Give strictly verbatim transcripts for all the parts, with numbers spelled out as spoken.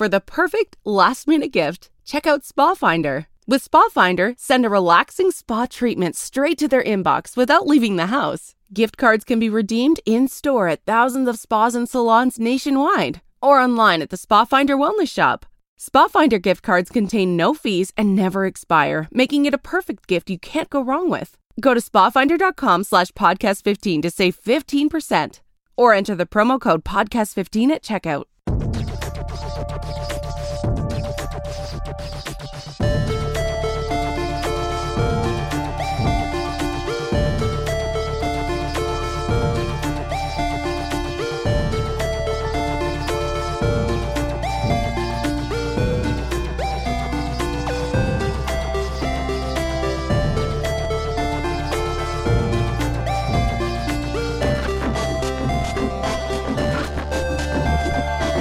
For the perfect last-minute gift, check out Spa Finder. With Spa Finder, send a relaxing spa treatment straight to their inbox without leaving the house. Gift cards can be redeemed in-store at thousands of spas and salons nationwide or online at the Spa Finder Wellness Shop. Spa Finder gift cards contain no fees and never expire, making it a perfect gift you can't go wrong with. Go to spafinder dot com slash podcast fifteen to save fifteen percent or enter the promo code podcast fifteen at checkout.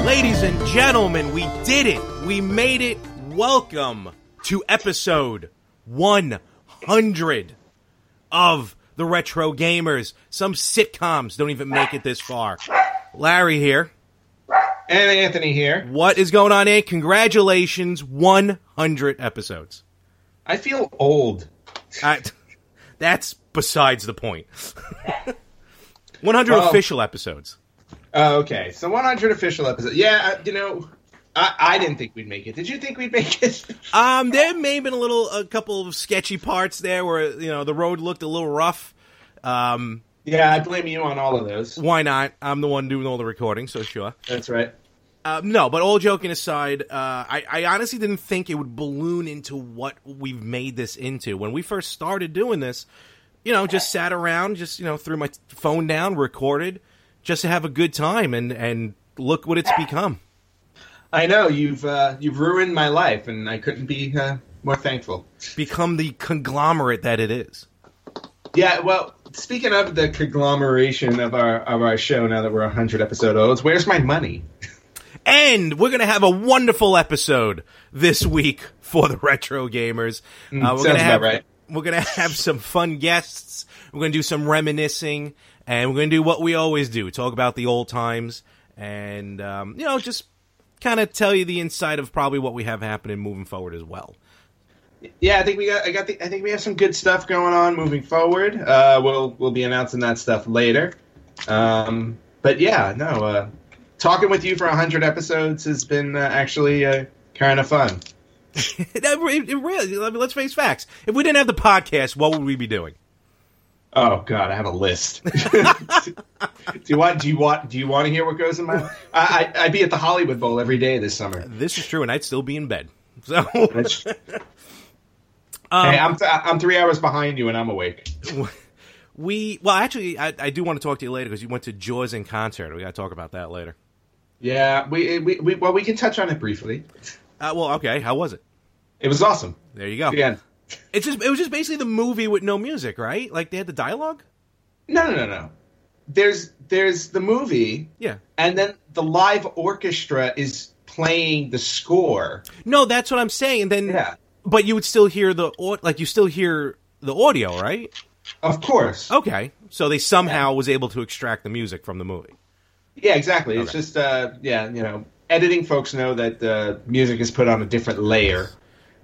Ladies and gentlemen, we did it. We made it. Welcome to episode one hundred of the Retro Gamers. Some sitcoms don't even make it this far. Larry here. And Anthony here. What is going on, Ant? Congratulations, one hundred episodes. I feel old. I, that's besides the point. one hundred um. official episodes. Oh, okay. So one hundred official episodes. Yeah, you know, I, I didn't think we'd make it. Did you think we'd make it? um, there may have been a little, a couple of sketchy parts there where, you know, the road looked a little rough. Um, yeah, I blame you on all of those. Why not? I'm the one doing all the recording, so sure. That's right. Um, no, but all joking aside, uh, I, I honestly didn't think it would balloon into what we've made this into. When we first started doing this, you know, just sat around, just, you know, threw my phone down, recorded. Just to have a good time, and, and look what it's become. I know, you've uh, you've ruined my life, and I couldn't be uh, more thankful. Become the conglomerate that it is. Yeah, well, speaking of the conglomeration of our of our show, now that we're one hundred episode olds, where's my money? And we're going to have a wonderful episode this week for the Retro Gamers. Mm, uh, we're sounds gonna have, about right. We're going to have some fun guests. We're going to do some reminiscing. And we're going to do what we always do, talk about the old times and, um, you know, just kind of tell you the inside of probably what we have happening moving forward as well. Yeah, I think we got, I got the, I think we have some good stuff going on moving forward. Uh, we'll, we'll be announcing that stuff later. Um, but yeah, no, uh, talking with you for one hundred episodes has been uh, actually uh, kind of fun. it, it really, let's face facts. If we didn't have the podcast, what would we be doing? Oh God, I have a list. do, do you want? Do you want? Do you want to hear what goes in my? I, I I'd be at the Hollywood Bowl every day this summer. This is true, and I'd still be in bed. So, um, hey, I'm th- I'm three hours behind you, and I'm awake. We well, actually, I, I do want to talk to you later because you went to Jaws in concert. We got to talk about that later. Yeah, we we, we well, we can touch on it briefly. Uh, well, okay, how was it? It was awesome. There you go. Again. It's just it was just basically the movie with no music, right? Like they had the dialogue? No, no, no, no. There's there's the movie. Yeah. And then the live orchestra is playing the score. No, that's what I'm saying. And then yeah. But you would still hear the like you still hear the audio, right? Of course. Okay. So they somehow yeah. was able to extract the music from the movie. Yeah, exactly. Okay. It's just uh yeah, you know, editing folks know that uh, music is put on a different layer.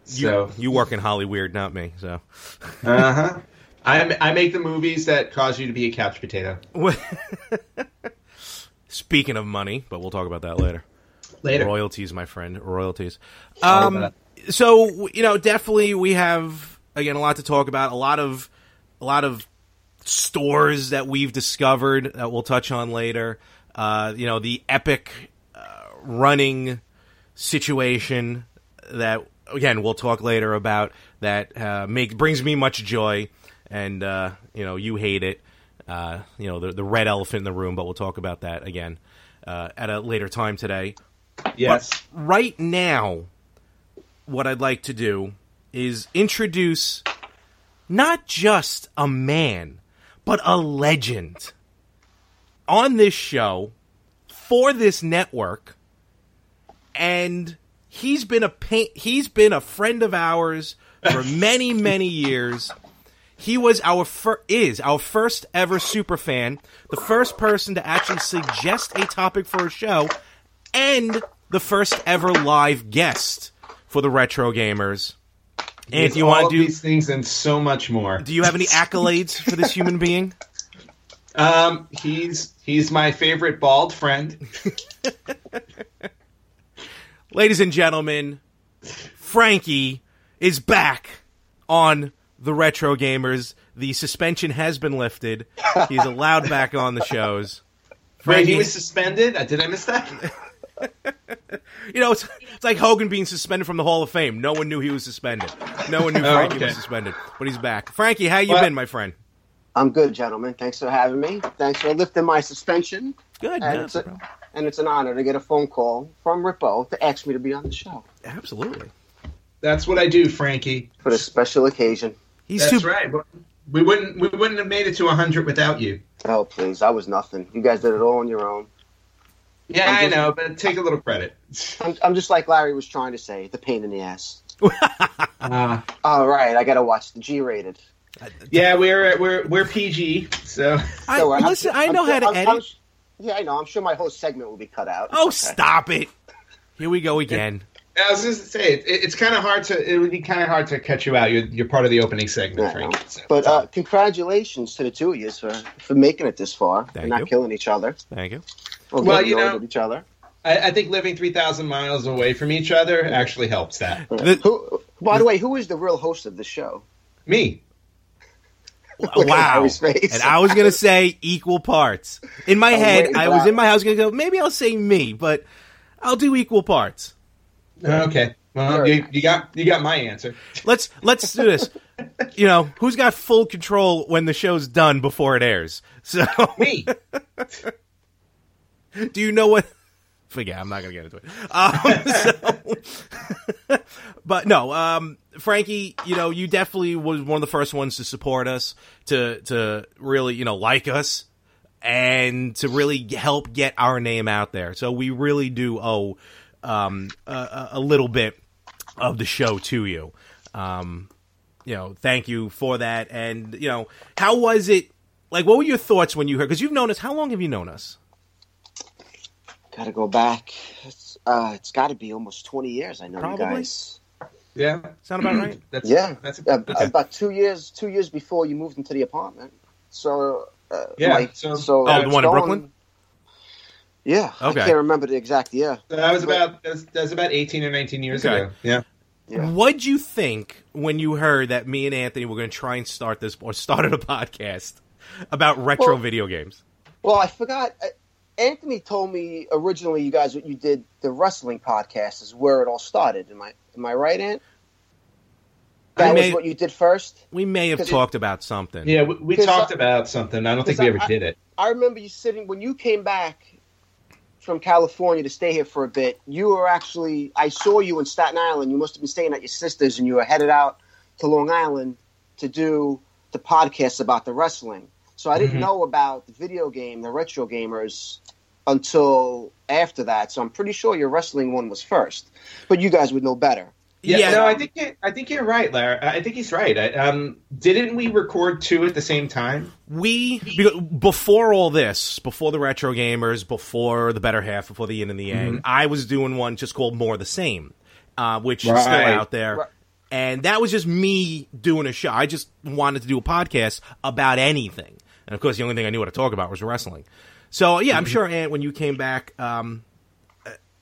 So. You, you work in Hollyweird, not me. So, uh huh. I I make the movies that cause you to be a couch potato. Speaking of money, but we'll talk about that later. Later, royalties, my friend, royalties. Um, so you know, definitely we have again a lot to talk about. A lot of a lot of stores that we've discovered that we'll touch on later. Uh, you know, the epic uh, running situation that. Again, we'll talk later about that. Uh, make brings me much joy, and uh, you know you hate it. Uh, you know the the red elephant in the room, but we'll talk about that again uh, at a later time today. Yes. But right now, what I'd like to do is introduce not just a man, but a legend on this show for this network, and. He's been a pain, he's been a friend of ours for many, many years. He was our fir- is our first ever super fan, the first person to actually suggest a topic for a show, and the first ever live guest for the Retro Gamers. And if you want to do these things and so much more, do you have any accolades for this human being? Um, he's he's my favorite bald friend. Ladies and gentlemen, Frankie is back on the Retro Gamers. The suspension has been lifted. He's allowed back on the shows. Frankie... Wait, he was suspended? Did I miss that? You know, it's, it's like Hogan being suspended from the Hall of Fame. No one knew he was suspended. No one knew Frankie oh, okay. was suspended, but he's back. Frankie, how you well, been, my friend? I'm good, gentlemen. Thanks for having me. Thanks for lifting my suspension. Good. And, no, it's, a, and it's an honor to get a phone call from Rippo to ask me to be on the show. Absolutely. That's what I do, Frankie. For a special occasion. He's That's super- right. We wouldn't, we wouldn't have made it to one hundred without you. Oh, please. I was nothing. You guys did it all on your own. Yeah, just, I know, but take a little credit. I'm, I'm just like Larry was trying to say, the pain in the ass. uh, all right, I got to watch the G-rated. Yeah, we're we're we're P G, so... I, so listen, I'm, I know I'm, how to I'm, edit. I'm, I'm, yeah, I know. I'm sure my whole segment will be cut out. Oh, okay. Stop it. Here we go again. I was just going to say, it, it's kind of hard to... It would be kind of hard to cut you out. You're, you're part of the opening segment, Frank. So. But uh, congratulations to the two of you for, for making it this far Thank and not you. killing each other. Thank you. Well, well you know, each other. I, I think living three thousand miles away from each other actually helps that. The, who, by the way, who is the real host of the show? Me. Wow. And I was going to say equal parts. In my I'm head, I was that. in my house going to go, maybe I'll say me, but I'll do equal parts. Okay. Well, you, you got you got my answer. Let's let's do this. You know, who's got full control when the show's done before it airs? So me. Do you know what? Forget. I'm not gonna get into it. Um, so, but no, um, Frankie, you know, you definitely was one of the first ones to support us, to to really, you know, like us, and to really help get our name out there. So we really do owe um, a, a little bit of the show to you. Um, you know, thank you for that. And you know, how was it? Like, what were your thoughts when you heard? Because you've known us. How long have you known us? Gotta go back. It's, uh, it's got to be almost twenty years. I know Probably. you guys. Yeah, sound about right. That's, yeah, that's a, okay. about two years. Two years before you moved into the apartment. So uh, yeah, like, so, so oh, the one going, in Brooklyn. Yeah, okay. I can't remember the exact year. So that was about that was, that was about eighteen or nineteen years okay. ago. Yeah. yeah. What'd you think when you heard that me and Anthony were going to try and start this or started a podcast about retro well, video games? Well, I forgot. I, Anthony told me originally, you guys, what you did, the wrestling podcast is where it all started. Am I am I right, Ant? That may, was what you did first? We may have talked it, about something. Yeah, we, we talked I, about something. I don't think we ever I, did it. I remember you sitting, when you came back from California to stay here for a bit, you were actually, I saw you in Staten Island. You must have been staying at your sister's, and you were headed out to Long Island to do the podcast about the wrestling. So I didn't mm-hmm. know about the video game, the Retro Gamers, until after that. So I'm pretty sure your wrestling one was first, but you guys would know better. Yeah, yeah. no, I think it, I think you're right, Larry. I think he's right. I, um, didn't we record two at the same time? We before all this, before the Retro Gamers, before the Better Half, before the Yin and the Yang, mm-hmm. I was doing one just called More the Same, uh, which right. is still out there. Right. And that was just me doing a show. I just wanted to do a podcast about anything. And, of course, the only thing I knew how to talk about was wrestling. So, yeah, I'm sure, Ant, when you came back, um,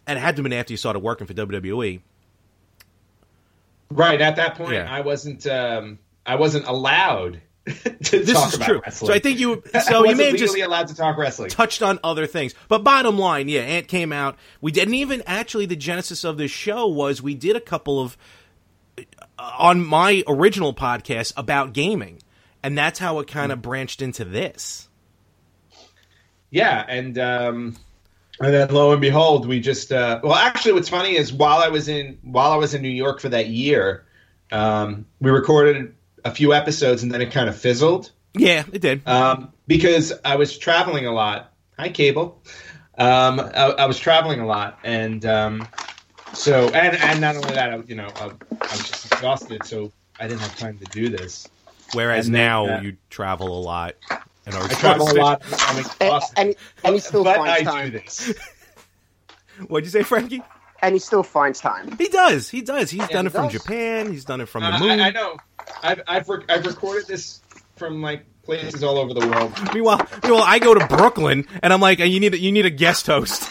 and it had to have been after you started working for W W E. Right. At that point, yeah. I wasn't um, I wasn't allowed to this talk is about true. wrestling. So I think you so you may have just allowed to talk wrestling. touched on other things. But bottom line, yeah, Ant came out. We didn't even – actually, the genesis of this show was we did a couple of – on my original podcast about gaming. And that's how it kind of branched into this. Yeah, and um, and then lo and behold, we just uh, well, actually, what's funny is while I was in while I was in New York for that year, um, we recorded a few episodes, and then it kind of fizzled. Yeah, it did um, because I was traveling a lot. Hi, Cable. Um, I, I was traveling a lot, and um, so and, and not only that, I, you know, I, I was just exhausted, so I didn't have time to do this. Whereas then, now uh, you travel a lot, and are I travel a lot. I'm exhausted, and, and, and he still but finds I time. do this. What'd you say, Frankie? And he still finds time. He does. He does. He's yeah, done he it does. from Japan. He's done it from uh, the moon. I, I know. I've I've, rec- I've recorded this from like places all over the world. Meanwhile, meanwhile, I go to Brooklyn, and I'm like, you need a, you need a guest host.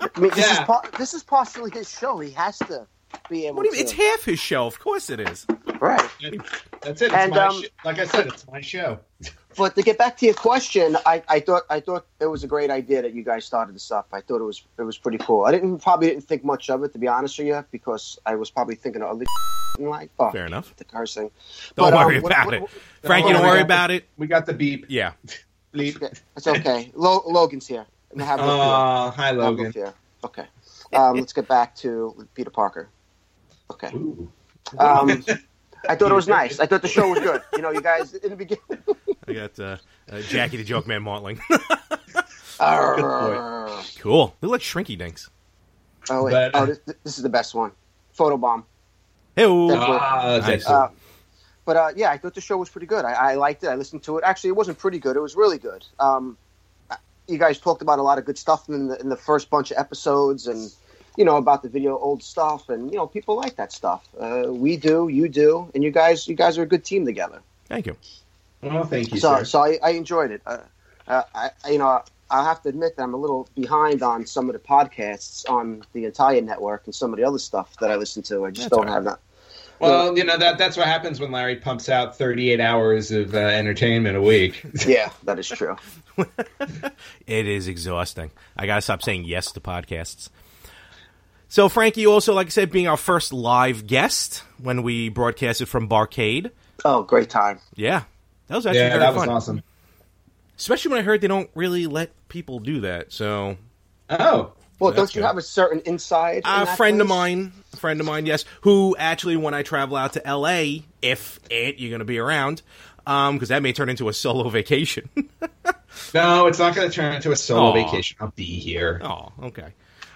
I mean, this, yeah. is po- this is possibly his show. He has to be able. What do you mean? It's half his show. Of course it is. Right. That's it. It's and, my um, sh- like I said, it's my show. But to get back to your question, I, I thought I thought it was a great idea that you guys started this up. I thought it was it was pretty cool. I didn't probably didn't think much of it, to be honest with you, because I was probably thinking of other in life. Oh, fair enough. The cursing. Don't but, worry um, about what, it, what, what, Frank. You don't worry about it. We got the beep. Yeah. Bleep. It's okay. Lo- Logan's here. Oh, uh, hi, Logan. Here. Okay. Um, let's get back to Peter Parker. Okay. Ooh. Um, I thought it was nice. I thought the show was good. You know, you guys in the beginning. I got uh, uh, Jackie the Joke Man Martling. uh, cool. They look like Shrinky Dinks. Oh, wait. But, uh, oh, this, this is the best one. Photobomb. Hey, ah, nice. uh, But uh, yeah, I thought the show was pretty good. I, I liked it. I listened to it. Actually, it wasn't pretty good. It was really good. Um, you guys talked about a lot of good stuff in the, in the first bunch of episodes, and you know about the video old stuff, and you know people like that stuff. Uh, we do, you do, and you guys, you guys are a good team together. Thank you. Well, thank you. So, sir. so I, I enjoyed it. Uh, uh, I, you know, I have to admit that I'm a little behind on some of the podcasts on the entire network and some of the other stuff that I listen to. I just that's don't right. have that. Well, well, you know that that's what happens when Larry pumps out thirty-eight hours of uh, entertainment a week. Yeah, that is true. It is exhausting. I gotta stop saying yes to podcasts. So, Frankie, also, like I said, being our first live guest when we broadcasted from Barcade. Oh, great time. Yeah. That was actually yeah, very that fun. Was awesome. Especially when I heard they don't really let people do that, so... Oh. Well, so don't you good. have a certain inside? Uh, in a friend place? of mine, a friend of mine, yes, who actually, when I travel out to L A, if it, you're going to be around, because um, that may turn into a solo vacation. No, it's not going to turn into a solo Aww. vacation. I'll be here. Oh, okay.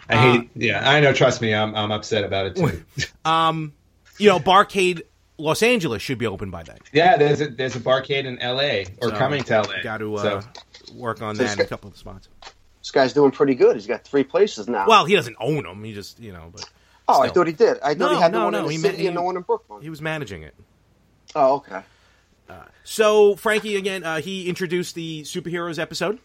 I hate, uh, yeah, I know, trust me, I'm I'm upset about it too. um, you know, Barcade Los Angeles should be open by then. Yeah, there's a, there's a Barcade in L A, or so, coming to L A. Got to uh, so. work on so that in guy, a couple of spots. This guy's doing pretty good. He's got three places now. Well, he doesn't own them. He just, you know, but. Oh, still. I thought he did. I thought no, he had no, the one no, in the city ma- he, and the one in Brooklyn. He was managing it. Oh, okay. Uh, so, Frankie, again, uh, he introduced the Superheroes episode.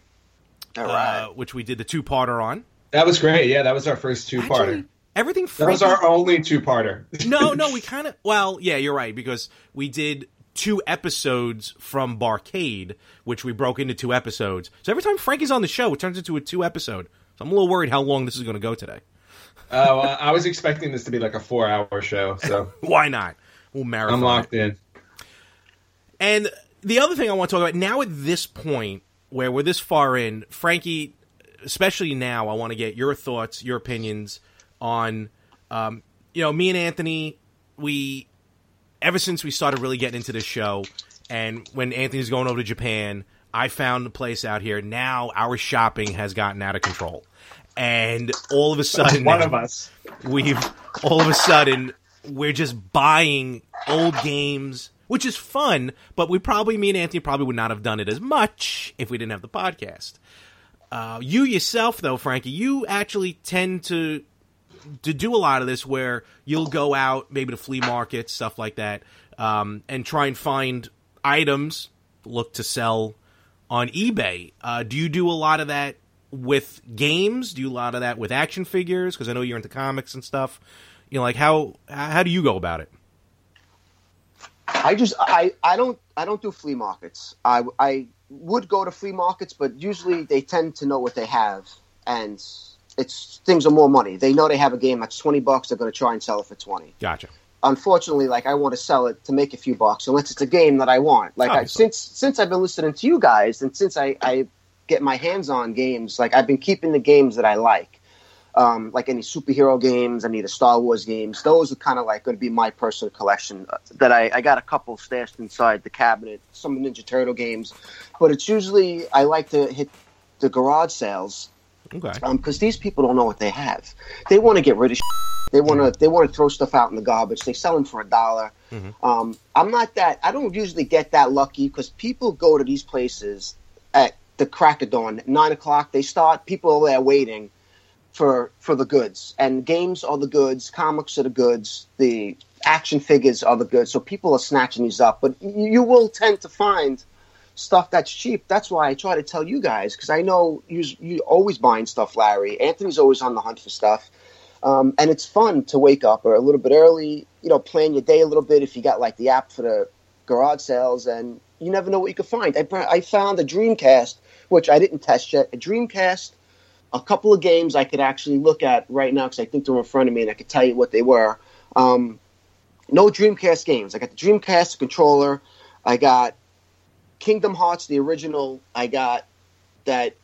All right. Uh, which we did the two-parter on. That was great. Yeah, that was our first two-parter. Actually, everything. Frankie... That was our only two-parter. no, no, we kind of... Well, yeah, you're right, because we did two episodes from Barcade, which we broke into two episodes. So every time Frankie's on the show, it turns into a two-episode. So I'm a little worried how long this is going to go today. Oh, uh, I was expecting this to be like a four-hour show, so... Why not? We'll marathon. I'm locked in. And the other thing I want to talk about, now at this point, where we're this far in, Frankie... Especially now, I want to get your thoughts, your opinions on, um, you know, me and Anthony, we, ever since we started really getting into this show, and when Anthony's going over to Japan, I found a place out here. Now our shopping has gotten out of control. And all of a sudden, one of us, we've, all of a sudden, we're just buying old games, which is fun, but we probably, me and Anthony probably would not have done it as much if we didn't have the podcast. Uh, you yourself, though, Frankie, you actually tend to to do a lot of this where you'll go out, maybe to flea markets, stuff like that, um, and try and find items, look to sell on eBay. Uh, do you do a lot of that with games? Do you do a lot of that with action figures? Because I know you're into comics and stuff. You know, like how how do you go about it? I just I, I don't I don't do flea markets. I I. would go to flea markets, but usually they tend to know what they have, and it's things are more money. They know they have a game that's twenty bucks, they're going to try and sell it for twenty. Gotcha. Unfortunately, like I want to sell it to make a few bucks, unless it's a game that I want. Like I, since since I've been listening to you guys, and since I, I get my hands on games, like I've been keeping the games that I like. Um, like any superhero games, any of the Star Wars games, those are kind of like going to be my personal collection. Uh, that I, I got a couple stashed inside the cabinet, some Ninja Turtle games, but it's usually I like to hit the garage sales, because okay. um, these people don't know what they have. They want to get rid of. Shit. They want to. They want to throw stuff out in the garbage. They sell them for a dollar. Mm-hmm. Um, I'm not that. I don't usually get that lucky, because people go to these places at the crack of dawn, at nine o'clock. They start. People are there waiting. for for the goods. And games are the goods, comics are the goods, the action figures are the goods. So people are snatching these up. But you will tend to find stuff that's cheap. That's why I try to tell you guys, because I know you, you're always buying stuff, Larry. Anthony's always on the hunt for stuff. Um, and it's fun to wake up or a little bit early, you know, plan your day a little bit if you got like the app for the garage sales, and you never know what you could find. I, I found a Dreamcast, which I didn't test yet, a Dreamcast, a couple of games I could actually look at right now because I think they're in front of me and I could tell you what they were. Um, no Dreamcast games. I got the Dreamcast, the controller. I got Kingdom Hearts, the original. I got that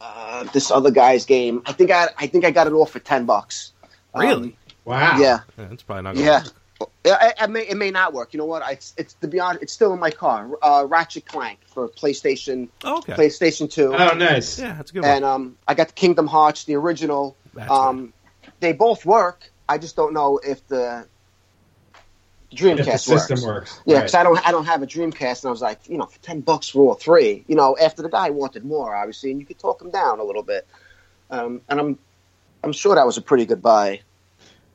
uh, this other guy's game. I think I I think I got it all for ten bucks. Really? Um, wow. Yeah. yeah. That's probably not. Gonna yeah. Work. Yeah. It may it may not work. You know what? I, it's to be honest, it's still in my car. Uh, Ratchet Clank for PlayStation. Oh, okay. PlayStation two. Oh, nice. Yeah, that's a good. One. And um, I got the Kingdom Hearts, the original. That's um, right. They both work. I just don't know if the Dreamcast the system works. works. Yeah, because right. I don't, I don't have a Dreamcast, and I was like, you know, for ten bucks for all three. You know, after the guy wanted more, obviously, and you could talk him down a little bit. Um, and I'm, I'm sure that was a pretty good buy.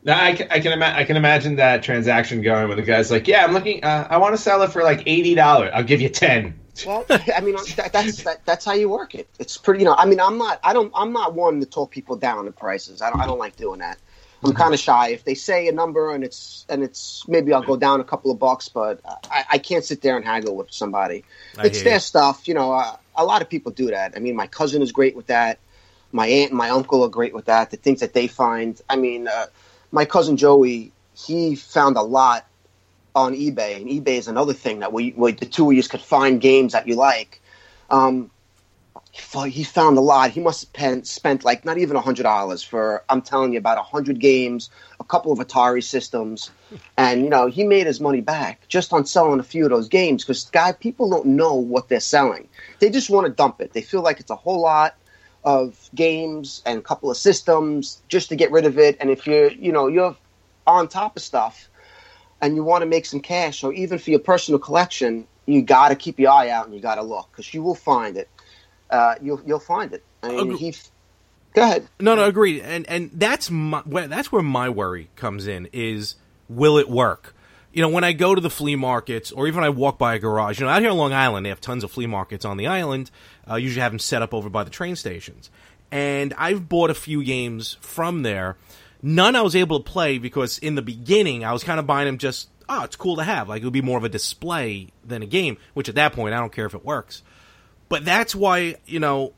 Now I can, I can, ima- I can imagine that transaction going with the guy's like, yeah, I'm looking, uh, I want to sell it for like eighty dollars. I'll give you ten. Well, I mean, that, that's that, that's how you work it. It's pretty, you know. I mean, I'm not, I don't, I'm not one to talk people down in prices. I don't, I don't like doing that. I'm kind of shy. If they say a number and it's and it's maybe I'll go down a couple of bucks, but I, I can't sit there and haggle with somebody. I it's their you. stuff, you know. Uh, a lot of people do that. I mean, my cousin is great with that. My aunt and my uncle are great with that. The things that they find. I mean, uh, my cousin Joey, he found a lot on eBay, and eBay is another thing that we, we the two of you could find games that you like. Um, He found a lot. He must have spent like not even one hundred dollars for, I'm telling you, about one hundred games, a couple of Atari systems. And, you know, he made his money back just on selling a few of those games because, guy, people don't know what they're selling. They just want to dump it. They feel like it's a whole lot of games and a couple of systems just to get rid of it. And if you're, you know, you're on top of stuff and you want to make some cash or even for your personal collection, you got to keep your eye out and you got to look because you will find it. Uh, you'll you'll find it. I mean, Agre- he f- Go ahead. No, no, agreed. And and that's my that's where my worry comes in is will it work? You know, when I go to the flea markets or even I walk by a garage. You know, out here on Long Island, they have tons of flea markets on the island. Uh, usually have them set up over by the train stations. And I've bought a few games from there. None I was able to play because in the beginning I was kind of buying them just oh, it's cool to have. Like it would be more of a display than a game. Which at that point I don't care if it works. But that's why, you know,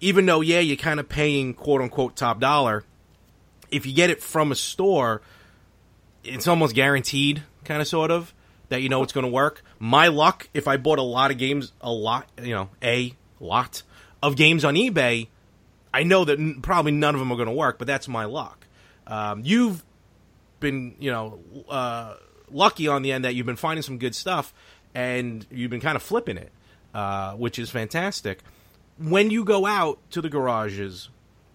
even though, yeah, you're kind of paying quote-unquote top dollar, if you get it from a store, it's almost guaranteed, kind of, sort of, that you know it's going to work. My luck, if I bought a lot of games, a lot, you know, a lot of games on eBay, I know that n- probably none of them are going to work, but that's my luck. Um, you've been, you know, uh, lucky on the end that you've been finding some good stuff, and you've been kind of flipping it. Uh, which is fantastic. When you go out to the garages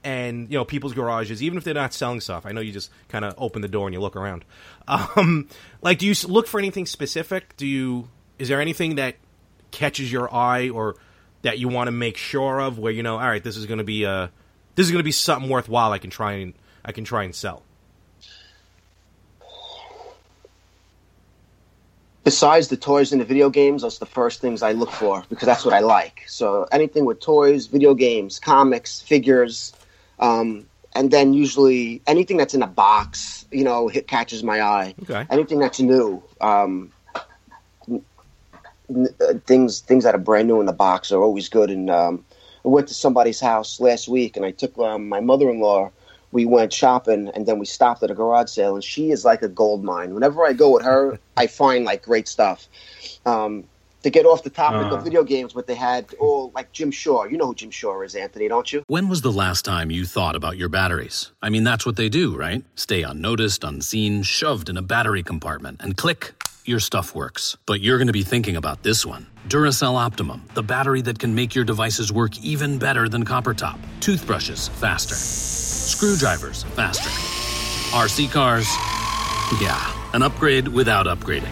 and, you know, people's garages, even if they're not selling stuff, I know you just kind of open the door and you look around. Um, like, do you look for anything specific? Do you, is there anything that catches your eye or that you want to make sure of where, you know, all right, this is going to be a, this is going to be something worthwhile I can try and, I can try and sell? Besides the toys and the video games, that's the first things I look for because that's what I like. So anything with toys, video games, comics, figures, um, and then usually anything that's in a box, you know, it catches my eye. Okay. Anything that's new, um, things things that are brand new in the box are always good. And um, I went to somebody's house last week, and I took um, my mother-in-law. We went shopping, and then we stopped at a garage sale, and she is like a gold mine. Whenever I go with her, I find, like, great stuff. Um, to get off the topic uh. of video games, but they had all, like, Jim Shaw. You know who Jim Shaw is, Anthony, don't you? When was the last time you thought about your batteries? I mean, that's what they do, right? Stay unnoticed, unseen, shoved in a battery compartment, and click, your stuff works. But you're going to be thinking about this one. Duracell Optimum, the battery that can make your devices work even better than Copper Top. Toothbrushes, faster. Screwdrivers, faster. R C cars, yeah, an upgrade without upgrading.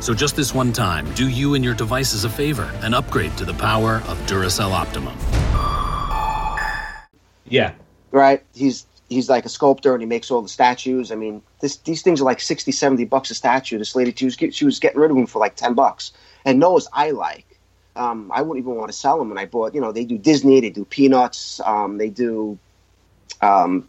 So just this one time, do you and your devices a favor and upgrade to the power of Duracell Optimum. Yeah. Right? He's he's like a sculptor, and he makes all the statues. I mean, this, these things are like sixty, seventy bucks a statue. This lady, she was, she was getting rid of them for like ten bucks. And Noah's I like. Um, I wouldn't even want to sell them. And I bought, you know, they do Disney, they do Peanuts, um, they do um,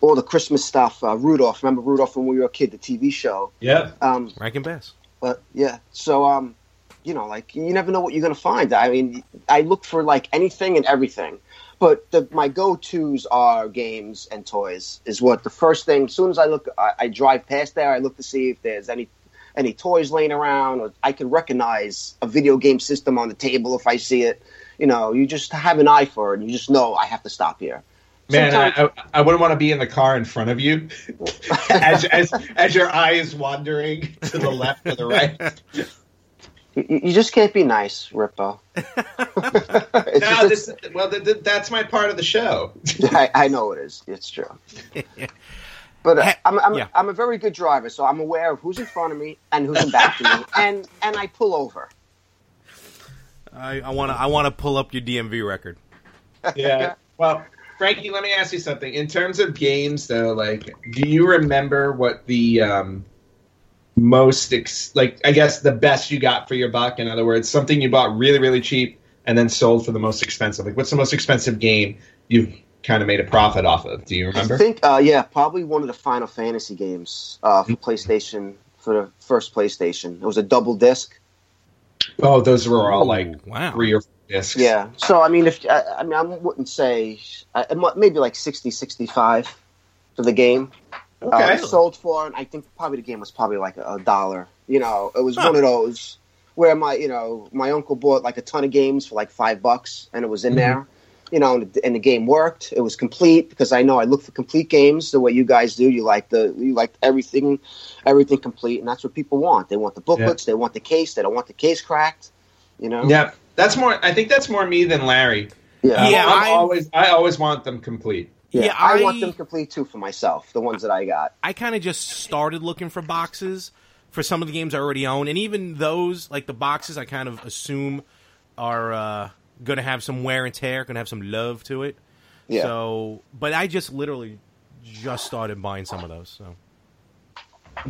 all the Christmas stuff. Uh, Rudolph. Remember Rudolph when we were a kid, the T V show? Yeah. Um, Rankin Bass. But, yeah. So, um, you know, like, you never know what you're going to find. I mean, I look for like anything and everything. But the, my go-tos are games and toys is what the first thing. As soon as I look, I, I drive past there, I look to see if there's any any toys laying around, or I can recognize a video game system on the table if I see it. You know, you just have an eye for it, and you just know I have to stop here. Man, I, I, I wouldn't want to be in the car in front of you as, as as your eye is wandering to the left or the right. You just can't be nice, Rippo. No, this, well, th- th- that's my part of the show. I, I know it is. It's true. But uh, I'm I'm, yeah. I'm a very good driver, so I'm aware of who's in front of me and who's in back of me, and and I pull over. I I want to I want to pull up your D M V record. Yeah. Well, Frankie, let me ask you something. In terms of games, though, like, do you remember what the um, most ex- like I guess the best you got for your buck, in other words, something you bought really really cheap and then sold for the most expensive, like what's the most expensive game you kind of made a profit off of? Do you remember? I think uh yeah probably one of the Final Fantasy games uh for PlayStation, for the first PlayStation. It was a double disc. Oh, those were all like oh, wow. three or four discs. Yeah, so I mean if I, I mean I wouldn't say I, maybe like sixty, sixty-five for the game. Okay. Uh, I sold for, and I think probably the game was probably like a, a dollar. You know, it was huh. one of those where my, you know, my uncle bought like a ton of games for like five bucks, and it was in mm-hmm. there. You know, and the, and the game worked. It was complete, because I know I look for complete games the way you guys do. You like the, you like everything, everything complete, and that's what people want. They want the booklets, yeah. they want the case, they don't want the case cracked. You know. Yeah, that's more. I think that's more me than Larry. Yeah, uh, yeah I always, I always want them complete. Yeah, yeah I, I want them complete, too, for myself, the ones that I got. I kind of just started looking for boxes for some of the games I already own. And even those, like the boxes, I kind of assume are uh, going to have some wear and tear, going to have some love to it. Yeah. So, but I just literally just started buying some of those. So.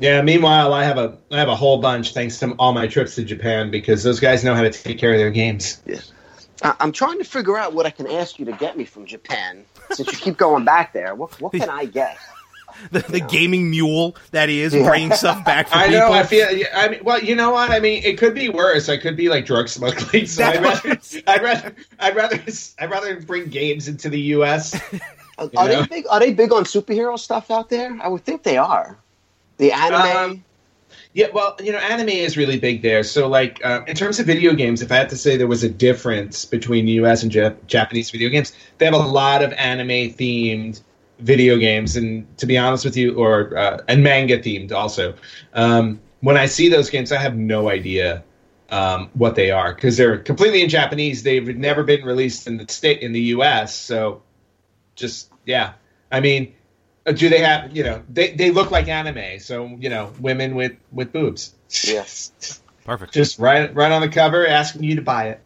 Yeah, meanwhile, I have a I have a whole bunch, thanks to all my trips to Japan, because those guys know how to take care of their games. Yeah. I'm trying to figure out what I can ask you to get me from Japan, since you keep going back there. What what can I get? the the gaming mule that he is, yeah. bringing stuff back for I people. I know. I feel. I mean, well, you know what? I mean, it could be worse. I could be like drug smuggling. So I'd rather, I'd rather, I'd rather, I'd rather bring games into the U S Are, are they big? Are they big on superhero stuff out there? I would think they are. The anime. Um, Yeah, well, you know, anime is really big there. So, like, uh, in terms of video games, if I had to say there was a difference between the U S and Jap- Japanese video games, they have a lot of anime-themed video games, and to be honest with you, or uh, and manga-themed also. Um, when I see those games, I have no idea um, what they are, because they're completely in Japanese. They've never been released in the state in the U S. So, just yeah, I mean. Do they have, you know, they, they look like anime, so, you know, women with, with boobs. Yes. Perfect. Just right right on the cover, asking you to buy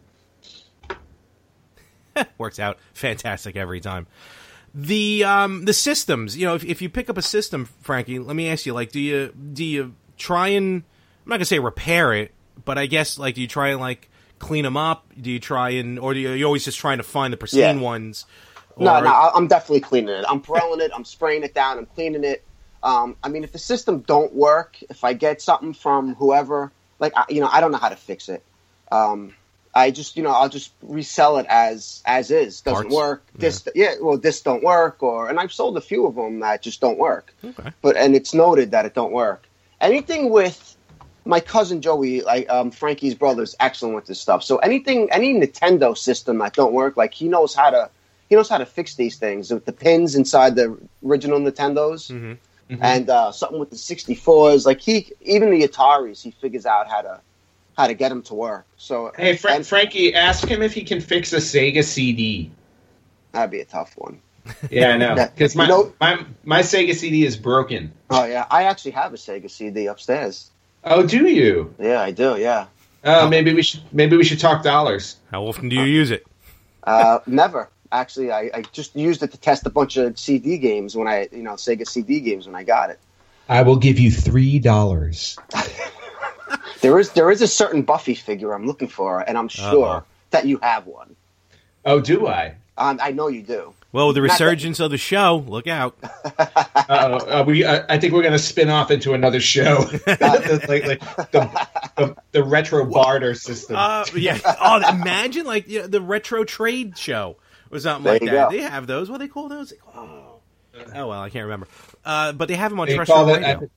it. Works out fantastic every time. The um the systems, you know, if if you pick up a system, Frankie, let me ask you, like, do you do you try and, I'm not going to say repair it, but I guess, like, do you try and, like, clean them up? Do you try and, or do you, are you always just trying to find the pristine yeah. ones? No, no, I'm definitely cleaning it. I'm paralling it. I'm spraying it down. I'm cleaning it. Um, I mean, if the system don't work, if I get something from whoever, like, I, you know, I don't know how to fix it. Um, I just, you know, I'll just resell it as as is. Doesn't Parts. work. This, yeah. yeah, well, this don't work. Or and I've sold a few of them that just don't work. Okay. But and it's noted that it don't work. Anything with my cousin Joey, like um, Frankie's brother, is excellent with this stuff. So anything, any Nintendo system that don't work, like he knows how to. he knows how to fix these things with the pins inside the original Nintendos, mm-hmm. Mm-hmm. and uh, something with the sixty-fours. Like he, even the Ataris, he figures out how to how to get them to work. So hey, Fra- and, Frankie, ask him if he can fix a Sega C D. That'd be a tough one. Yeah, I know. Because my, you know, my my Sega C D is broken. Oh yeah, I actually have a Sega C D upstairs. Oh, do you? Yeah, I do. Yeah. Oh, uh, maybe we should maybe we should talk dollars. How often do you uh, use it? uh, never. Actually, I, I just used it to test a bunch of C D games when I, you know, Sega C D games when I got it. I will give you three dollars. There is there is a certain Buffy figure I'm looking for, and I'm sure uh-huh. that you have one. Oh, do I? Um, I know you do. Well, with the resurgence that- of the show, look out! Uh, we, uh, I think we're going to spin off into another show, the, like, like the, the, the retro barter system. Uh, yeah. Oh, imagine like you know, the retro trade show or something there like that. Go. They have those. What do they call those? Oh, oh well, I can't remember. Uh, but they have them on terrestrial radio. It,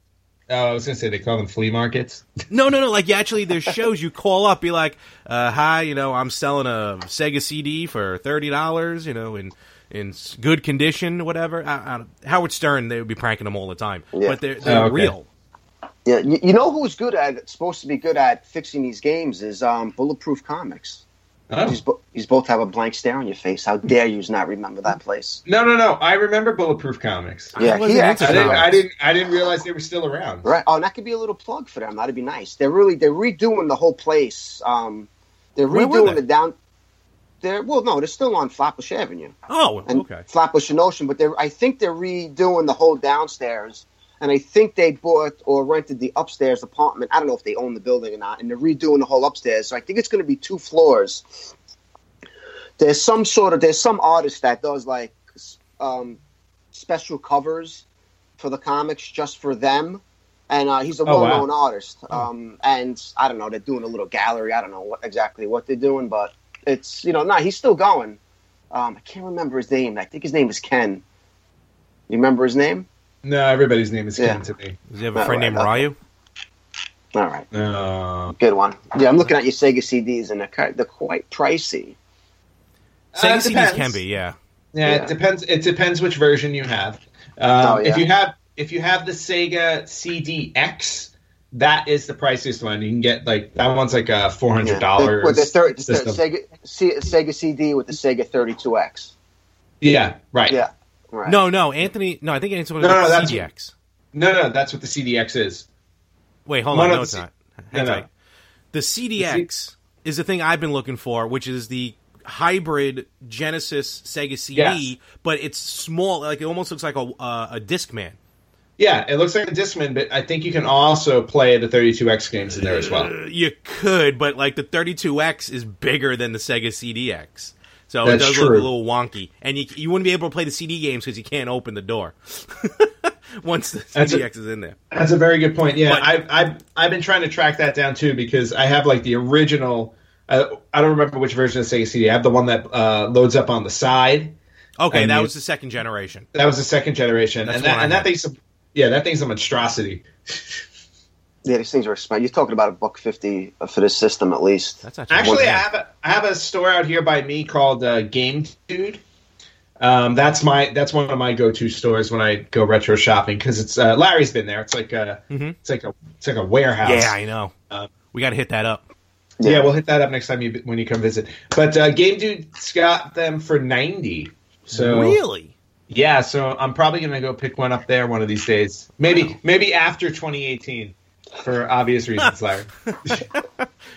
Oh, I was going to say they call them flea markets. No, no, no. Like, you actually, there's shows you call up, be like, uh, hi, you know, I'm selling a Sega C D for thirty dollars, you know, in in good condition, whatever. I, I, Howard Stern, they would be pranking them all the time. Yeah. But they're, they're oh, okay. real. Yeah, you, you know who's good at, supposed to be good at fixing these games is um, Bulletproof Comics. Oh. He's, bo- he's both have a blank stare on your face. How dare you not remember that place? No, no, no. I remember Bulletproof Comics. Yeah, I, he actually, I, didn't, I didn't. I didn't realize they were still around. Right. Oh, and that could be a little plug for them. That'd be nice. They're really they're redoing the whole place. Um, they're redoing the down. They're well, no, they're still on Flatbush Avenue. Oh, and okay. Flatbush and Ocean, but they're. I think they're redoing the whole downstairs, and I think they bought or rented the upstairs apartment. I don't know if they own the building or not, and they're redoing the whole upstairs. So I think it's going to be two floors. There's some sort of there's some artist that does like um, special covers for the comics just for them, and uh, he's a oh, well-known wow. artist. Um, and I don't know, they're doing a little gallery. I don't know what, exactly what they're doing, but it's you know, nah, he's still going. Um, I can't remember his name. I think his name is Ken. You remember his name? No, everybody's name is Ken yeah. to me. Does he have a All friend right, named okay. Ryu? All right. Uh, Good one. Yeah, I'm looking at your Sega C Ds, and they're, they're quite pricey. Sega uh, C Ds can be, yeah. yeah. Yeah, it depends. It depends which version you have. Um, oh, yeah. If you have, if you have the Sega C D X, that is the priciest one. You can get like that one's like a four hundred dollars. Yeah. The, thir- the Sega, C- Sega C D with the Sega thirty-two X. Yeah. Right. Yeah. Right. No, no, Anthony. No, I think Anthony no, no, the C D X. What, no, no, that's what the C D X is. Wait, hold One on. No, it's C- not. No, no. The C D X the C- is the thing I've been looking for, which is the hybrid Genesis Sega C D, yes. but it's small. Like it almost looks like a uh, a Discman. Yeah, it looks like a Discman, but I think you can also play the thirty-two X games in there as well. You could, but like the thirty-two X is bigger than the Sega C D X. So That's it does true. Look a little wonky. And you you wouldn't be able to play the C D games because you can't open the door once the C D X is in there. That's a very good point. Yeah, but, I've, I've, I've been trying to track that down, too, because I have, like, the original uh, – I don't remember which version of Sega C D. I have the one that uh, loads up on the side. Okay, that you, was the second generation. That was the second generation. That's and that, and that thing's a, yeah, that thing's a monstrosity. Yeah, these things are expensive. You're talking about a buck fifty for this system, at least. That's actually, actually I have a I have a store out here by me called uh, Game Dude. Um, that's my that's one of my go to stores when I go retro shopping because it's uh, Larry's been there. It's like a mm-hmm. it's like a it's like a warehouse. Yeah, I know. Um, we got to hit that up. Yeah, we'll hit that up next time you when you come visit. But uh, Game Dude's got them for ninety. So really. Yeah, so I'm probably gonna go pick one up there one of these days. Maybe wow. maybe after twenty eighteen. For obvious reasons, Larry.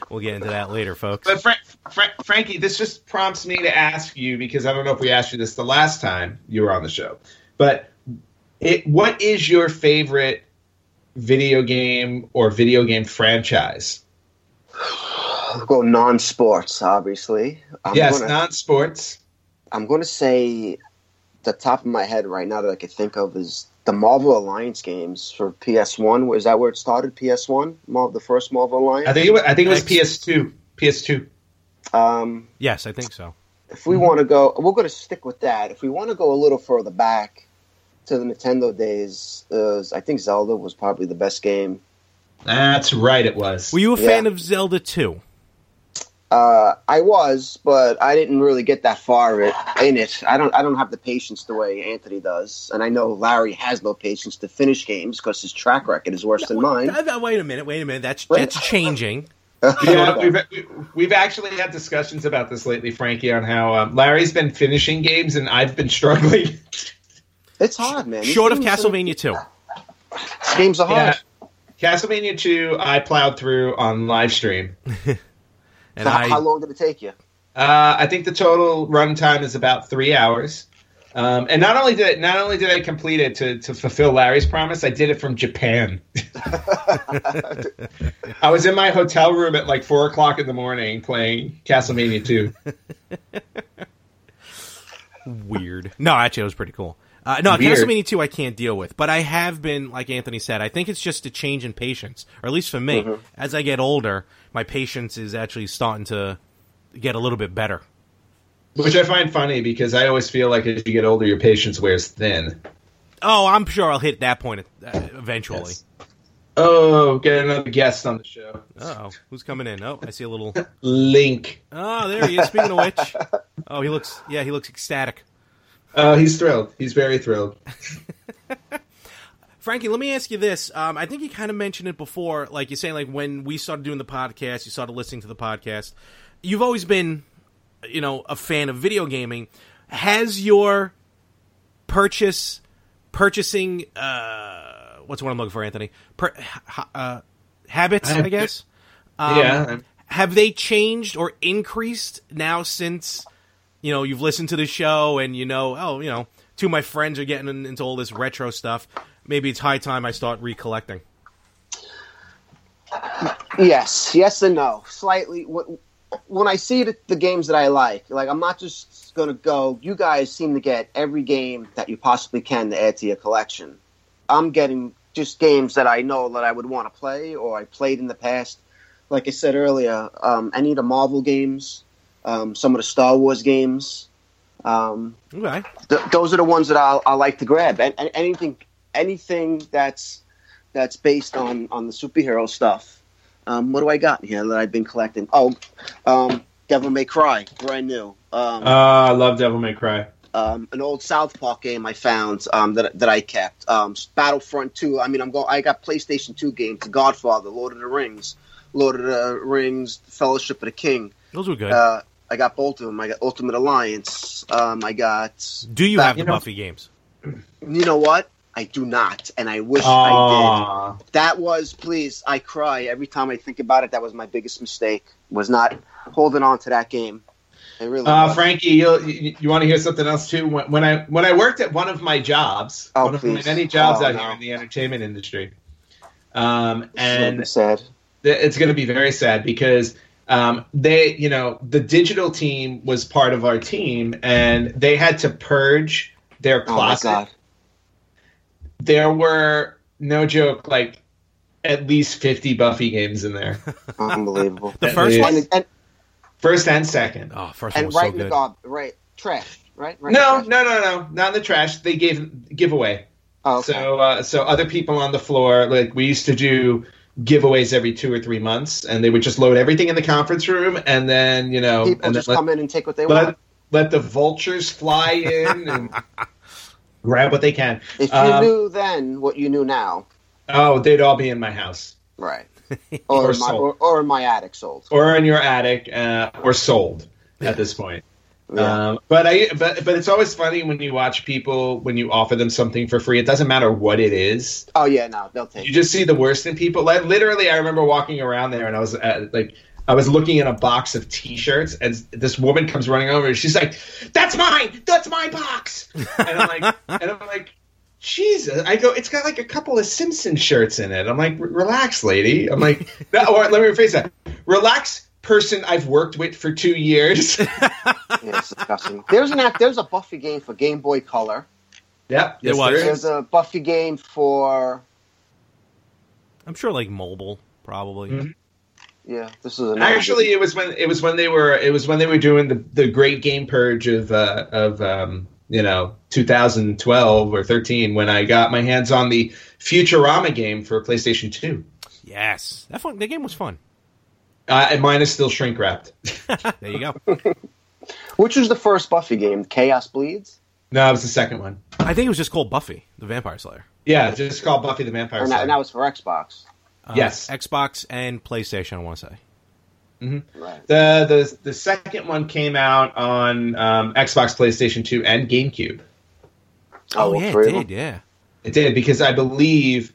We'll get into that later, folks. But Fra- Fra- Frankie, this just prompts me to ask you, because I don't know if we asked you this the last time you were on the show, but it, what is your favorite video game or video game franchise? I'll go non-sports, obviously. I'm yes, gonna, non-sports. I'm going to say the top of my head right now that I could think of is the Marvel Alliance games for P S one. Is that where it started? P S one, Marvel, the first Marvel Alliance. I think it was, I think it was P S two. P S two. Um, yes, I think so. If we mm-hmm. want to go, we're going to stick with that. If we want to go a little further back to the Nintendo days, uh, I think Zelda was probably the best game. That's right, it was. Were you a yeah. fan of Zelda two? Uh, I was, but I didn't really get that far it, in it. I don't I don't have the patience the way Anthony does, and I know Larry has no patience to finish games because his track record is worse no, than mine. That, that, wait a minute, wait a minute. That's wait. that's changing. Yeah, we've, we've actually had discussions about this lately, Frankie, on how um, Larry's been finishing games and I've been struggling. It's hard, man. Short of Castlevania two. Games are hard. Yeah. Castlevania two, I plowed through on live stream. and so I, how long did it take you? Uh, I think the total run time is about three hours. Um, and not only did I, not only did I complete it to, to fulfill Larry's promise, I did it from Japan. I was in my hotel room at like four o'clock in the morning playing Castlevania two. Weird. No, actually, it was pretty cool. Uh, no, Weird. Castlevania two I can't deal with, but I have been, like Anthony said, I think it's just a change in patience, or at least for me. Mm-hmm. As I get older, my patience is actually starting to get a little bit better. Which I find funny, because I always feel like as you get older, your patience wears thin. Oh, I'm sure I'll hit that point eventually. Yes. Oh, get another guest on the show. Uh-oh. Who's coming in? Oh, I see a little... Link. Oh, there he is. Speaking of which. Oh, he looks... Yeah, he looks ecstatic. Oh, uh, he's thrilled. He's very thrilled. Frankie, let me ask you this. Um, I think you kind of mentioned it before. Like, you're saying, like, when we started doing the podcast, you started listening to the podcast. You've always been... you know, a fan of video gaming. Has your purchase, purchasing, uh, what's the word I'm looking for, Anthony? Per, ha, uh, habits, I, I guess? Um, yeah. Have they changed or increased now since, you know, you've listened to the show and you know, oh, you know, two of my friends are getting into all this retro stuff. Maybe it's high time I start recollecting. Yes. Yes and no. Slightly. What, When I see the, the games that I like, like I'm not just going to go, you guys seem to get every game that you possibly can to add to your collection. I'm getting just games that I know that I would want to play or I played in the past. Like I said earlier, um, any of the Marvel games, um, some of the Star Wars games. Um, okay. th- those are the ones that I'll, I like to grab. And, and anything anything that's that's based on, on the superhero stuff. Um, what do I got here that I've been collecting? Oh, um, Devil May Cry, brand new. Um, oh, I love Devil May Cry. Um, an old South Park game I found um, that that I kept. Um, Battlefront two. I mean, I'm go- I got PlayStation two games, The Godfather, Lord of the Rings, Lord of the Rings, Fellowship of the King. Those were good. Uh, I got both of them. I got Ultimate Alliance. Um, I got. Do you ba- have the you know, Buffy games? You know what? I do not, and I wish Aww. I did. That was, please, I cry every time I think about it. That was my biggest mistake, was not holding on to that game. It really uh, Frankie, you you want to hear something else, too? When, when I when I worked at one of my jobs, oh, one please. of my many jobs oh, out no. here in the entertainment industry, um, and it's going to be sad. Th- it's going to be very sad because um, they, you know, the digital team was part of our team, and they had to purge their closet. Oh, my God. There were, no joke, like at least fifty Buffy games in there. Unbelievable. The at first least. one? And, first and second. Oh, first and one was right so good. And right in the right, trash, right? right no, trash. no, no, no. Not in the trash. They gave giveaway. Oh, okay. So, uh, so other people on the floor, like we used to do giveaways every two or three months, and they would just load everything in the conference room, and then, you know. People and just let, come in and take what they let, want. Let the vultures fly in and... grab what they can. If you um, knew then what you knew now. Oh, they'd all be in my house. Right. Or, or, my, or, or in my attic sold. Or in your attic uh, or sold at this point. Yeah. Um, but I but but it's always funny when you watch people, when you offer them something for free. It doesn't matter what it is. Oh, yeah, no, they'll take it. You just see the worst in people. Like, literally, I remember walking around there and I was at, like, I was looking at a box of T-shirts, and this woman comes running over, and she's like, "That's mine! That's my box!" And I'm like, "And I'm like, Jesus!" I go, "It's got like a couple of Simpsons shirts in it." I'm like, "Relax, lady." I'm like, "No, or let me rephrase that. Relax, person I've worked with for two years." Yeah, it's disgusting. There's an act. There's a Buffy game for Game Boy Color. Yep, yes, there was. There's a Buffy game for. I'm sure, like mobile, probably. Mm-hmm. Yeah, this is actually it was when it was when they were it was when they were doing the, the great game purge of uh, of um, you know two thousand twelve or thirteen when I got my hands on the Futurama game for PlayStation two. Yes, that fun, that game was fun. Uh, and mine is still shrink wrapped. There you go. Which was the first Buffy game? Chaos Bleeds? No, it was the second one. I think it was just called Buffy the Vampire Slayer. Yeah, just called Buffy the Vampire and Slayer. That, and that was for Xbox. Uh, yes. Xbox and PlayStation, I want to say. Mm-hmm. Right. The, the, the second one came out on um, Xbox, PlayStation two, and GameCube. Oh, oh yeah, it did, yeah. It did, because I believe...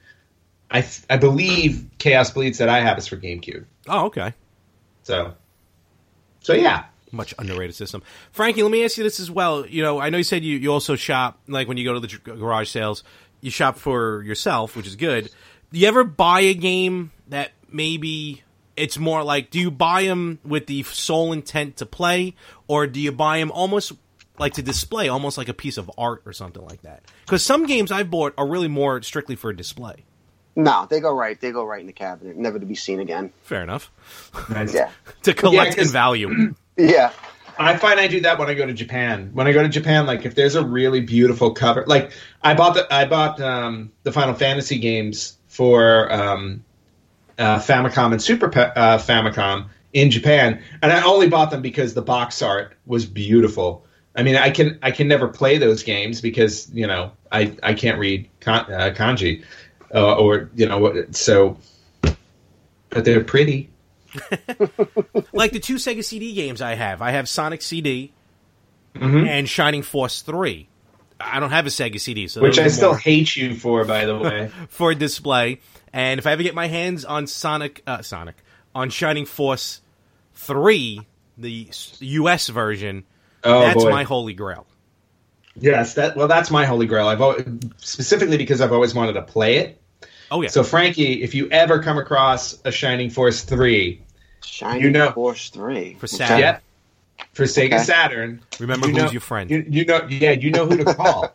I th- I believe Chaos Bleeds that I have is for GameCube. Oh, okay. So, so yeah. Much underrated system. Frankie, let me ask you this as well. You know, I know you said you, you also shop, like when you go to the garage sales, you shop for yourself, which is good. Do you ever buy a game that maybe it's more like, do you buy them with the sole intent to play, or do you buy them almost like to display, almost like a piece of art or something like that? Because some games I've bought are really more strictly for display. No, they go right. They go right in the cabinet, never to be seen again. Fair enough. Nice. Yeah, to collect yeah, and value. Yeah, I find I do that when I go to Japan. When I go to Japan, like if there's a really beautiful cover, like I bought the I bought um, the Final Fantasy games for um, uh, Famicom and Super uh, Famicom in Japan, and I only bought them because the box art was beautiful. I mean, I can I can never play those games because you know I I can't read kan- uh, kanji. Uh, or, you know, so, but they're pretty. Like the two Sega C D games I have. I have Sonic C D mm-hmm. and Shining Force three. I don't have a Sega C D. So Which I still more. hate you for, by the way. For display. And if I ever get my hands on Sonic, uh, Sonic, on Shining Force three, the U S version, oh, that's boy. my holy grail. Yes, that well, that's my holy grail. I've always, specifically because I've always wanted to play it. Oh yeah. So Frankie, if you ever come across a Shining Force three, Shining you know, Force three for Saturn, yeah, for Sega okay. Saturn. Remember you who's know, your friend. You, you know, yeah, you know who to call.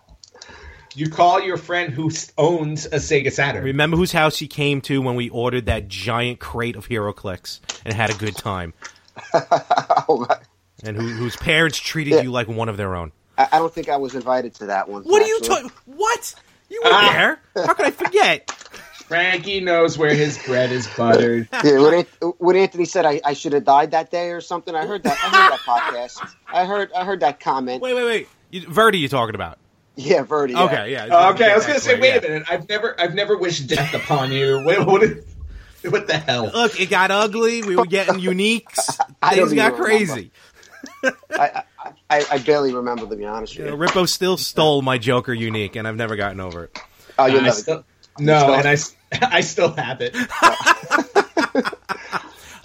You call your friend who owns a Sega Saturn. Remember whose house he came to when we ordered that giant crate of HeroClix and had a good time. Oh my. And who, whose parents treated yeah. you like one of their own. I don't think I was invited to that one. What actually. are you talking? What? You were ah. there? How could I forget? Frankie knows where his bread is buttered. Yeah, when Anthony said I, I should have died that day or something, I heard that. I heard that podcast. I heard. I heard that comment. Wait, wait, wait. You, Verdi, you talking about? Yeah, Verdi. Yeah. Okay, yeah. Oh, okay, I was going to say. Wait yeah. a minute. I've never. I've never wished death upon you. What? What, is, what the hell? Look, it got ugly. We were getting uniques. Things got crazy. I, I, I barely remember, to be honest with you. you know, Rippo still stole my Joker unique, and I've never gotten over it. Oh, you uh, never No, and I, I still have it. I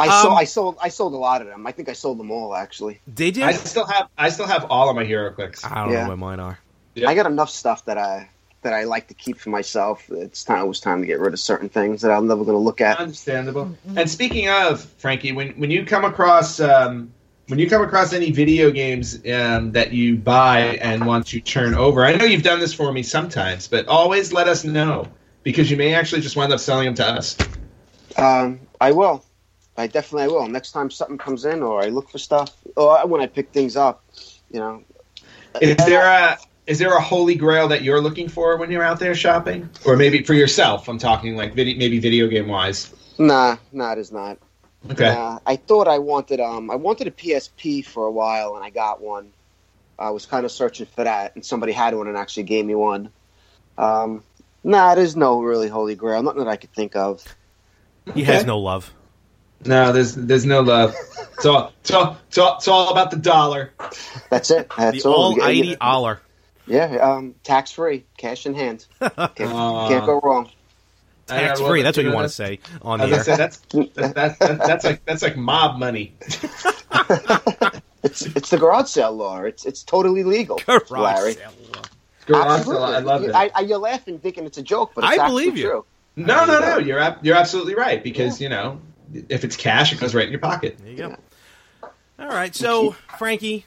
um, sold I sold I sold a lot of them. I think I sold them all, actually. Did you? I still have I still have all of my HeroClix. I don't yeah. know where mine are. Yeah. I got enough stuff that I that I like to keep for myself. It's time. It was time to get rid of certain things that I'm never going to look at. Understandable. And speaking of Frankie, when when you come across. Um, When you come across any video games um, that you buy and want to turn over, I know you've done this for me sometimes, but always let us know because you may actually just wind up selling them to us. Um, I will. I definitely will. Next time something comes in or I look for stuff or when I pick things up, you know. Is there a, is there a holy grail that you're looking for when you're out there shopping? Or maybe for yourself, I'm talking like video, maybe video game-wise. Nah, nah, it is not. Okay. Uh, I thought I wanted um I wanted a P S P for a while, and I got one. I was kind of searching for that, and somebody had one and actually gave me one. Um, nah, there's no really holy grail. Nothing that I could think of. He okay. has no love. No, there's there's no love. It's all it's all, it's all, it's all about the dollar. That's it. That's the all. The old dollar. Yeah, um, tax free, cash in hand. Can't, uh, can't go wrong. Tax free. That's what you want to say on the air. Say, that's, that, that, that, that's like that's like mob money. it's it's the garage sale law. It's it's totally legal. Garage Larry. sale law. Garage sale. I love it. I, I, you're laughing, thinking it's a joke, but it's I believe you. True. No, no, no. You're ab- you're absolutely right because yeah. you know if it's cash, it goes right in your pocket. There you go. Yeah. All right, so Frankie.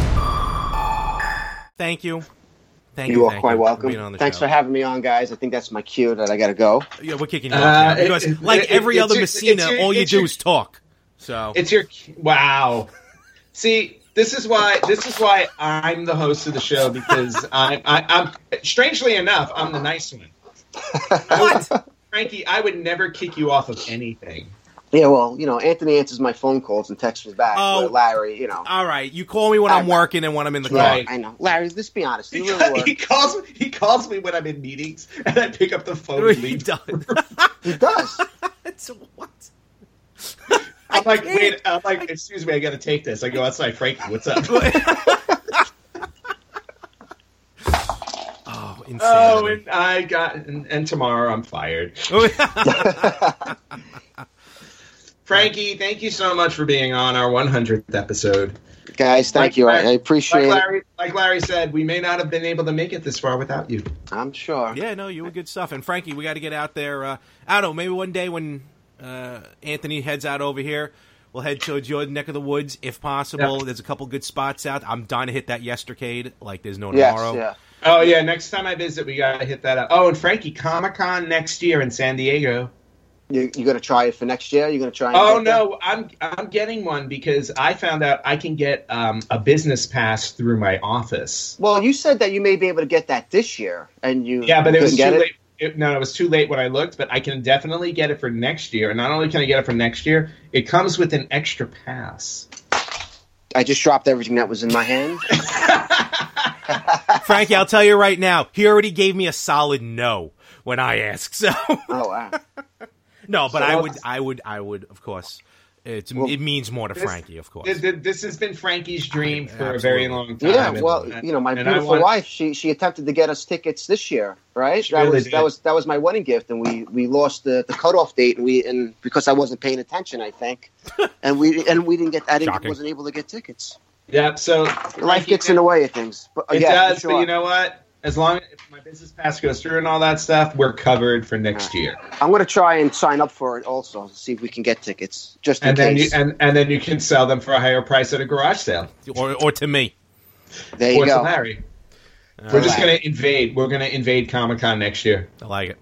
Thank you. Thank you. You are quite welcome. Thanks for having me on, guys. I think that's my cue that I got to go. Yeah, we're kicking you off now. Because like every other Messina, all you do is talk. So it's your wow. See, this is why this is why I'm the host of the show, because I, I, I'm strangely enough I'm the nice one. What, Frankie? I would never kick you off of anything. Yeah, well, you know, Anthony answers my phone calls and texts me back. Oh, but Larry, you know. All right, you call me when I'm, I'm working and when I'm in the car. Right. I know, Larry. Let's be honest. He, really he calls. Me, he calls me when I'm in meetings, and I pick up the phone. And he, does. he does. It's what? I'm like, wait. I'm like, excuse me. I got to take this. I go outside. Frankie, what's up? Oh, insanity. Oh, and I got and, and tomorrow I'm fired. Frankie, thank you so much for being on our one hundredth episode. Guys, thank like, you. I, I appreciate like Larry, it. Like Larry said, we may not have been able to make it this far without you. I'm sure. Yeah, no, you were good stuff. And Frankie, we got to get out there. Uh, I don't know, maybe one day when uh, Anthony heads out over here, we'll head towards your neck of the woods, if possible. Yep. There's a couple good spots out. I'm dying to hit that yestercade like there's no tomorrow. Yes, yeah. Oh, yeah, next time I visit, we got to hit that up. Oh, and Frankie, Comic-Con next year in San Diego. You, you gonna try it for next year? You gonna try? And oh no, I'm I'm getting one because I found out I can get um, a business pass through my office. Well, you said that you may be able to get that this year, and you yeah, but it was too it? late. It, no, it was too late when I looked, but I can definitely get it for next year. And not only can I get it for next year, it comes with an extra pass. I just dropped everything that was in my hand. Frankie, I'll tell you right now, he already gave me a solid no when I asked. So oh wow. No, but so, I would, I would, I would. Of course, it's, well, it means more to this, Frankie. Of course, this, this has been Frankie's dream for Absolutely. a very long time. Yeah, well, and, you know, my beautiful want... wife, she she attempted to get us tickets this year, right? She that really was did. that was that was my wedding gift, and we, we lost the, the cutoff date, and we and because I wasn't paying attention, I think, and we and we didn't get, I didn't, wasn't able to get tickets. Yeah, so life gets in the way of things. But, it yeah, does, sure. But you know what? As long as my business pass goes through and all that stuff, we're covered for next year. I'm going to try and sign up for it also, see if we can get tickets, just in and then case. You, and, and then you can sell them for a higher price at a garage sale. Or or to me. There you or go. Or to Larry. Uh, we're just going to invade. We're going to invade Comic-Con next year. I like it.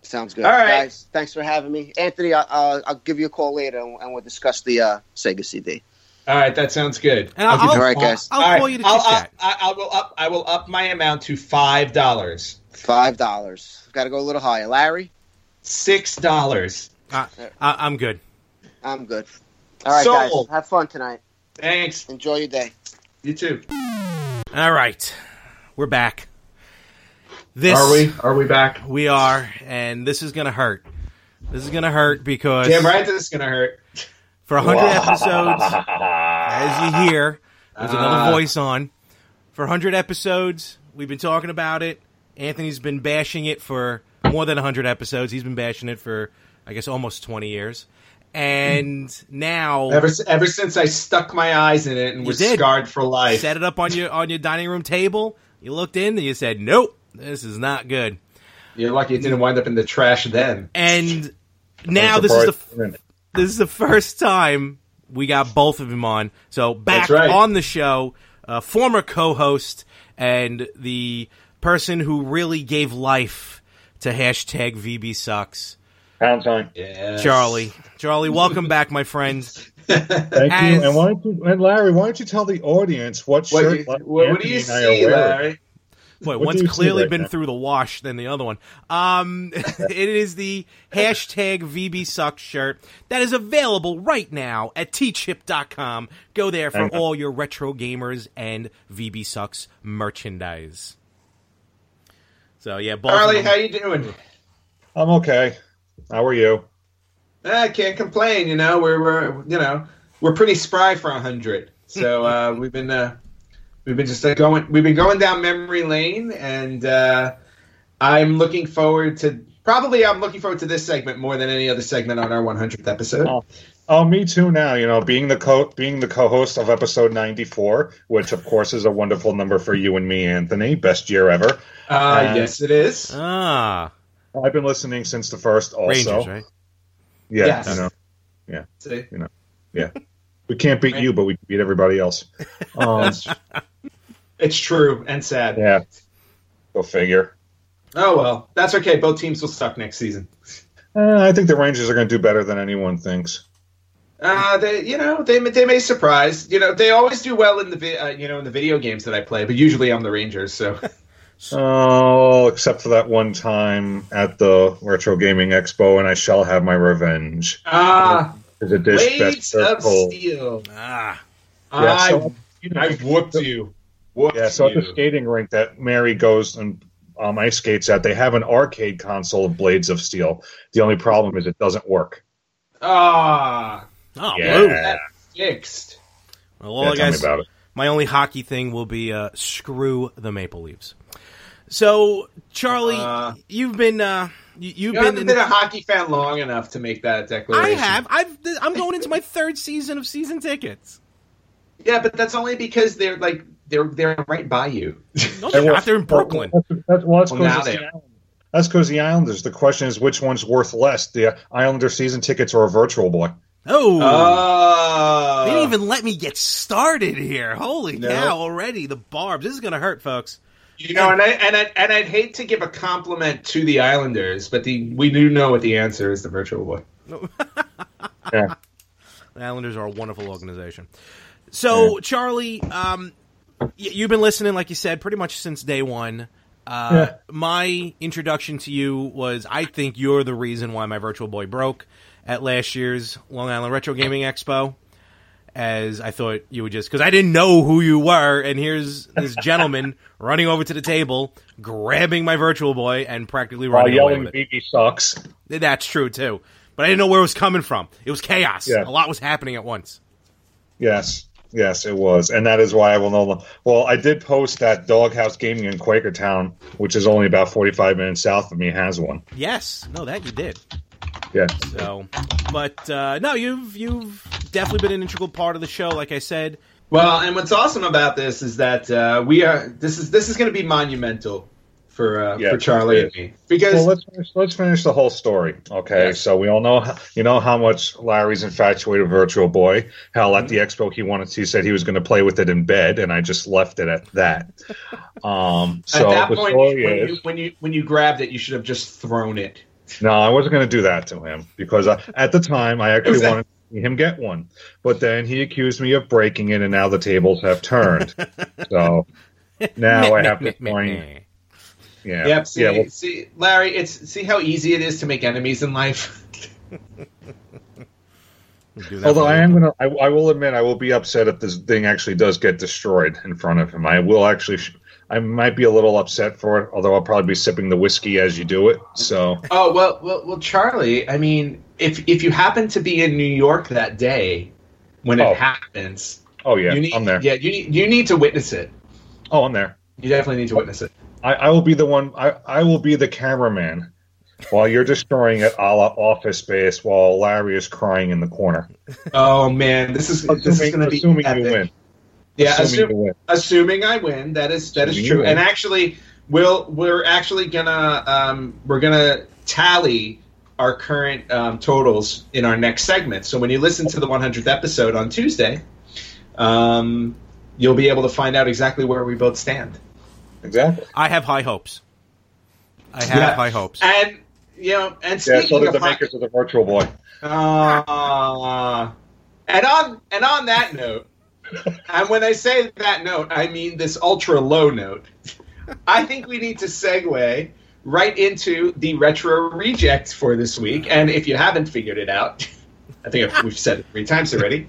Sounds good. All right. Guys, thanks for having me. Anthony, I, uh, I'll give you a call later, and we'll discuss the uh, Sega C D. All right, that sounds good. And I'll, I'll, I'll, all right, guys. I'll, I'll all call right. you to I'll up, I, I will up. I will up my amount to five dollars. Five dollars. Got to go a little higher, Larry. Six dollars. Uh, I'm good. I'm good. All right, so, guys. Have fun tonight. Thanks. Enjoy your day. You too. All right, we're back. This are we? Are we back? We are, and this is gonna hurt. This is gonna hurt because damn right, this is gonna hurt. For one hundred episodes, as you hear, there's another uh, voice on. For one hundred episodes, we've been talking about it. Anthony's been bashing it for more than one hundred episodes. He's been bashing it for, I guess, almost twenty years. And now... Ever ever since I stuck my eyes in it and was did. scarred for life. Set it up on your, on your dining room table. You looked in and you said, nope, this is not good. You're lucky it didn't wind up in the trash then. And now this is the... This is the first time we got both of them on. So back right. on the show, uh, former co-host and the person who really gave life to hashtag V B Sucks. Pound time. Yes. Charlie. Charlie, welcome back, my friends. Thank As, you. And why don't you, and Larry, why don't you tell the audience what shirt? What, you, what, what do you see, Larry? Boy, what one's clearly right been now? Through the wash than the other one. Um, it is the hashtag V B Sucks shirt that is available right now at T Chip dot com. Go there for all your Retro Gamers and V B Sucks merchandise. So yeah, Charlie, how you doing? I'm okay. How are you? I can't complain. You know, we're, we're you know we're pretty spry for a hundred. So uh, we've been. Uh, We've been just going. We've been going down memory lane, and uh, I'm looking forward to. Probably, I'm looking forward to this segment more than any other segment on our one hundredth episode. Oh, oh me too. Now, you know, being the co being the co-host of episode ninety-four, which of course is a wonderful number for you and me, Anthony. Best year ever. Ah, uh, yes, it is. Ah, I've been listening since the first. Also, Rangers, right? Yeah, yes. I know. Yeah, see? You know, yeah. We can't beat you, but we can beat everybody else. Um, It's true and sad. Yeah. Go figure. Oh, well. That's okay. Both teams will suck next season. Uh, I think the Rangers are going to do better than anyone thinks. Uh, they, you know, they, they may surprise. You know, they always do well in the vi- uh, you know in the video games that I play, but usually I'm the Rangers. So, oh, except for that one time at the Retro Gaming Expo, and I shall have my revenge. Ah, the Blades of Steel. Ah, yeah, I, so, you know, I whooped you. Whoops yeah, so you. At the skating rink that Mary goes and um, ice skates at, they have an arcade console of Blades of Steel. The only problem is it doesn't work. Ah, oh, yeah. That's fixed. Well, all yeah, I tell guess, me about it. My only hockey thing will be uh, screw the Maple Leafs. So, Charlie, uh, you've been uh, you, you've you been, in, been a hockey fan long enough to make that declaration. I have. I've, I'm going into my third season of season tickets. Yeah, but that's only because they're like. They're they're right by you. No, they're not. They're in Brooklyn. That's, well, that's because well, the, the Islanders. The question is, which one's worth less, the Islander season tickets or a virtual boy? Oh. Uh, they didn't even let me get started here. Holy no. cow, already. The barbs. This is going to hurt, folks. You know, and, I, and, I, and I'd hate to give a compliment to the Islanders, but the we do know what the answer is, the virtual boy. Yeah. The Islanders are a wonderful organization. So, yeah. Charlie... Um, You've been listening, like you said, pretty much since day one. Uh, yeah. My introduction to you was, I think you're the reason why my Virtual Boy broke at last year's Long Island Retro Gaming Expo, as I thought you would just... Because I didn't know who you were, and here's this gentleman running over to the table, grabbing my Virtual Boy, and practically running uh, away with it. B B sucks. That's true, too. But I didn't know where it was coming from. It was chaos. Yeah. A lot was happening at once. Yes. Yes, it was, and that is why I will no longer. Well, I did post that Doghouse Gaming in Quakertown, which is only about forty-five minutes south of me, has one. Yes, no, that you did. Yeah. So, but uh, no, you've you've definitely been an integral part of the show, like I said. Well, and what's awesome about this is that uh, we are. This is this is going to be monumental for uh, yeah, for Charlie and me because well, let's finish, let's finish the whole story. Okay, yes. So we all know how, you know how much Larry's infatuated with Virtual Boy. Hell, at the expo he wanted to, he said he was going to play with it in bed, and I just left it at that. Um, so at that point, when, is, you, when you when you grabbed it, you should have just thrown it. No, I wasn't going to do that to him because I, at the time I actually exactly. wanted to see him get one, but then he accused me of breaking it, and now the tables have turned. So now I have to find. Yeah. Yep. See, yeah, well, see, Larry, it's see how easy it is to make enemies in life. Although I am gonna, I, I will admit, I will be upset if this thing actually does get destroyed in front of him. I will actually, I might be a little upset for it. Although I'll probably be sipping the whiskey as you do it. So. Oh well, well, well, Charlie. I mean, if if you happen to be in New York that day when oh. it happens, oh yeah, you need, I'm there. Yeah, you need, you need to witness it. Oh, I'm there. You definitely need to witness it. I, I will be the one. I, I will be the cameraman while you're destroying it, a la Office Space, while Larry is crying in the corner. Oh man, this is assuming, this is going to be assuming epic. You win. Yeah, assuming, assume, win. assuming I win. That is that assuming is true. And actually, we'll we're actually gonna um, we're gonna tally our current um, totals in our next segment. So when you listen to the one hundredth episode on Tuesday, um, you'll be able to find out exactly where we both stand. Exactly. I have high hopes. I have yeah. high hopes. And you know, and speaking yeah, so of the high... makers of the Virtual Boy. Uh, And on and on that note, and when I say that note, I mean this ultra low note. I think we need to segue right into the Retro Reject for this week. And if you haven't figured it out, I think we've said it three times already.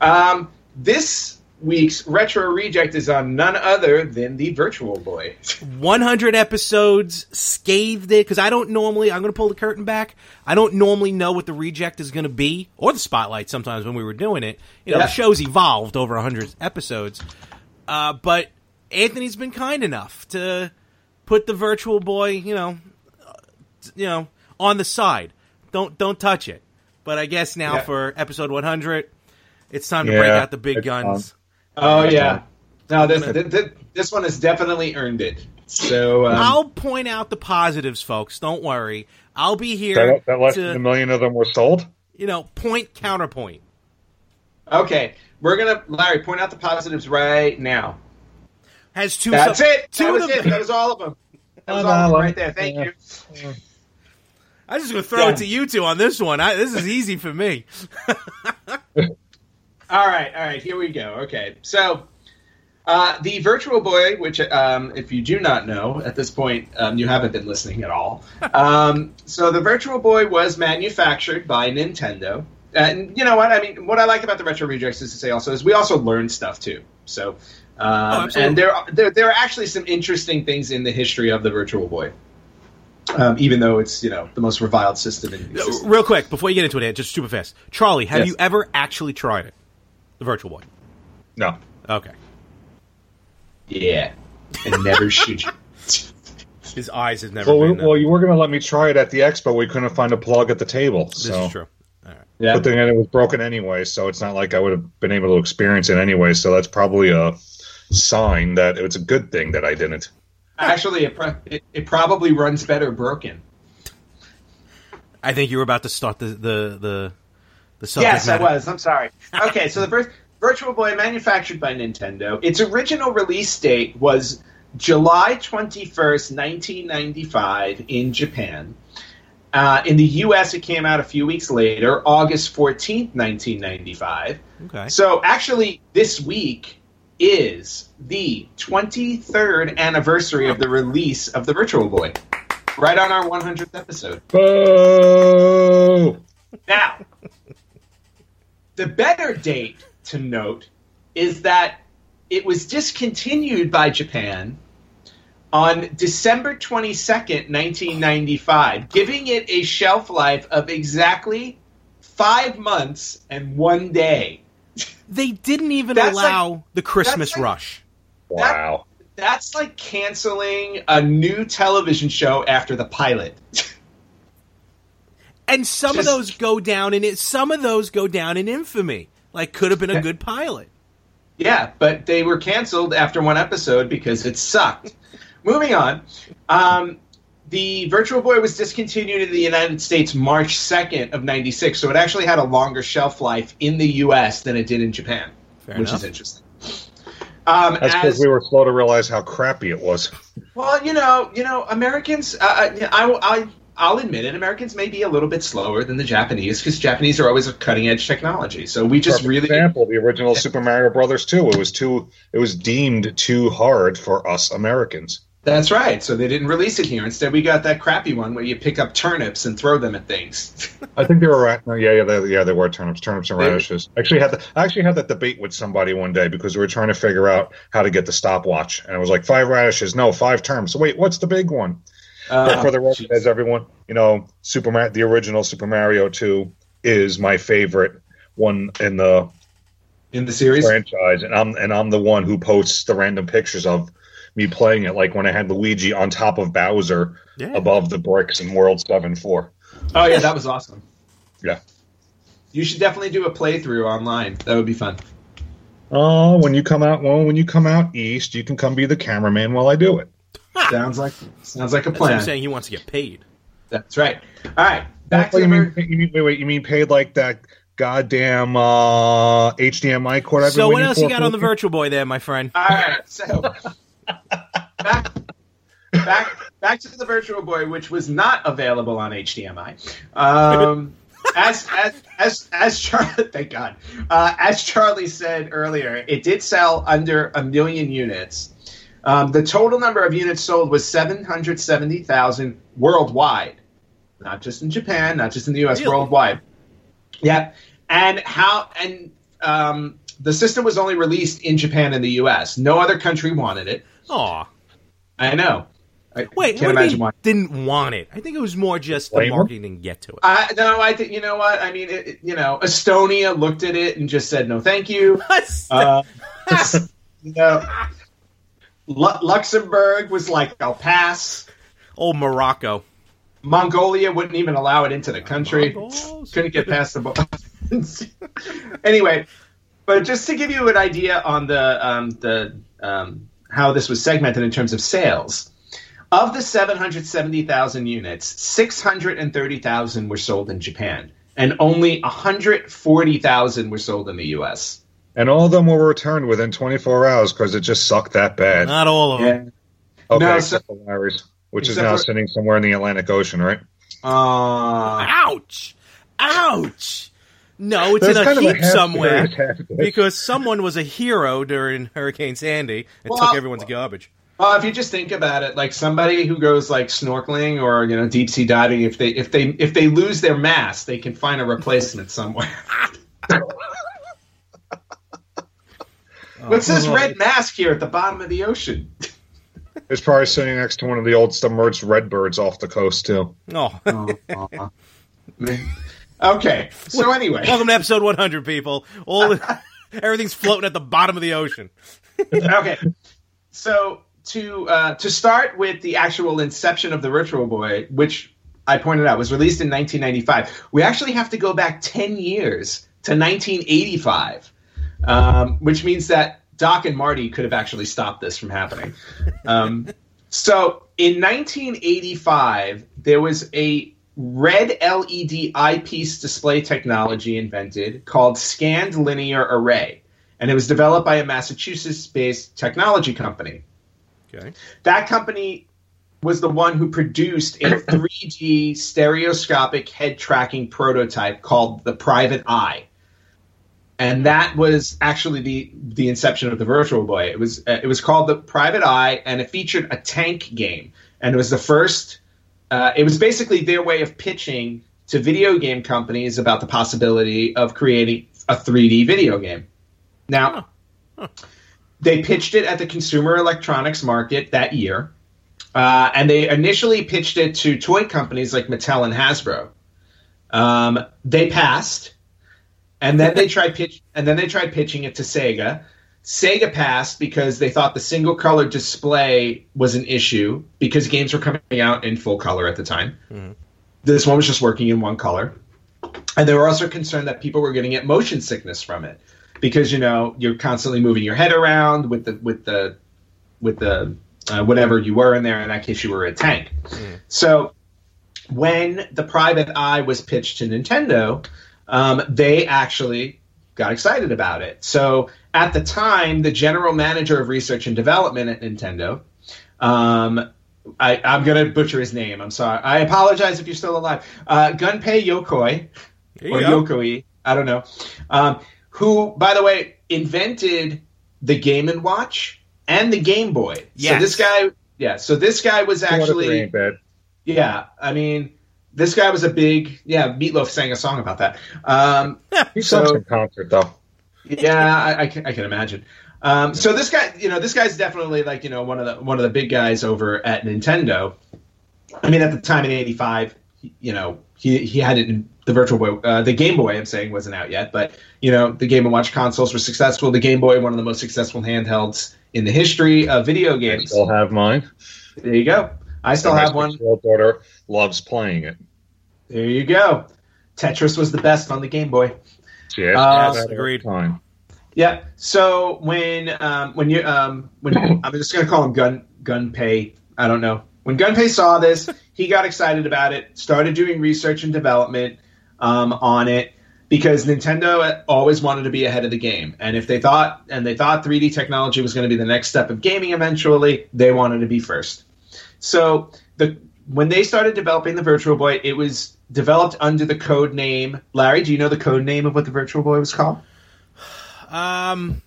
Um, this week's Retro Reject is on none other than the Virtual Boy. one hundred episodes, scathed it, because I don't normally, I'm going to pull the curtain back, I don't normally know what the Reject is going to be, or the Spotlight sometimes when we were doing it. You know, yeah. The show's evolved over one hundred episodes. Uh, but Anthony's been kind enough to put the Virtual Boy, you know, uh, you know, on the side. Don't don't touch it. But I guess now yeah. for episode one hundred, it's time to yeah, break out the big guns. Fun. Oh, yeah. No, this, this this one has definitely earned it. So um, I'll point out the positives, folks. Don't worry. I'll be here. That, that less than a million of them were sold? You know, point, counterpoint. Okay. We're going to, Larry, point out the positives right now. Has two That's so, it. Two that was of it. Them. That was all of them. That was all of them right there. Thank yeah. you. I'm just going to throw yeah. it to you two on this one. I, this is easy for me. All right, all right, here we go. Okay, so uh, the Virtual Boy, which um, if you do not know, at this point, um, you haven't been listening at all. Um, so the Virtual Boy was manufactured by Nintendo. And you know what? I mean, what I like about the Retro Rejects is to say also is we also learn stuff, too. So, um, oh, and there, there, there are actually some interesting things in the history of the Virtual Boy. Um, even though it's, you know, the most reviled system in existence. Real quick, before you get into it, just super fast. Charlie, have yes. you ever actually tried it? The Virtual Boy. No. Okay. Yeah. And never shoot you. His eyes have never well, been... We, well, you were going to let me try it at the expo. We couldn't find a plug at the table. So. This is true. All right. Yeah. But then it was broken anyway, so it's not like I would have been able to experience it anyway, so that's probably a sign that it's a good thing that I didn't. Actually, it, pro- it, it probably runs better broken. I think you were about to start the... the, the... Yes, matter. I was. I'm sorry. Okay, so the first Virtual Boy manufactured by Nintendo. Its original release date was July twenty-first, nineteen ninety-five in Japan. Uh, in the U S, it came out a few weeks later, August fourteenth, nineteen ninety-five. Okay. So actually, this week is the twenty-third anniversary of the release of the Virtual Boy. Right on our one hundredth episode. Boo! Now... The better date to note is that it was discontinued by Japan on December twenty-second, nineteen ninety-five, giving it a shelf life of exactly five months and one day. They didn't even that's allow like, the Christmas like, rush. That, wow. That's like canceling a new television show after the pilot. And some Just, of those go down in it. Some of those go down in infamy. Like could have been a good pilot. Yeah, but they were canceled after one episode because it sucked. Moving on, um, the Virtual Boy was discontinued in the United States March second of ninety-six. So it actually had a longer shelf life in the U S than it did in Japan, Fair which enough. Is interesting. Um, That's because we were slow to realize how crappy it was. Well, you know, you know, Americans. Uh, I. I, I I'll admit it, Americans may be a little bit slower than the Japanese, because Japanese are always a cutting-edge technology. So we just Perfect really... For example, the original Super Mario Brothers two, it was too, it was deemed too hard for us Americans. That's right, so they didn't release it here. Instead, we got that crappy one where you pick up turnips and throw them at things. I think they were... Ra- no, yeah, yeah, they, yeah, they were turnips, turnips and radishes. I actually, had the, I actually had that debate with somebody one day, because we were trying to figure out how to get the stopwatch. And it was like, five radishes, no, five turnips. Wait, what's the big one? Uh, for the record, as everyone, you know, Super Mar- the original Super Mario two is my favorite one in the in the series franchise, and I'm and I'm the one who posts the random pictures of me playing it, like when I had Luigi on top of Bowser yeah. above the bricks in World seven four. Oh yeah, that was awesome. Yeah, you should definitely do a playthrough online. That would be fun. Oh, when you come out, well, when you come out east, you can come be the cameraman while I do it. Sounds like sounds like a plan. That's what I'm saying, he wants to get paid. That's right. All right, back wait, to you mean, you mean, wait, wait, you mean paid like that goddamn uh, H D M I cord? I've so been what else for you got on the Virtual Boy there, my friend? All right, so back, back back to the Virtual Boy, which was not available on H D M I. Um, as as as as Charlie, thank God. Uh, as Charlie said earlier, it did sell under a million units. Um, the total number of units sold was seven hundred seventy thousand worldwide, not just in Japan, not just in the U S, really? Worldwide. Yeah, and how and um, the system was only released in Japan and the U S. No other country wanted it. Aw, I know. I Wait, can't imagine why. Didn't want it. I think it was more just the marketing didn't get to it. Uh, no, I think you know what I mean. It, it, you know, Estonia looked at it and just said no, thank you. uh, you know, Lu- Luxembourg was like, I'll pass. Oh, Morocco. Mongolia wouldn't even allow it into the country. Mongols. Couldn't get past the bo- Anyway, but just to give you an idea on the um, the um, how this was segmented in terms of sales. Of the seven hundred seventy thousand units, six hundred thirty thousand were sold in Japan, and only one hundred forty thousand were sold in the U S. And all of them were returned within twenty-four hours because it just sucked that bad. Not all of them. Yeah. Okay, no, except so, for Larry's, which is now for, sitting somewhere in the Atlantic Ocean, right? Uh, Ouch! Ouch! No, it's There's in a heap a somewhere period, because someone was a hero during Hurricane Sandy and well, took everyone's well, garbage. Well, if you just think about it, like somebody who goes like snorkeling or you know deep sea diving, if they if they if they lose their mask, they can find a replacement somewhere. What's this red mask here at the bottom of the ocean? It's probably sitting next to one of the old submerged redbirds off the coast too. Oh. Oh, okay. So anyway, welcome to episode one hundred, people. All the, everything's floating at the bottom of the ocean. Okay. So. To uh, to start with the actual inception of the Retro Boy, which I pointed out was released in nineteen ninety-five, we actually have to go back ten years to nineteen eighty-five, um, which means that Doc and Marty could have actually stopped this from happening. Um, so in nineteen eighty-five, there was a red L E D eyepiece display technology invented called Scanned Linear Array, and it was developed by a Massachusetts-based technology company. Okay. That company was the one who produced a three D stereoscopic head tracking prototype called the Private Eye, and that was actually the the inception of the Virtual Boy. It was uh, it was called the Private Eye, and it featured a tank game, and it was the first. Uh, it was basically their way of pitching to video game companies about the possibility of creating a three D video game. Now. Huh. Huh. They pitched it at the consumer electronics market that year, uh, and they initially pitched it to toy companies like Mattel and Hasbro. Um, they passed, and then they tried pitch, and then they tried pitching it to Sega. Sega passed because they thought the single color display was an issue because games were coming out in full color at the time. Mm. This one was just working in one color, and they were also concerned that people were going to get motion sickness from it. Because you know you're constantly moving your head around with the with the with the uh, whatever you were in there. In that case, you were a tank. Mm. So when the Private Eye was pitched to Nintendo, um, they actually got excited about it. So at the time, the general manager of research and development at Nintendo, um, I, I'm going to butcher his name. I'm sorry. I apologize if you're still alive. Uh, Gunpei Yokoi or go. Yokoi, I don't know. Um, Who, by the way, invented the Game and Watch and the Game Boy. Yes. So this guy, yeah. So this guy was actually, yeah. I mean, this guy was a big, yeah. Meatloaf sang a song about that. Um, he so, sucks in concert, though. Yeah, I, I, can, I can imagine. Um, so this guy, you know, this guy's definitely like you know one of the one of the big guys over at Nintendo. I mean, at the time in eighty-five, you know, he he had it in. The Virtual Boy, uh, the Game Boy, I'm saying, wasn't out yet, but you know, the Game and Watch consoles were successful. The Game Boy, one of the most successful handhelds in the history of video games. I still have mine. There you go. I still have one. My daughter loves playing it. There you go. Tetris was the best on the Game Boy. Yeah, uh, that's agreed. Time. Yeah. So when um, when you um, when I'm just going to call him Gun Gunpei. I don't know. When Gunpei saw this, he got excited about it. Started doing research and development. Um, on it because Nintendo always wanted to be ahead of the game, and if they thought and they thought three D technology was going to be the next step of gaming eventually, they wanted to be first. So the when they started developing the Virtual Boy, it was developed under the code name. Larry, do you know the code name of what the Virtual Boy was called? Um...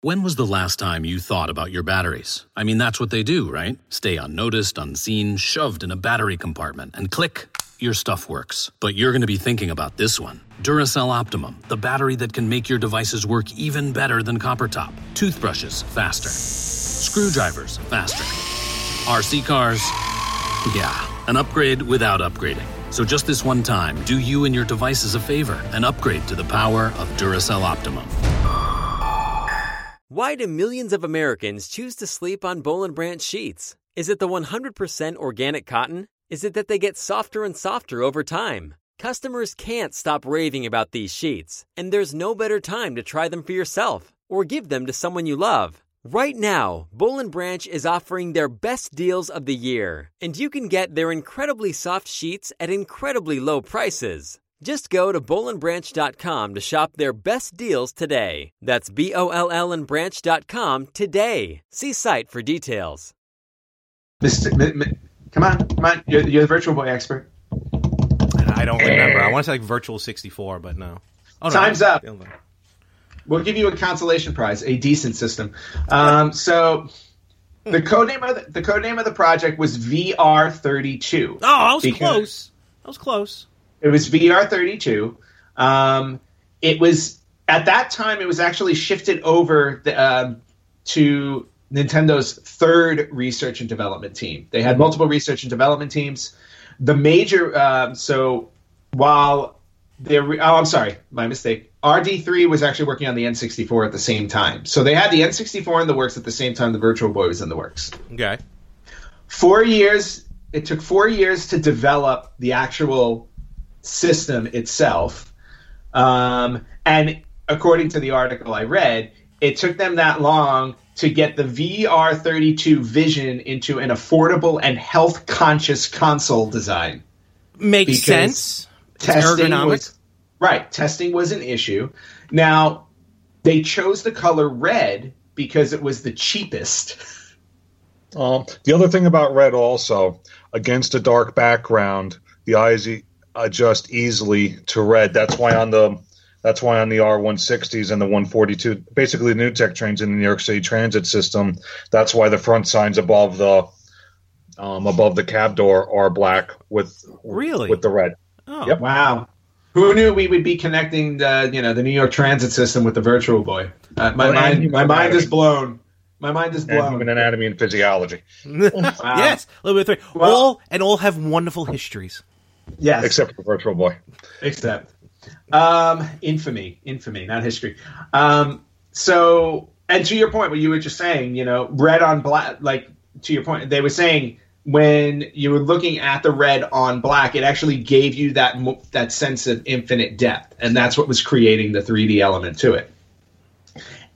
When was the last time you thought about your batteries? I mean, that's what they do, right? Stay unnoticed, unseen, shoved in a battery compartment, and click, your stuff works. But you're going to be thinking about this one. Duracell Optimum, the battery that can make your devices work even better than Copper Top. Toothbrushes, faster. Screwdrivers, faster. R C cars, yeah, an upgrade without upgrading. So just this one time, do you and your devices a favor and upgrade to the power of Duracell Optimum. Why do millions of Americans choose to sleep on Boll and Branch sheets? Is it the one hundred percent organic cotton? Is it that they get softer and softer over time? Customers can't stop raving about these sheets, and there's no better time to try them for yourself or give them to someone you love. Right now, Boll and Branch is offering their best deals of the year, and you can get their incredibly soft sheets at incredibly low prices. Just go to boll and branch dot com to shop their best deals today. That's B O L L and branch dot com today. See site for details. Mister, m- m- come on, come on. You're, you're the Virtual Boy expert. I don't remember. I want to say like Virtual sixty-four, but no. Oh, no Time's no. up. We'll give you a consolation prize, a decent system. Um, so the code name of the, the code name of the project was V R thirty-two. Oh, I was close. I was close. It was V R thirty-two. Um, it was at that time. It was actually shifted over the, uh, to Nintendo's third research and development team. They had multiple research and development teams. The major uh, so while they re- oh, I'm sorry, my mistake. R D three was actually working on the N sixty-four at the same time. So they had the N sixty-four in the works at the same time the Virtual Boy was in the works. Okay. Four years. It took four years to develop the actual system itself, um, and according to the article I read, it took them that long to get the V R thirty-two vision into an affordable and health conscious console design. Makes because sense. Testing was, right, testing was an issue. Now, they chose the color red because it was the cheapest. Uh, the other thing about red also, against a dark background, the eyes e- adjust easily to red. That's why on the that's why on the R one sixties and the one forty-two, basically the new tech trains in the New York City transit system, that's why the front signs above the um, above the cab door are black with really with the red. Oh yep. Wow! Who knew we would be connecting the you know the New York transit system with the Virtual Boy? Uh, my well, mind my mind anatomy. is blown. My mind is blown. And human anatomy and physiology. Wow. Yes, a little bit of three. Well, all and all have wonderful histories. Yes. Except for Virtual Boy. Except. Um, infamy. Infamy, not history. Um, so, and to your point, what you were just saying, you know, red on black, like, to your point, they were saying when you were looking at the red on black, it actually gave you that that sense of infinite depth, and that's what was creating the three D element to it.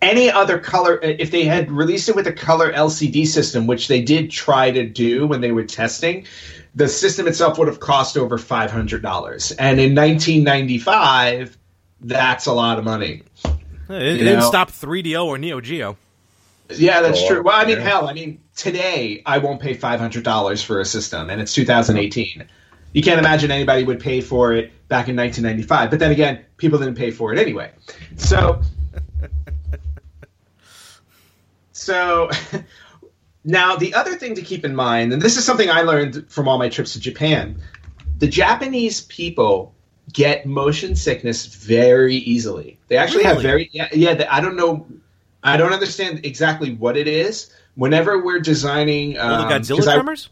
Any other color, if they had released it with a color L C D system, which they did try to do when they were testing, the system itself would have cost over five hundred dollars. And in nineteen ninety-five, that's a lot of money. It, it didn't stop three D O or Neo Geo. Yeah, that's true. Well, I mean, hell, I mean, today I won't pay five hundred dollars for a system, and it's two thousand eighteen. You can't imagine anybody would pay for it back in nineteen ninety-five. But then again, people didn't pay for it anyway. So... So now the other thing to keep in mind, and this is something I learned from all my trips to Japan, the Japanese people get motion sickness very easily. They actually really? have very yeah, yeah the, I don't know I don't understand exactly what it is. Whenever we're designing um, oh, the Godzilla drummers?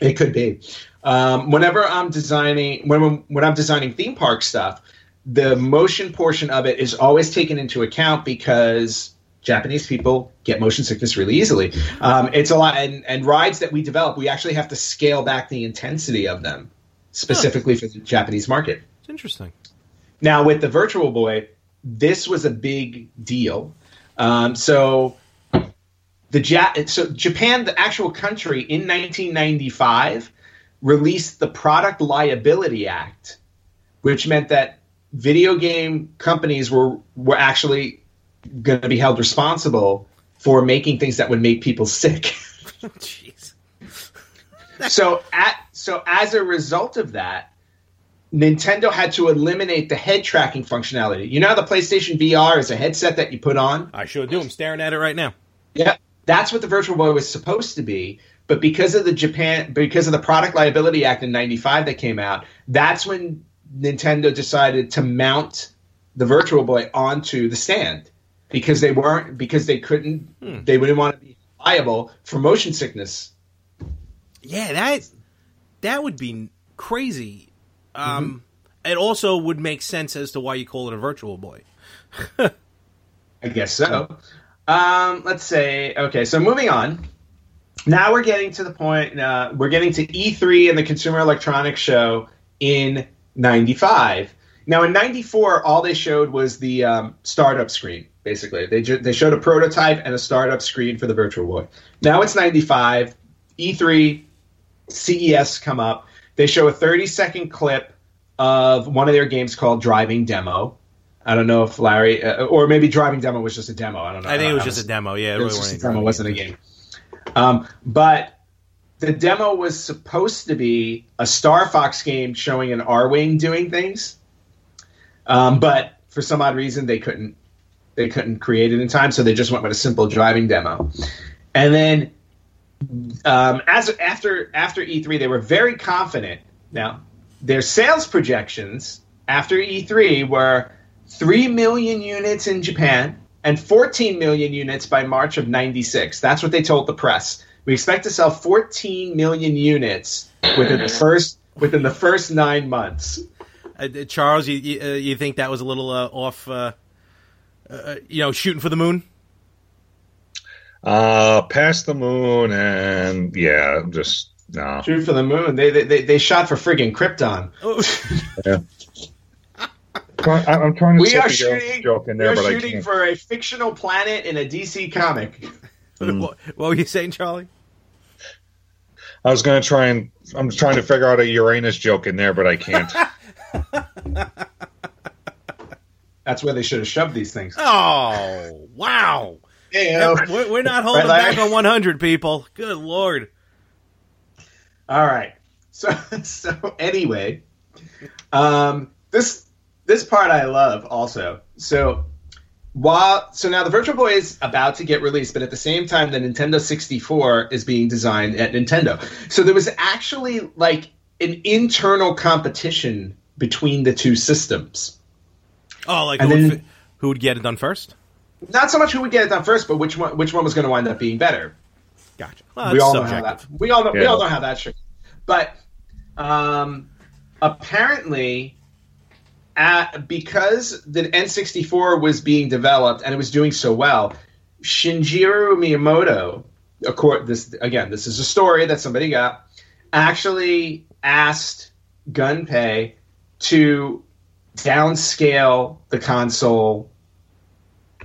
I, it could be. Um, whenever I'm designing when when I'm designing theme park stuff, the motion portion of it is always taken into account because Japanese people get motion sickness really easily. Um, it's a lot, and, and rides that we develop, we actually have to scale back the intensity of them, specifically huh. for the Japanese market. It's interesting. Now, with the Virtual Boy, this was a big deal. Um, so, the ja- so Japan, the actual country, in nineteen ninety-five, released the Product Liability Act, which meant that video game companies were were actually... going to be held responsible for making things that would make people sick. Jeez. so at so as a result of that, Nintendo had to eliminate the head tracking functionality. You know how the PlayStation V R is a headset that you put on? I sure do. I'm staring at it right now. Yeah, that's what the Virtual Boy was supposed to be. But because of the Japan, because of the Product Liability Act in ninety-five that came out, that's when Nintendo decided to mount the Virtual Boy onto the stand because they weren't, because they couldn't, hmm. they wouldn't want to be liable for motion sickness. Yeah, that that would be crazy. Um, mm-hmm. It also would make sense as to why you call it a Virtual Boy. I guess so. Um, let's say okay. So moving on. Now we're getting to the point, uh, we're getting to E three and the Consumer Electronics Show in ninety-five. Now, in ninety-four, all they showed was the um, startup screen, basically. They ju- they showed a prototype and a startup screen for the Virtual Boy. Now it's ninety-five, E three, C E S come up. They show a thirty-second clip of one of their games called Driving Demo. I don't know if Larry, uh, or maybe Driving Demo was just a demo. I don't know. I think it was I, just I was, a demo, yeah. It, it was just a demo, it wasn't a game. Um, but the demo was supposed to be a Star Fox game showing an R-Wing doing things. Um, but for some odd reason, they couldn't they couldn't create it in time, so they just went with a simple driving demo. And then um, as after after E three, they were very confident. Now, their sales projections after E three were three million units in Japan, and fourteen million units by March of ninety-six. That's what they told the press. We expect to sell fourteen million units within the first within the first nine months. Uh, Charles, you you, uh, you think that was a little uh, off? Uh, uh, you know, shooting for the moon. Uh, past the moon, and yeah, just no. Nah. Shoot for the moon. They they they shot for friggin' Krypton. Oh. Yeah. I'm trying to we are shooting, joke in there, we are but shooting I can't. for a fictional planet in a D C comic. Mm. What, what were you saying, Charlie? I was going to try and I'm trying to figure out a Uranus joke in there, but I can't. That's where they should have shoved these things. Oh wow! Yeah, we're, we're not holding right, back on one hundred people. Good Lord! All right. So so anyway, um, this. This part I love also. So while so now the Virtual Boy is about to get released, but at the same time the Nintendo sixty-four is being designed at Nintendo. So there was actually like an internal competition between the two systems. Oh, like who, then, would, who would get it done first? Not so much who would get it done first, but which one which one was going to wind up being better. Gotcha. Well, we, all know how that, we all know yeah. we all know how that should. But um, apparently Uh, because the N sixty-four was being developed and it was doing so well, Shigeru Miyamoto, according, this again, this is a story that somebody got, actually asked Gunpei to downscale the console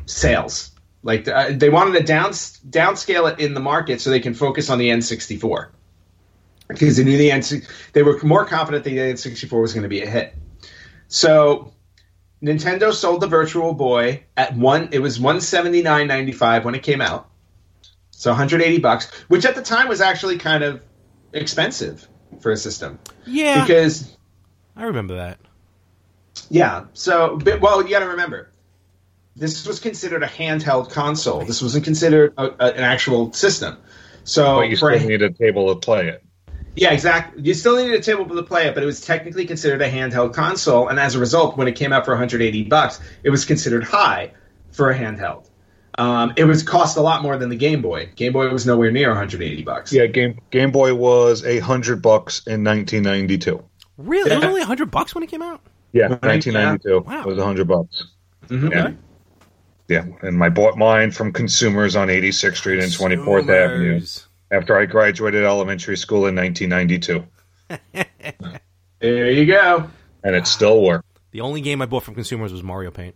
sales. Like uh, they wanted to down downscale it in the market so they can focus on the N sixty-four because they knew the N- they were more confident the N sixty-four was going to be a hit. So Nintendo sold the Virtual Boy at one. It was one hundred seventy-nine dollars and ninety-five cents when it came out, so one hundred eighty bucks, which at the time was actually kind of expensive for a system. Yeah, because I remember that. Yeah, so but, well, you got to remember, this was considered a handheld console. This wasn't considered a, a, an actual system. So but you still need a table to play it. Yeah, exactly. You still needed a table to play it, but it was technically considered a handheld console, and as a result, when it came out for one hundred eighty bucks, it was considered high for a handheld. Um, it was cost a lot more than the Game Boy. Game Boy was nowhere near one hundred eighty bucks. Yeah, Game Game Boy was a hundred bucks in nineteen ninety-two. Really? Yeah. It was only a hundred bucks when it came out? Yeah, nineteen ninety-two. Wow. It was a hundred bucks. Mm-hmm. Yeah. Okay. Yeah, and I bought mine from consumers on eighty-sixth Street and twenty-fourth consumers. Avenue. After I graduated elementary school in nineteen ninety-two. There you go. And it still worked. The only game I bought from consumers was Mario Paint.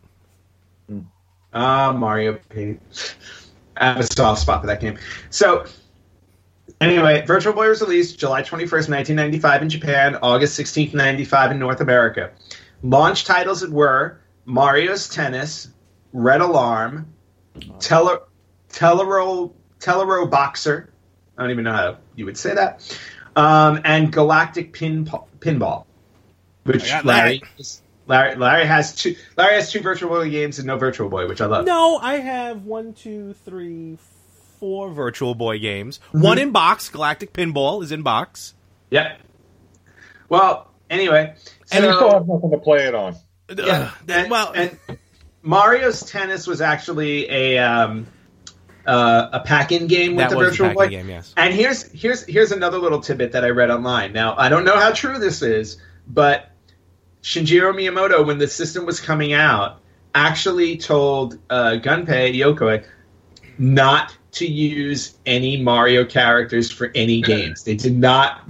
Ah, uh, Mario Paint. I have a soft spot for that game. So, anyway, Virtual Boy was released July twenty-first, nineteen ninety-five in Japan, August sixteenth, ninety-five in North America. Launch titles were Mario's Tennis, Red Alarm, Tele- Telero Telero Boxer, I don't even know how you would say that. Um, and Galactic Pin Pinball. Which Larry, Larry, Larry has two. Larry has two Virtual Boy games and no Virtual Boy, which I love. No, I have one, two, three, four Virtual Boy games. Mm-hmm. One in box. Galactic Pinball is in box. Yep. Well, anyway, so, and you still have nothing to play it on. Yeah. That, well, and Mario's Tennis was actually a um, uh, a pack-in game with the Virtual Boy. Game, yes. And here's here's here's another little tidbit that I read online. Now I don't know how true this is, but Shigeru Miyamoto, when the system was coming out, actually told uh, Gunpei Yokoi not to use any Mario characters for any games. They did not,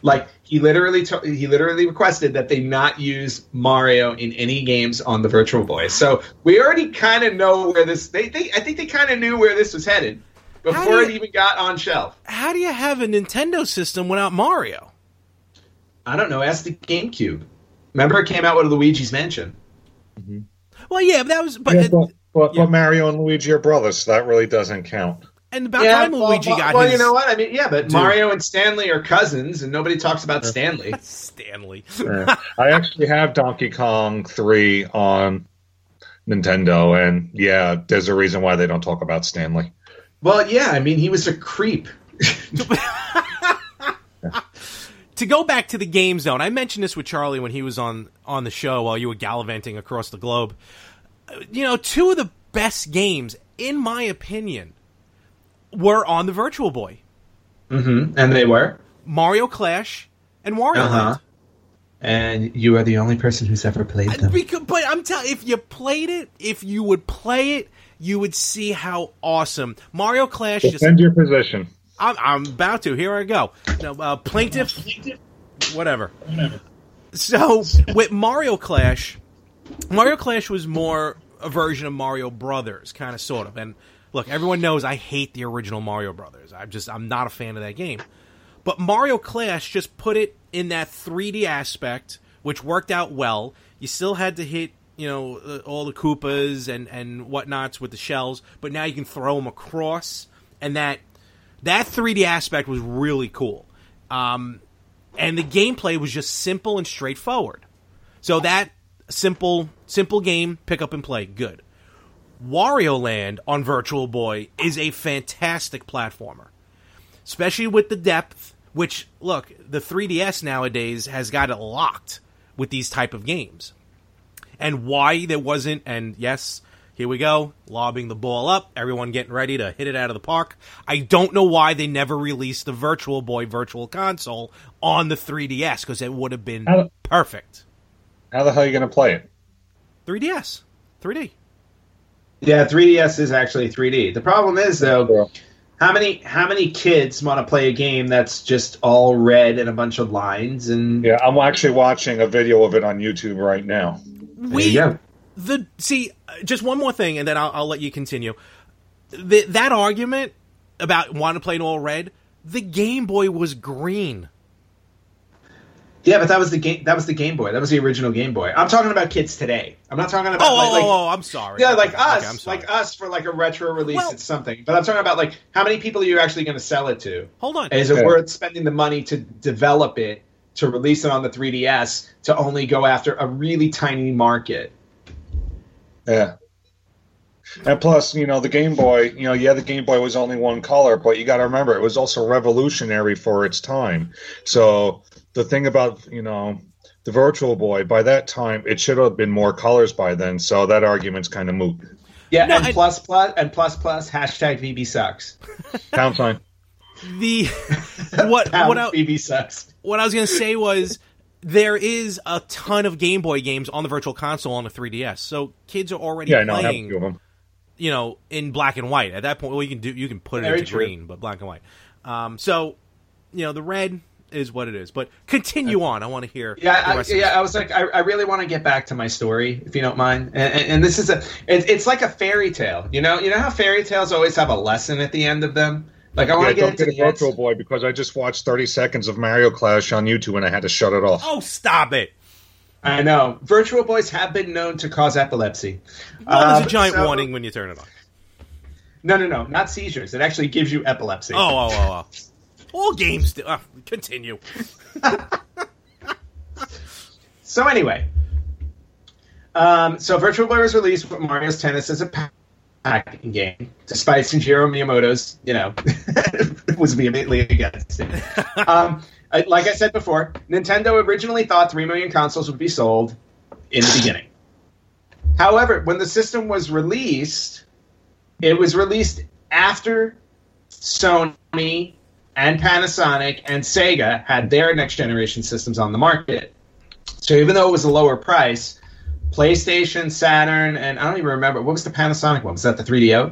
like, he literally to- he literally requested that they not use Mario in any games on the Virtual Boy. So we already kind of know where this, they, they I think they kind of knew where this was headed before you, it even got on shelf. How do you have a Nintendo system without Mario? I don't know. Ask the GameCube. Remember, it came out with Luigi's Mansion. Mm-hmm. Well, yeah, but that was. But, yeah, but, but, yeah. but Mario and Luigi are brothers, so that really doesn't count. And about yeah, time well, Luigi well, got well, his. Well, you know what? I mean, yeah, but dude. Mario and Stanley are cousins, and nobody talks about Stanley. Stanley. Yeah. I actually have Donkey Kong three on Nintendo, and yeah, there's a reason why they don't talk about Stanley. Well, yeah, I mean, he was a creep. To go back to the game zone, I mentioned this with Charlie when he was on, on the show while you were gallivanting across the globe. You know, two of the best games, in my opinion, were on the Virtual Boy. Mm-hmm. And they were? Mario Clash and Wario uh-huh. Land. And you are the only person who's ever played them. I, because, but I'm telling you, if you played it, if you would play it, you would see how awesome. Mario Clash. Defend just, your position. I'm, I'm about to. Here I go. Now, uh, plaintiff, plaintiff, whatever. whatever. So with Mario Clash, Mario Clash was more a version of Mario Brothers, kind of, sort of. And look, everyone knows I hate the original Mario Brothers. I'm just, I'm not a fan of that game. But Mario Clash just put it in that three D aspect, which worked out well. You still had to hit, you know, all the Koopas and and whatnots with the shells, but now you can throw them across, and that. That three D aspect was really cool. Um, and the gameplay was just simple and straightforward. So that simple simple game, pick up and play, good. Wario Land on Virtual Boy is a fantastic platformer. Especially with the depth, which, look, the three D S nowadays has got it locked with these type of games. And why there wasn't, and yes... Here we go, lobbing the ball up, everyone getting ready to hit it out of the park. I don't know why they never released the Virtual Boy Virtual Console on the three D S, because it would have been how the, perfect. How the hell are you going to play it? three D S. three D. Yeah, three D S is actually three D. The problem is, though, yeah. how many how many kids want to play a game that's just all red and a bunch of lines? And yeah, I'm actually watching a video of it on YouTube right now. We... There you go. The see, just one more thing, and then I'll, I'll let you continue. The, that argument about wanting to play it all red, the Game Boy was green. Yeah, but that was the game. That was the Game Boy. That was the original Game Boy. I'm talking about kids today. I'm not talking about. Oh, like, oh, like, oh, I'm sorry. Yeah, like us, okay, like us for like a retro release well, or something. But I'm talking about like how many people are you actually going to sell it to? Hold on, is okay. it worth spending the money to develop it, to release it on the three D S, to only go after a really tiny market? Yeah. And plus, you know, the Game Boy, you know, yeah, the Game Boy was only one color, but you got to remember, it was also revolutionary for its time. So the thing about, you know, the Virtual Boy, by that time, it should have been more colors by then. So that argument's kind of moot. Yeah, no, and I... plus, plus, and plus, plus, hashtag V B sucks. Pound sign. The, what, Pound what I, V B sucks. What I was going to say was, there is a ton of Game Boy games on the Virtual Console on the three D S, so kids are already yeah, no, playing. Have them. You know, in black and white. At that point, well, you can do you can put Very it into true. green, but black and white. Um, so, you know, the red is what it is. But continue okay. on. I want to hear. Yeah, the rest I, of yeah. This. I was like, I, I really want to get back to my story, if you don't mind. And, and, and this is a, it, it's like a fairy tale. You know, you know how fairy tales always have a lesson at the end of them. Like, I want yeah, to get into the Virtual Boy because I just watched thirty seconds of Mario Clash on YouTube and I had to shut it off. Oh, stop it. I know. Virtual Boys have been known to cause epilepsy. Well, um, there's a giant so, warning when you turn it on. No, no, no. Not seizures. It actually gives you epilepsy. Oh, oh, oh, oh. All games do. Uh, continue. So anyway, um, so Virtual Boy was released with Mario's Tennis as a packing game, despite Shigeru Miyamoto's, you know, was vehemently against it. Um, like I said before, Nintendo originally thought three million consoles would be sold in the beginning. However, when the system was released, it was released after Sony and Panasonic and Sega had their next-generation systems on the market. So even though it was a lower price, PlayStation, Saturn, and I don't even remember, what was the Panasonic one? Was that the three D O?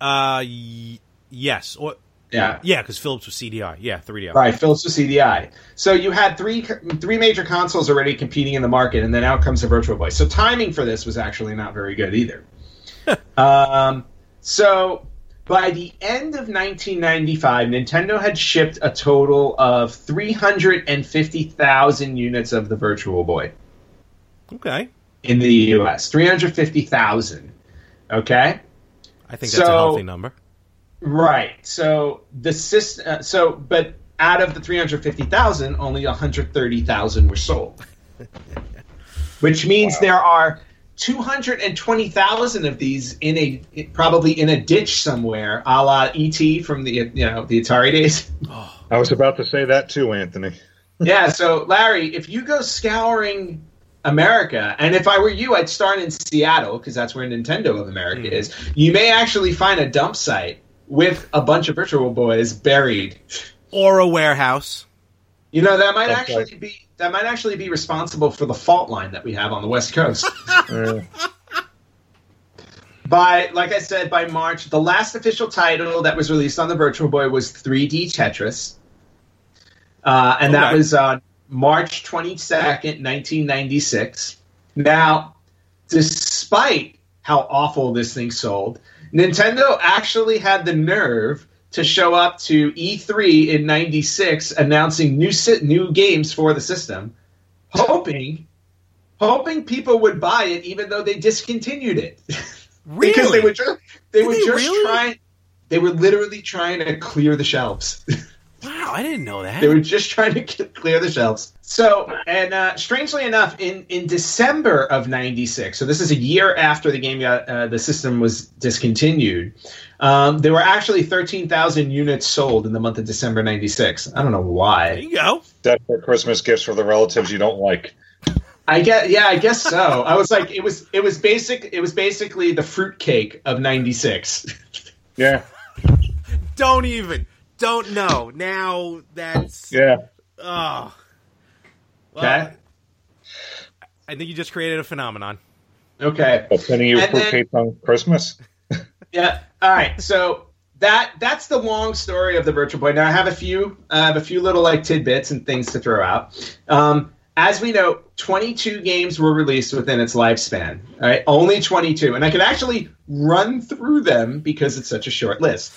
Uh, y- yes. Or, yeah. Yeah, because Philips was C D I. Yeah, three D O. Right, Philips was C D I. So you had three three major consoles already competing in the market, and then out comes the Virtual Boy. So timing for this was actually not very good either. um, so by the end of nineteen ninety-five, Nintendo had shipped a total of three hundred fifty thousand units of the Virtual Boy. Okay. In the U S. three hundred fifty thousand. Okay? I think that's so, a healthy number. Right. So, the system, uh, so but out of the three hundred fifty thousand, only one hundred thirty thousand were sold. Which means wow. there are two hundred twenty thousand of these in a probably in a ditch somewhere, a la E T from the you know the Atari days. I was about to say that too, Anthony. Yeah, so Larry, if you go scouring America, and if I were you, I'd start in Seattle because that's where Nintendo of America mm. is. You may actually find a dump site with a bunch of Virtual Boys buried, or a warehouse. You know that might okay. actually be. That might actually be responsible for the fault line that we have on the West Coast. By, like I said, by March, the last official title that was released on the Virtual Boy was three D Tetris. Uh, and okay. that was on March twenty-second, nineteen ninety-six. Now, despite how awful this thing sold, Nintendo actually had the nerve to show up to E three in ninety-six announcing new si- new games for the system, hoping hoping people would buy it even though they discontinued it. Really? Because they were just, they Did were they just really? trying they were literally trying to clear the shelves. Wow, I didn't know that. They were just trying to get, clear the shelves. So, and uh, strangely enough, in, in December of ninety-six, so this is a year after the game got, uh, the system was discontinued, um, there were actually thirteen thousand units sold in the month of December ninety-six. I don't know why. There you go. That's for Christmas gifts for the relatives you don't like. I guess, yeah, I guess so. I was like, it was it was basic. It was basically the fruitcake of ninety-six. Yeah. Don't even. Don't know now. That's yeah. Oh, well, okay. I think you just created a phenomenon. Okay, sending you fruitcakes on Christmas. Yeah. All right. So that that's the long story of the Virtual Boy. Now I have a few. I have a few little like tidbits and things to throw out. Um, as we know, twenty-two games were released within its lifespan. All right, only twenty-two, and I could actually run through them because it's such a short list.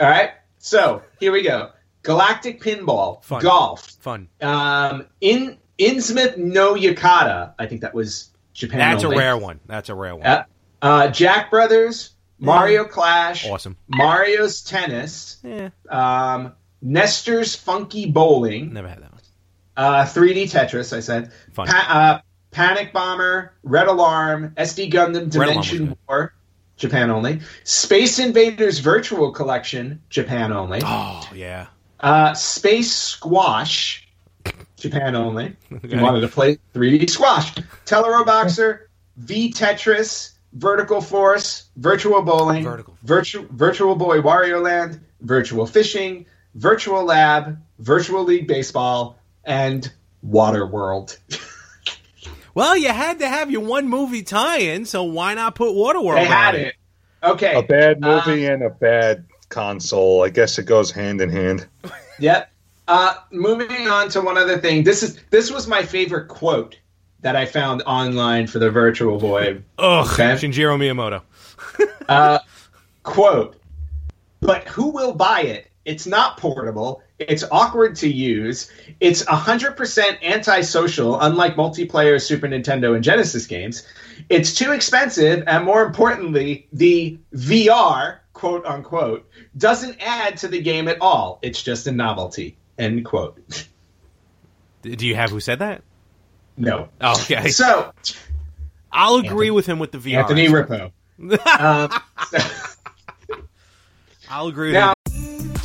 All right. So, here we go. Galactic Pinball, Fun. Golf, Fun. Um, in Innsmouth no Yakata. I think that was Japan. That's only. a rare one. That's a rare one. Uh, uh, Jack Brothers, Mario mm. Clash, awesome. Mario's Tennis, yeah. um, Nestor's Funky Bowling. Never had that one. Uh, three D Tetris, I said. Fun. Pa- uh, Panic Bomber, Red Alarm, S D Gundam Dimension War. Japan only. Space Invaders Virtual Collection, Japan only. Oh, yeah. Uh, Space Squash, Japan only. Okay. You wanted to play three D Squash. Teleroboxer, V-Tetris, Vertical Force, Virtual Bowling, Vertical. Virtu- Virtual Boy Wario Land, Virtual Fishing, Virtual Lab, Virtual League Baseball, and Water World. Well, you had to have your one movie tie-in, so why not put Waterworld? They had it. it. Okay, a bad movie uh, and a bad console. I guess it goes hand in hand. Yep. Uh, moving on to one other thing. This is this was my favorite quote that I found online for the Virtual Boy. Ugh, okay? Shigeru Miyamoto. uh, quote: "But who will buy it? It's not portable. It's awkward to use. It's one hundred percent antisocial, unlike multiplayer Super Nintendo and Genesis games. It's too expensive, and more importantly, the V R, quote unquote, doesn't add to the game at all. It's just a novelty," end quote. Do you have who said that? No. Oh, okay. So I'll agree Anthony, with him with the V R. Anthony Rippo. uh, so. I'll agree with now, him.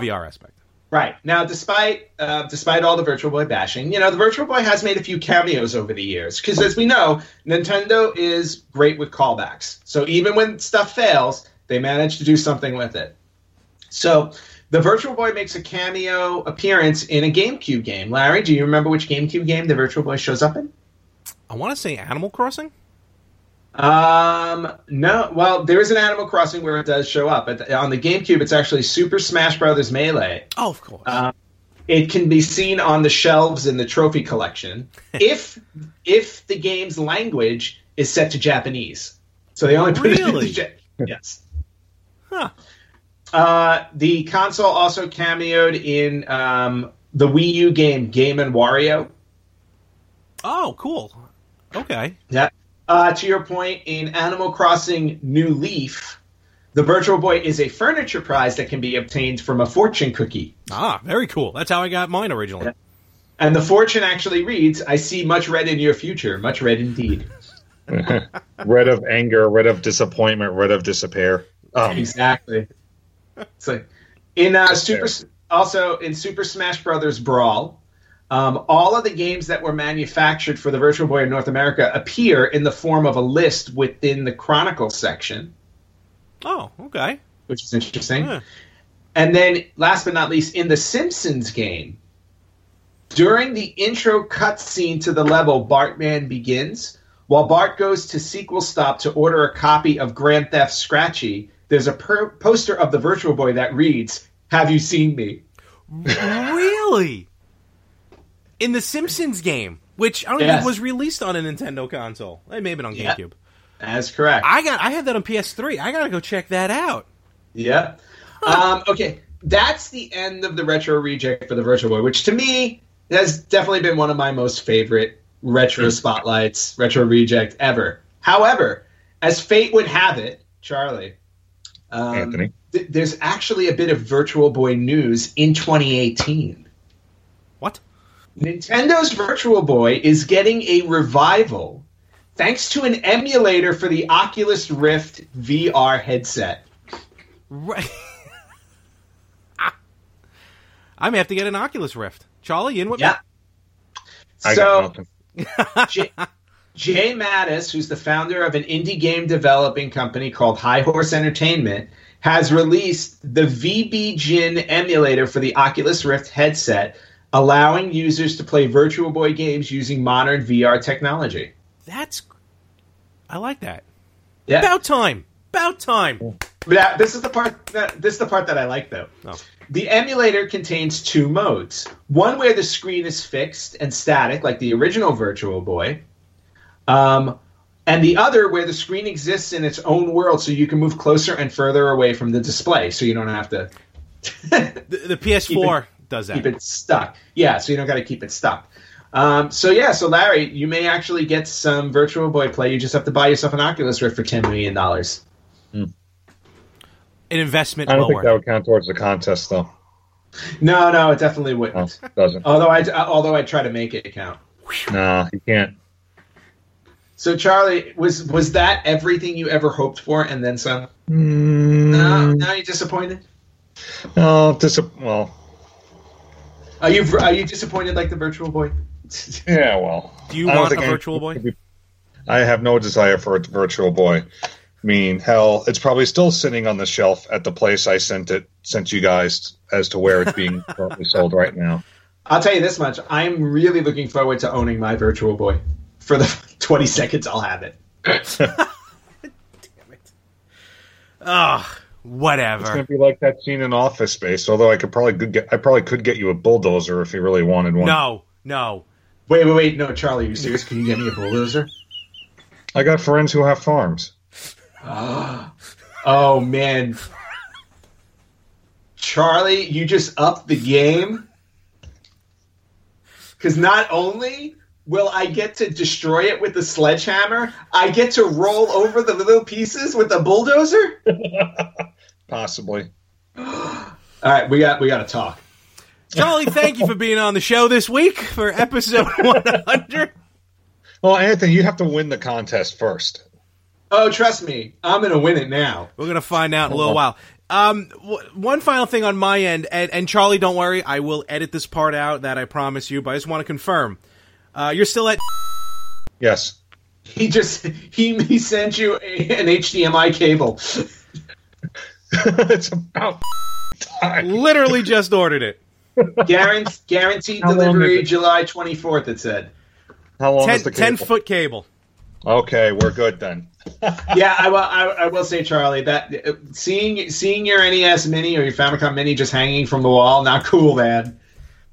V R aspect. Right. Now, despite uh, despite all the Virtual Boy bashing, you know, the Virtual Boy has made a few cameos over the years. Because as we know, Nintendo is great with callbacks. So even when stuff fails, they manage to do something with it. So the Virtual Boy makes a cameo appearance in a GameCube game. Larry, do you remember which GameCube game the Virtual Boy shows up in? I want to say Animal Crossing. Um, no, well, there is an Animal Crossing where it does show up, but on the GameCube, it's actually Super Smash Bros. Melee. Oh, of course. Um, it can be seen on the shelves in the trophy collection if if the game's language is set to Japanese. So they only put really? It in the Yes. Huh. Uh, the console also cameoed in um, the Wii U game Game and Wario. Oh, cool. Okay. Yeah. Uh, to your point, in Animal Crossing New Leaf, the Virtual Boy is a furniture prize that can be obtained from a fortune cookie. Ah, very cool. That's how I got mine originally. Yeah. And the fortune actually reads, I see much red in your future, much red indeed. Red of anger, red of disappointment, red of disappear. Um. Exactly. So, in uh, Super, also, in Super Smash Brothers Brawl, Um, all of the games that were manufactured for the Virtual Boy in North America appear in the form of a list within the Chronicle section. Oh, okay. Which is interesting. Yeah. And then, last but not least, in the Simpsons game, during the intro cutscene to the level Bartman Begins, while Bart goes to Sequel Stop to order a copy of Grand Theft Scratchy, there's a per- poster of the Virtual Boy that reads, "Have you seen me?" Really? In the Simpsons game, which I don't yes. think was released on a Nintendo console. It may have been on GameCube. Yep. That's correct. I got. I had that on P S three. I got to go check that out. Yep. Huh. Um, okay, that's the end of the Retro Reject for the Virtual Boy, which to me has definitely been one of my most favorite Retro Spotlights, Retro Reject ever. However, as fate would have it, Charlie, um, Anthony, th- there's actually a bit of Virtual Boy news in twenty eighteen. What? Nintendo's Virtual Boy is getting a revival thanks to an emulator for the Oculus Rift V R headset. Right. I may have to get an Oculus Rift. Charlie, you in with yeah. me? I so, Jay, Jay Mattis, who's the founder of an indie game developing company called High Horse Entertainment, has released the V B Gin emulator for the Oculus Rift headset, allowing users to play Virtual Boy games using modern V R technology. That's... I like that. Yeah. About time. About time. But this is the part that, this is the part that I like, though. Oh. The emulator contains two modes. One where the screen is fixed and static, like the original Virtual Boy. Um, and the other where the screen exists in its own world, so you can move closer and further away from the display, so you don't have to... the, the P S four... does that. Keep it stuck. Yeah, so you don't got to keep it stuck. Um, so yeah, so Larry, you may actually get some Virtual Boy play. You just have to buy yourself an Oculus Rift for ten million dollars. Mm. An investment lower. I don't lower. think that would count towards the contest, though. No, no, it definitely wouldn't. No, it doesn't. Although I, although I try to make it count. Nah, you can't. So Charlie, was was that everything you ever hoped for and then some? Mm. No, now you're disappointed? No, dis- well... Are you are you disappointed like the Virtual Boy? Yeah, well. Do you want a Virtual Boy? Be, I have no desire for a Virtual Boy. I mean, hell, it's probably still sitting on the shelf at the place I sent it, sent you guys as to where it's being currently sold right now. I'll tell you this much. I'm really looking forward to owning my Virtual Boy. For the twenty seconds, I'll have it. Damn it. Ugh. Whatever. It's gonna be like that scene in Office Space. Although I could probably get, I probably could get you a bulldozer if you really wanted one. No, no. Wait, wait, wait. No, Charlie, are you serious? Can you get me a bulldozer? I got friends who have farms. Oh, oh man, Charlie, you just upped the game. Because not only will I get to destroy it with the sledgehammer, I get to roll over the little pieces with the bulldozer. Possibly. All right, we got we got to talk. Charlie, thank you for being on the show this week for episode one hundred. Well, Anthony, you have to win the contest first. Oh, trust me, I'm going to win it now. We're going to find out in a little while. Um, w- one final thing on my end, and, and Charlie, don't worry, I will edit this part out, that I promise you, but I just want to confirm. Uh, you're still at... Yes. He just... He, he sent you a, an H D M I cable. It's about time. Literally just ordered it. Guarantee, guaranteed How delivery July twenty-fourth, it said. How long ten, is the cable? ten-foot cable. Okay, we're good then. Yeah, I will, I, I will say, Charlie, that uh, seeing seeing your N E S Mini or your Famicom Mini just hanging from the wall, not cool, man.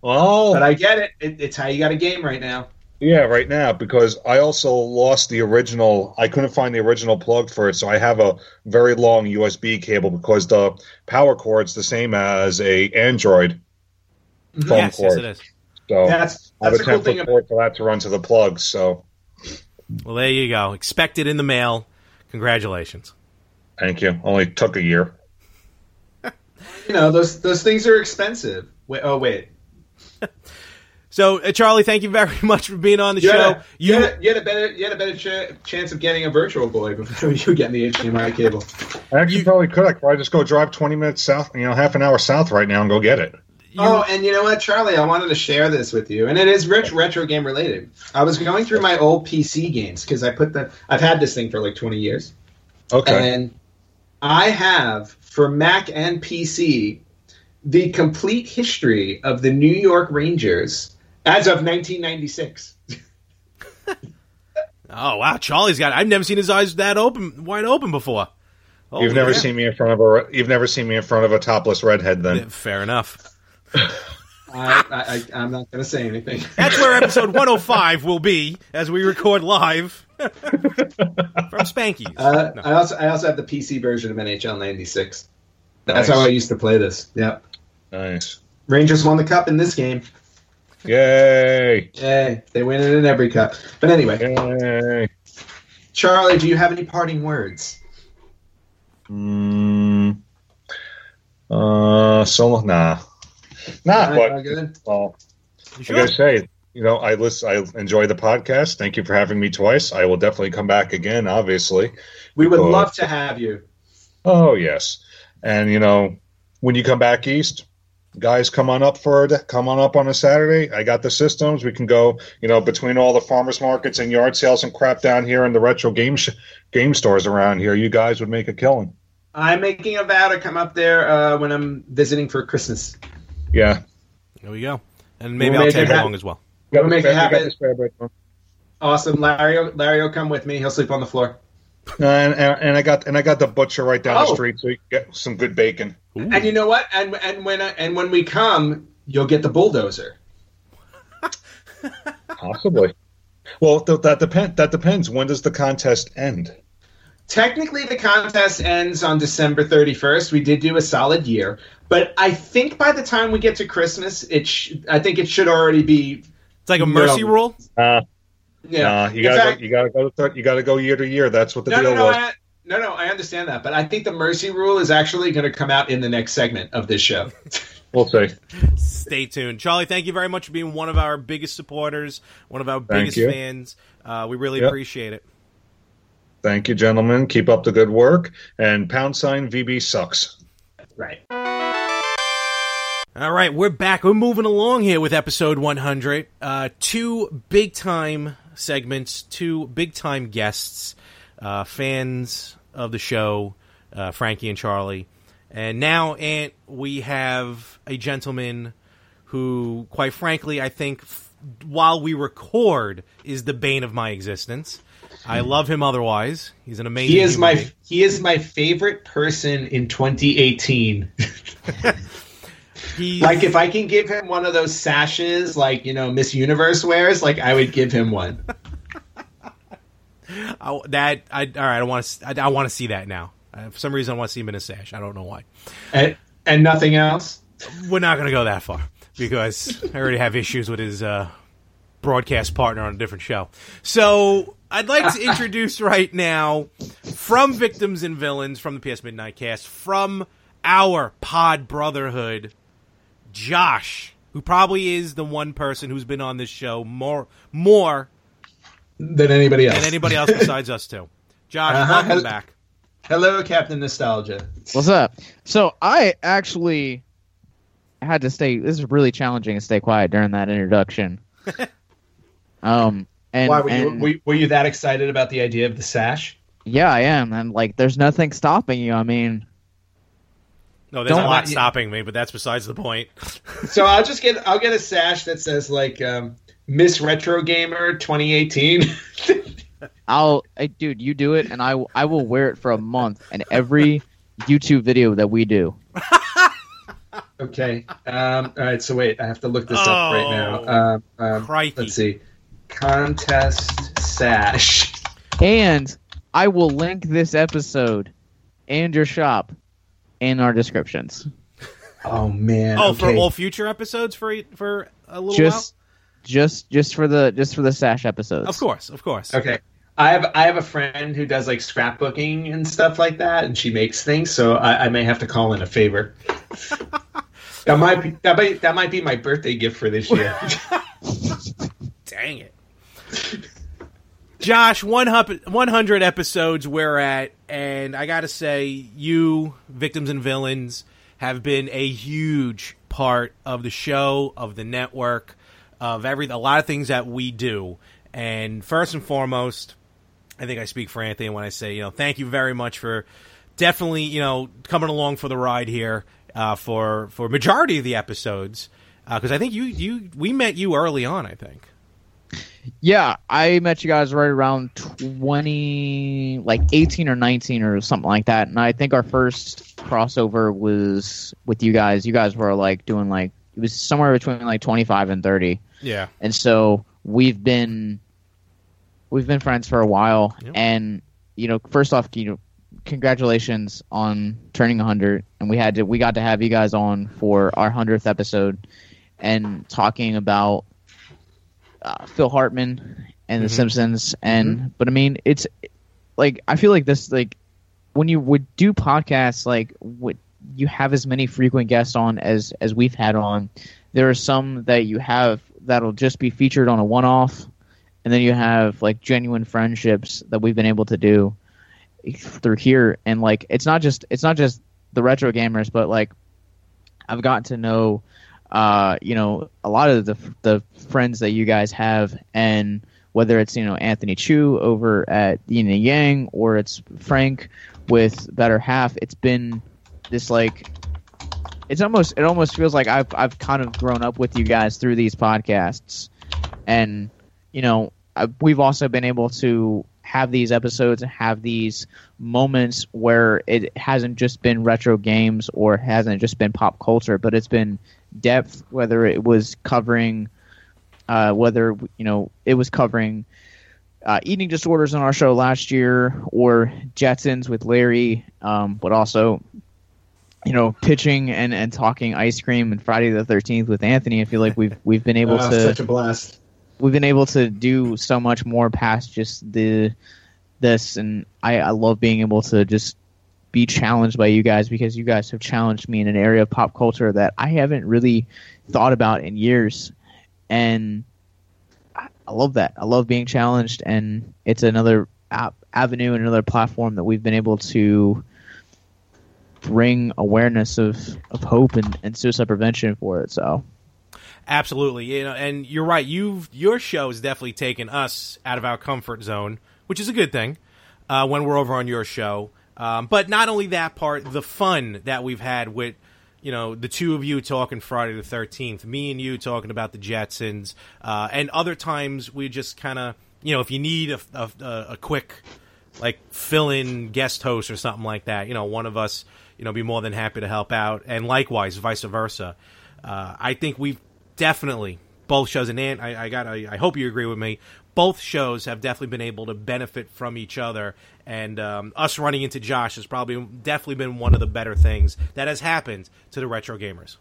Oh, but I get it. it. It's how you got a game right now. Yeah, right now, because I also lost the original. I couldn't find the original plug for it, so I have a very long U S B cable because the power cord's the same as a Android phone yes, cord. Yes, it is. So that's, that's I have a ten-foot cord for that to run to the plug. So, well, there you go. Expected in the mail. Congratulations. Thank you. Only took a year. You know, those those things are expensive. Wait, oh wait. So, uh, Charlie, thank you very much for being on the you show. Had a, you, you, had a, you had a better, you had a better ch- chance of getting a Virtual Boy before you getting the H D M I cable. I actually you, probably could. I could probably just go drive twenty minutes south, you know, half an hour south right now, and go get it. You, oh, and you know what, Charlie? I wanted to share this with you, and it is rich retro game related. I was going through my old P C games because I put them. I've had this thing for like twenty years. Okay. And I have for Mac and P C the complete history of the New York Rangers as of nineteen ninety-six. Oh, wow. Charlie's got it. I've never seen his eyes that open, wide open before. Oh, you've never yeah. seen me in front of a you've never seen me in front of a topless redhead then. Fair enough. I, I, I, I'm not going to say anything. That's where episode one oh five will be as we record live from Spanky's. Uh, no. I also I also have the P C version of N H L ninety-six. That's nice. How I used to play this. Yep. Nice. Rangers won the cup in this game. Yay! Yay! They win it in every cup. But anyway, yay. Charlie, do you have any parting words? Mm, uh, so nah, nah. Right, but well, sure? Like I say, you know, I listen, I enjoy the podcast. Thank you for having me twice. I will definitely come back again. Obviously, we would but, love to have you. Oh yes, and you know, when you come back east. Guys, come on up for come on up on a Saturday. I got the systems. We can go, you know, between all the farmers markets and yard sales and crap down here and the retro game sh- game stores around here. You guys would make a killing. I'm making a vow to come up there uh, when I'm visiting for Christmas. Yeah, there we go. And maybe we'll I'll take along as well. We'll, we'll make it happen. Awesome, Larry. Larry will come with me. He'll sleep on the floor. Uh, and, and I got and I got the butcher right down oh. the street, so you can get some good bacon. Ooh. And you know what? And and when I, and when we come, you'll get the bulldozer. Possibly. Well, th- that depend that depends. When does the contest end? Technically, the contest ends on December thirty-first. We did do a solid year, but I think by the time we get to Christmas, it sh- I think it should already be. It's like a mercy know, rule. Uh, Yeah, uh, you gotta fact, go, you gotta go th- you gotta go year to year. That's what the no, deal no, no, was. I, no, no, I understand that, but I think the mercy rule is actually going to come out in the next segment of this show. We'll see. Stay tuned, Charlie. Thank you very much for being one of our biggest supporters, one of our thank biggest you. fans. Uh, we really yep. appreciate it. Thank you, gentlemen. Keep up the good work. And pound sign V B sucks. Right. All right, we're back. We're moving along here with episode one hundred. Uh, two big-time segments, two big-time guests, uh, fans of the show, uh, Frankie and Charlie. And now, Ant, we have a gentleman who, quite frankly, I think, f- while we record, is the bane of my existence. I love him otherwise. He's an amazing He is human. my He is my favorite person in twenty eighteen. He's... Like, if I can give him one of those sashes, like, you know, Miss Universe wears, like, I would give him one. I, that I all right. I want to. I, I want to see that now. Uh, for some reason, I want to see him in a sash. I don't know why. And, and nothing else. We're not going to go that far because I already have issues with his uh, broadcast partner on a different show. So I'd like to introduce right now, from Victims and Villains, from the P S Midnight Cast, from our pod brotherhood, Josh, who probably is the one person who's been on this show more more than anybody else, than anybody else besides us two. Josh, uh-huh. welcome Hel- back. Hello, Captain Nostalgia. What's up? So I actually had to stay. This is really challenging to stay quiet during that introduction. um, and why were you, and, were you were you that excited about the idea of the sash? Yeah, I am, and like, there's nothing stopping you. I mean. No, there's Don't a lot you... stopping me, but that's besides the point. So I'll just get I'll get a sash that says, like, um, Miss Retro Gamer twenty eighteen. I'll, I, dude, you do it, and I, I will wear it for a month in every YouTube video that we do. Okay. Um, all right. So wait, I have to look this oh, up right now. Um, um, crikey. Let's see. Contest sash. And I will link this episode and your shop in our descriptions. Oh man! Oh, okay. For all future episodes for for a little just, while. Just just for the just for the sash episodes. Of course, of course. Okay, I have I have a friend who does like scrapbooking and stuff like that, and she makes things. So I, I may have to call in a favor. that might be, that might that might be my birthday gift for this year. Dang it, Josh! One hundred episodes we're at. And I gotta say, you, Victims and Villains, have been a huge part of the show, of the network, of every a lot of things that we do. And first and foremost, I think I speak for Anthony when I say, you know, thank you very much for definitely, you know, coming along for the ride here uh, for for majority of the episodes, because uh, I think you you we met you early on, I think. Yeah, I met you guys right around twenty, like eighteen or nineteen or something like that. And I think our first crossover was with you guys. You guys were like doing like, it was somewhere between like twenty-five and thirty. Yeah. And so we've been, we've been friends for a while. Yep. And, you know, first off, you know, congratulations on turning one hundred. And we had to, we got to have you guys on for our one hundredth episode and talking about Uh, Phil Hartman and mm-hmm. The Simpsons, and mm-hmm. but I mean, it's like, I feel like this, like when you would do podcasts, like what you have as many frequent guests on as as we've had on. There are some that you have that'll just be featured on a one-off, and then you have like genuine friendships that we've been able to do through here. And like, it's not just it's not just the Retro Gamers, but like I've gotten to know. Uh, you know, a lot of the the friends that you guys have, and whether it's, you know, Anthony Chu over at Yin and Yang, or it's Frank with Better Half, it's been this like, it's almost it almost feels like I've I've kind of grown up with you guys through these podcasts, and you know I, we've also been able to have these episodes and have these moments where it hasn't just been retro games or hasn't just been pop culture, but it's been depth, whether it was covering uh whether you know it was covering uh eating disorders on our show last year, or Jetsons with Larry, um but also, you know, pitching and and talking ice cream and Friday the thirteenth with Anthony. I feel like we've we've been able oh, to such a blast we've been able to do so much more past just the this, and I, I love being able to just be challenged by you guys, because you guys have challenged me in an area of pop culture that I haven't really thought about in years. And I, I love that. I love being challenged, and it's another ap- avenue and another platform that we've been able to bring awareness of, of hope and, and suicide prevention for it. So, absolutely, you know, and you're right. You've your show has definitely taken us out of our comfort zone, which is a good thing uh, when we're over on your show. Um, but not only that part, the fun that we've had with, you know, the two of you talking Friday the thirteenth, me and you talking about the Jetsons, uh, and other times we just kind of, you know, if you need a, a, a quick, like, fill-in guest host or something like that, you know, one of us, you know, be more than happy to help out, and likewise, vice versa. Uh, I think we've definitely, both shows, and Ant, I, I got, I, I hope you agree with me, both shows have definitely been able to benefit from each other, and um, us running into Josh has probably definitely been one of the better things that has happened to the Retro Gamers.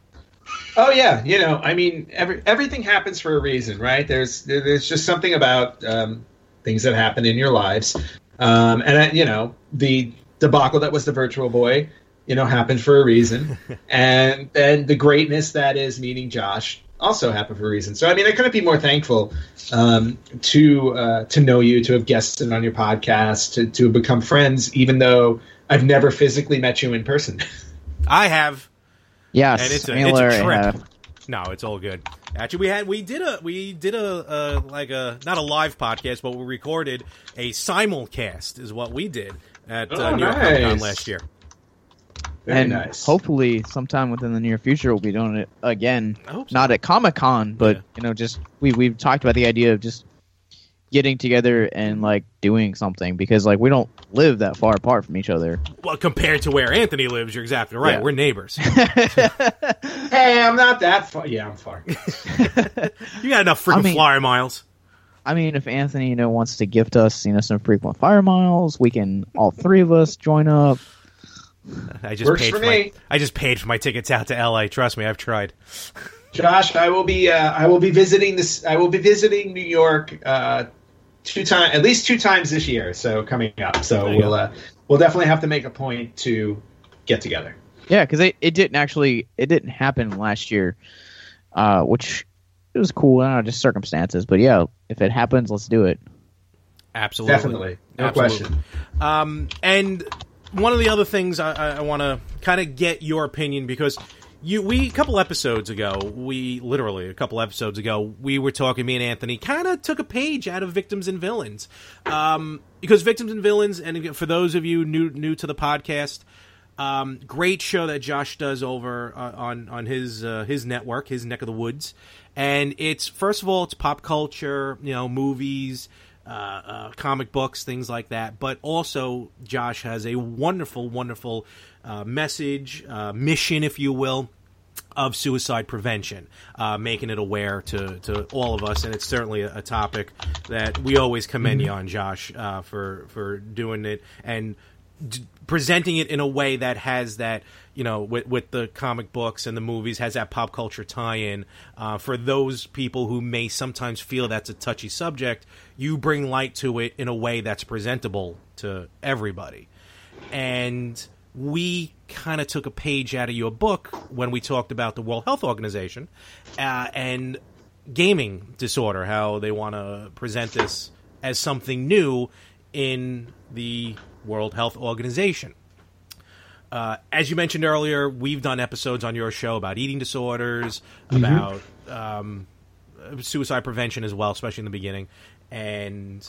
Oh yeah, you know, I mean, every, everything happens for a reason, right? There's there's just something about um, things that happen in your lives, um, and I, you know, the debacle that was the Virtual Boy, you know, happened for a reason, and and the greatness that is meeting Josh also happened for a reason. So I mean, I couldn't be more thankful um, to uh, to know you, to have guested on your podcast, to to have become friends, even though I've never physically met you in person. I have. Yes, and it's a, it's a trip. Have. No, it's all good. Actually, we had we did a we did a uh, like a not a live podcast, but we recorded a simulcast, is what we did at oh, uh, New nice. York Comic Con last year. Very and nice. Hopefully, sometime within the near future, we'll be doing it again. I hope so. Not at Comic Con, but yeah. you know, just we we've talked about the idea of just getting together and like doing something, because like we don't live that far apart from each other. Well, compared to where Anthony lives, you're exactly right. Yeah. We're neighbors. Hey, I'm not that far. Yeah, I'm far. You got enough freaking I mean, flyer miles. I mean, if Anthony, you know, wants to gift us, you know, some frequent flyer miles, we can all three of us join up. I just Works paid for, for me. My, I just paid for my tickets out to L A. Trust me, I've tried. Josh, I will be. Uh, I will be visiting this. I will be visiting New York. Uh, Two time, at least two times this year. So coming up, so we'll uh, we'll definitely have to make a point to get together. Yeah, because it, it didn't actually it didn't happen last year, uh, which it was cool. I don't know, just circumstances. But yeah, if it happens, let's do it. Absolutely, definitely, no Absolutely. question. Um, and one of the other things I, I want to kind of get your opinion, because you we a couple episodes ago we literally a couple episodes ago we were talking, me and Anthony kind of took a page out of Victims and Villains, um, because Victims and Villains, and for those of you new new to the podcast, um, great show that Josh does over uh, on on his uh, his network, his neck of the woods, and it's first of all it's pop culture, you know, movies, uh, uh, comic books, things like that, but also Josh has a wonderful wonderful. Uh, message, uh, mission, if you will, of suicide prevention, uh, making it aware to, to all of us. And it's certainly a, a topic that we always commend you on, Josh, uh, for, for doing it and d- presenting it in a way that has that, you know, with, with the comic books and the movies, has that pop culture tie-in. Uh, for those people who may sometimes feel that's a touchy subject, you bring light to it in a way that's presentable to everybody. And we kind of took a page out of your book when we talked about the World Health Organization uh, and gaming disorder, how they want to present this as something new in the World Health Organization. Uh, as you mentioned earlier, we've done episodes on your show about eating disorders, mm-hmm. about um, suicide prevention as well, especially in the beginning. And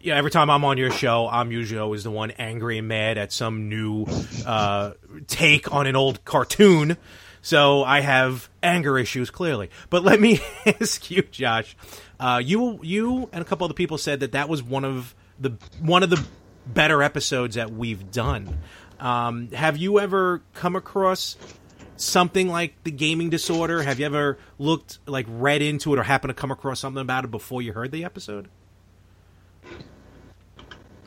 yeah, every time I'm on your show, I'm usually always the one angry and mad at some new uh, take on an old cartoon. So I have anger issues, clearly. But let me ask you, Josh. Uh, you, you, and a couple other people said that that was one of the one of the better episodes that we've done. Um, have you ever come across something like the gaming disorder? Have you ever looked like read into it or happened to come across something about it before you heard the episode?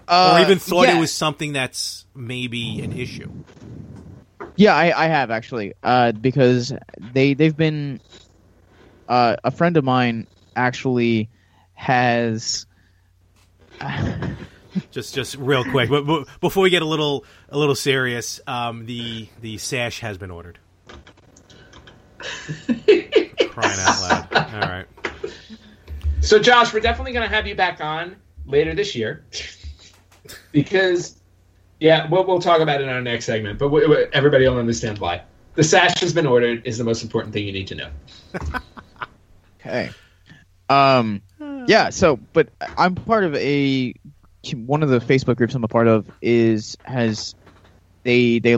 Uh, or even thought yeah. it was something that's maybe an issue. Yeah, I, I have actually, uh, because they they've been uh, a friend of mine actually has. just just real quick, but, but before we get a little a little serious, um, the the sash has been ordered. Crying out loud! All right. So, Josh, we're definitely going to have you back on later this year. Because Yeah, we'll, we'll talk about it in our next segment, but we, we, everybody will understand why. The sash has been ordered is the most important thing you need to know. Okay. Um, yeah, so, but I'm part of a, one of the Facebook groups I'm a part of is, has, they, they.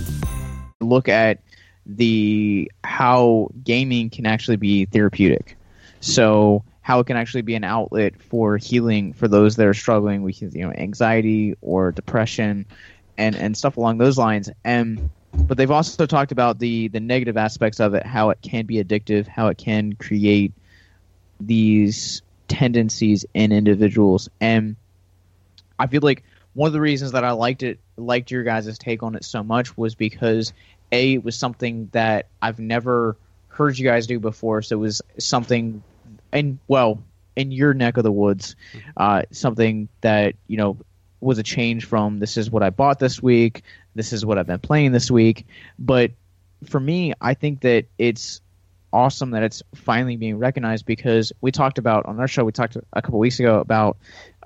Look at the how gaming can actually be therapeutic, so how it can actually be an outlet for healing for those that are struggling with, you know, anxiety or depression and and stuff along those lines. And but they've also talked about the the negative aspects of it, how it can be addictive, how it can create these tendencies in individuals. And I feel like one of the reasons that I liked it, liked your guys' take on it so much was because, A, it was something that I've never heard you guys do before, so it was something, in, well, in your neck of the woods, uh, something that, you know, was a change from this is what I bought this week, this is what I've been playing this week. But for me, I think that it's awesome that it's finally being recognized, because we talked about, on our show, we talked a couple weeks ago about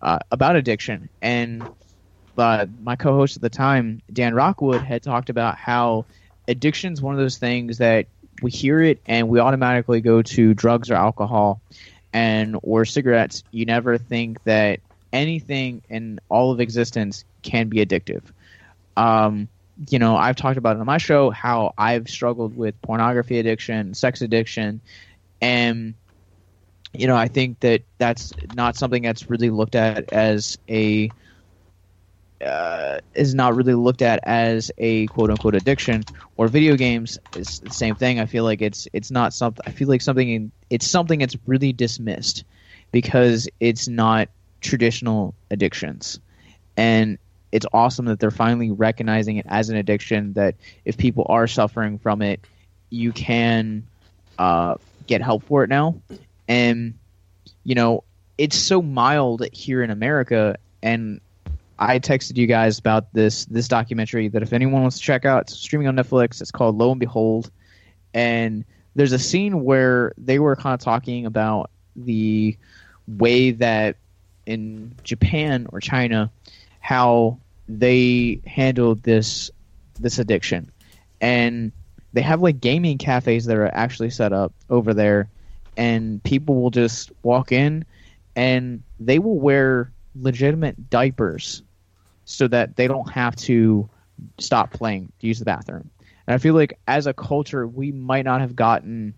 uh, about addiction, and Uh, my co-host at the time, Dan Rockwood, had talked about how addiction is one of those things that we hear it and we automatically go to drugs or alcohol and or cigarettes. You never think that anything in all of existence can be addictive. Um, you know, I've talked about it on my show how I've struggled with pornography addiction, sex addiction, and you know, I think that that's not something that's really looked at as a Uh, is not really looked at as a quote-unquote addiction, or video games is the same thing. I feel like it's it's not something. I feel like something in, it's something that's really dismissed because it's not traditional addictions, and it's awesome that they're finally recognizing it as an addiction. That if people are suffering from it, you can uh, get help for it now, and you know it's so mild here in America. And I texted you guys about this this documentary that if anyone wants to check out, it's streaming on Netflix. It's called Lo and Behold. And there's a scene where they were kind of talking about the way that in Japan or China, how they handled this this addiction. And they have like gaming cafes that are actually set up over there. And people will just walk in and they will wear legitimate diapers so that they don't have to stop playing to use the bathroom. And I feel like as a culture, we might not have gotten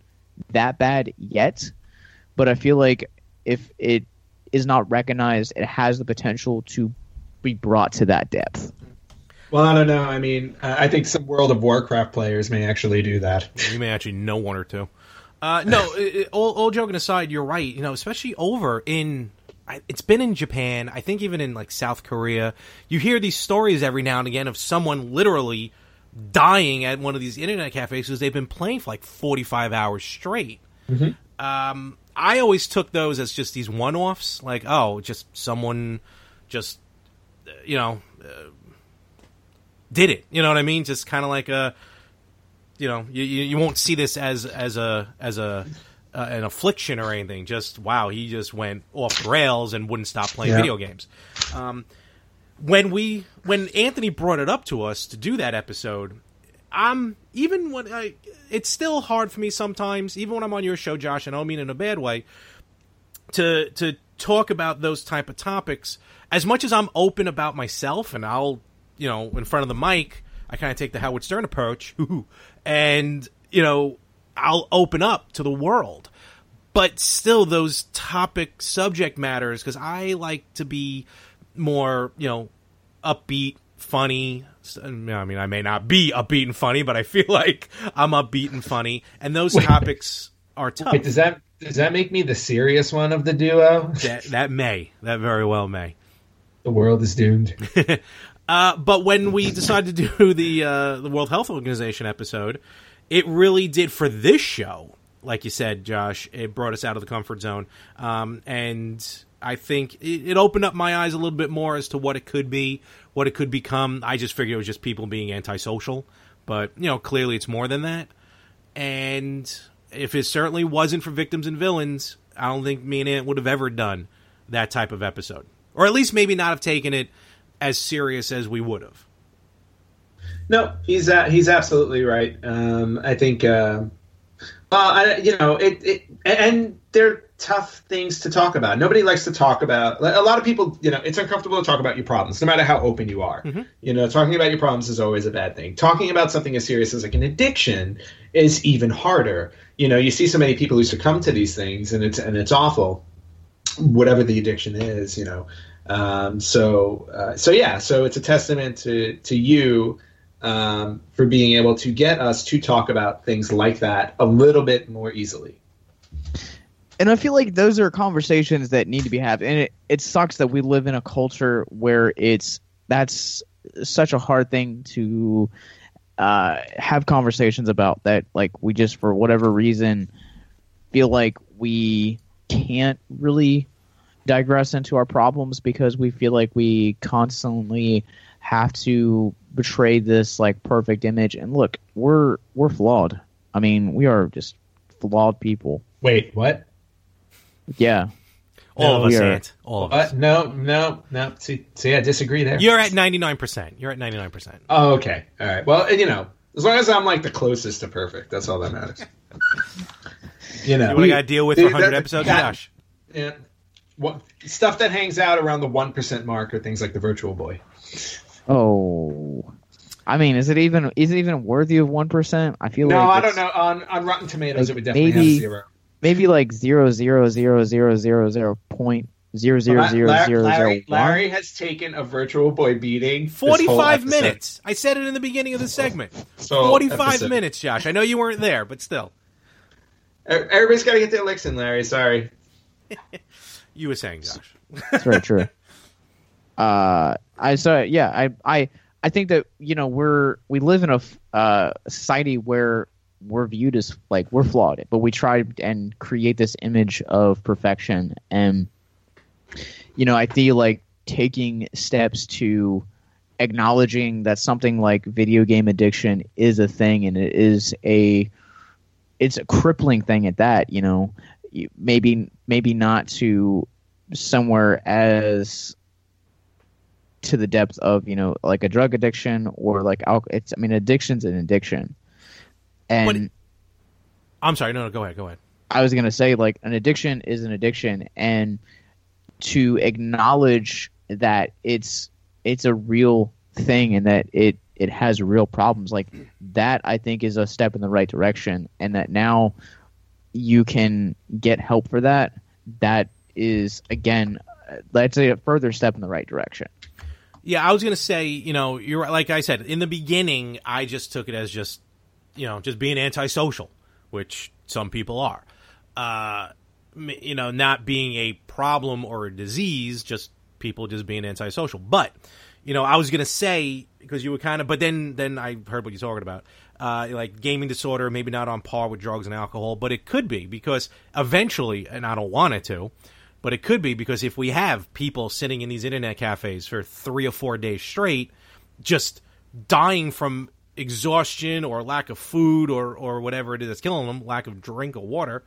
that bad yet, but I feel like if it is not recognized, it has the potential to be brought to that depth. Well, I don't know. I mean, I think some World of Warcraft players may actually do that. You may actually know one or two. Uh, no, it, all, all joking aside, you're right. You know, especially over in... It's been in Japan, I think even in like South Korea. You hear these stories every now and again of someone literally dying at one of these internet cafes because they've been playing for like forty-five hours straight. Mm-hmm. Um, I always took those as just these one-offs, like, oh, just someone just, you know, uh, did it. You know what I mean? Just kind of like a, you know, you, you won't see this as as a as a... Uh, an affliction or anything, just wow, he just went off rails and wouldn't stop playing yeah. video games. Um, when we, when Anthony brought it up to us to do that episode, I'm even when I, it's still hard for me sometimes, even when I'm on your show, Josh, and I don't mean in a bad way, to to talk about those type of topics. As much as I'm open about myself, and I'll you know, in front of the mic, I kind of take the Howard Stern approach, and, you know, I'll open up to the world. But still, those topic subject matters, because I like to be more, you know, upbeat, funny. I mean, I may not be upbeat and funny, but I feel like I'm upbeat and funny, and those Wait. topics are tough. Wait, does that does that make me the serious one of the duo? That, that may, that very well may. The world is doomed. uh, but when we decided to do the uh, the World Health Organization episode, it really did for this show. Like you said, Josh, it brought us out of the comfort zone, um, and I think it, it opened up my eyes a little bit more as to what it could be, what it could become. I just figured it was just people being antisocial, but, you know, clearly it's more than that. And if it certainly wasn't for Victims and Villains, I don't think me and Ant would have ever done that type of episode, or at least maybe not have taken it as serious as we would have. No, he's uh, he's absolutely right. Um, I think, uh, well, I, you know, it, it and they're tough things to talk about. Nobody likes to talk about. A lot of people, you know, it's uncomfortable to talk about your problems, no matter how open you are. Mm-hmm. You know, talking about your problems is always a bad thing. Talking about something as serious as like an addiction is even harder. You know, you see so many people who succumb to these things, and it's and it's awful, whatever the addiction is. You know, um, so uh, so yeah, so it's a testament to to you. Um, for being able to get us to talk about things like that a little bit more easily. And I feel like those are conversations that need to be had. And it, it sucks that we live in a culture where it's that's such a hard thing to uh, have conversations about, that like we just for whatever reason feel like we can't really digress into our problems, because we feel like we constantly have to betray this like perfect image. And look, we're we're flawed. I mean, we are just flawed people. Wait, what? Yeah, all no, of us. Ant. All of us. Uh, no, no, no. See, see, I disagree there. You're at ninety nine percent. You're at ninety nine percent. Oh, okay. All right. Well, you know, as long as I'm like the closest to perfect, that's all that matters. You know, we got to deal with for hundred episodes, that, Josh. Yeah. What stuff that hangs out around the one percent mark are things like the Virtual Boy. Oh, I mean, is it even is it even worthy of one percent? I feel no, like no, I don't know. On on Rotten Tomatoes, like, it would definitely maybe, have zero. Maybe like zero zero zero zero zero zero point zero zero well, zero Larry, zero Larry, zero. Larry has taken a Virtual Boy beating. Forty-five minutes. I said it in the beginning of the segment. So forty-five episode. minutes, Josh. I know you weren't there, but still. Everybody's got to get their licks in, Larry. Sorry. You were saying, Josh. That's very true. Uh, I so yeah, I, I I think that, you know, we're we live in a uh, society where we're viewed as like we're flawed, but we try and create this image of perfection. And, you know, I feel like taking steps to acknowledging that something like video game addiction is a thing, and it is a it's a crippling thing at that. You know, maybe maybe not to somewhere as to the depth of, you know, like a drug addiction or like alcohol. It's, I mean, addiction's an addiction. And it, I'm sorry. No, no, go ahead. Go ahead. I was going to say, like, an addiction is an addiction. And to acknowledge that it's, it's a real thing, and that it, it has real problems, like that, I think is a step in the right direction. And that now you can get help for that. That is, again, that's a further step in the right direction. Yeah, I was going to say, you know, you're like I said, in the beginning, I just took it as just, you know, just being antisocial, which some people are. Uh, you know, not being a problem or a disease, just people just being antisocial. But, you know, I was going to say, because you were kind of, but then then I heard what you're talking about. Uh, like gaming disorder, maybe not on par with drugs and alcohol, but it could be, because eventually, and I don't want it to, but it could be, because if we have people sitting in these internet cafes for three or four days straight, just dying from exhaustion or lack of food or, or whatever it is that's killing them, lack of drink or water,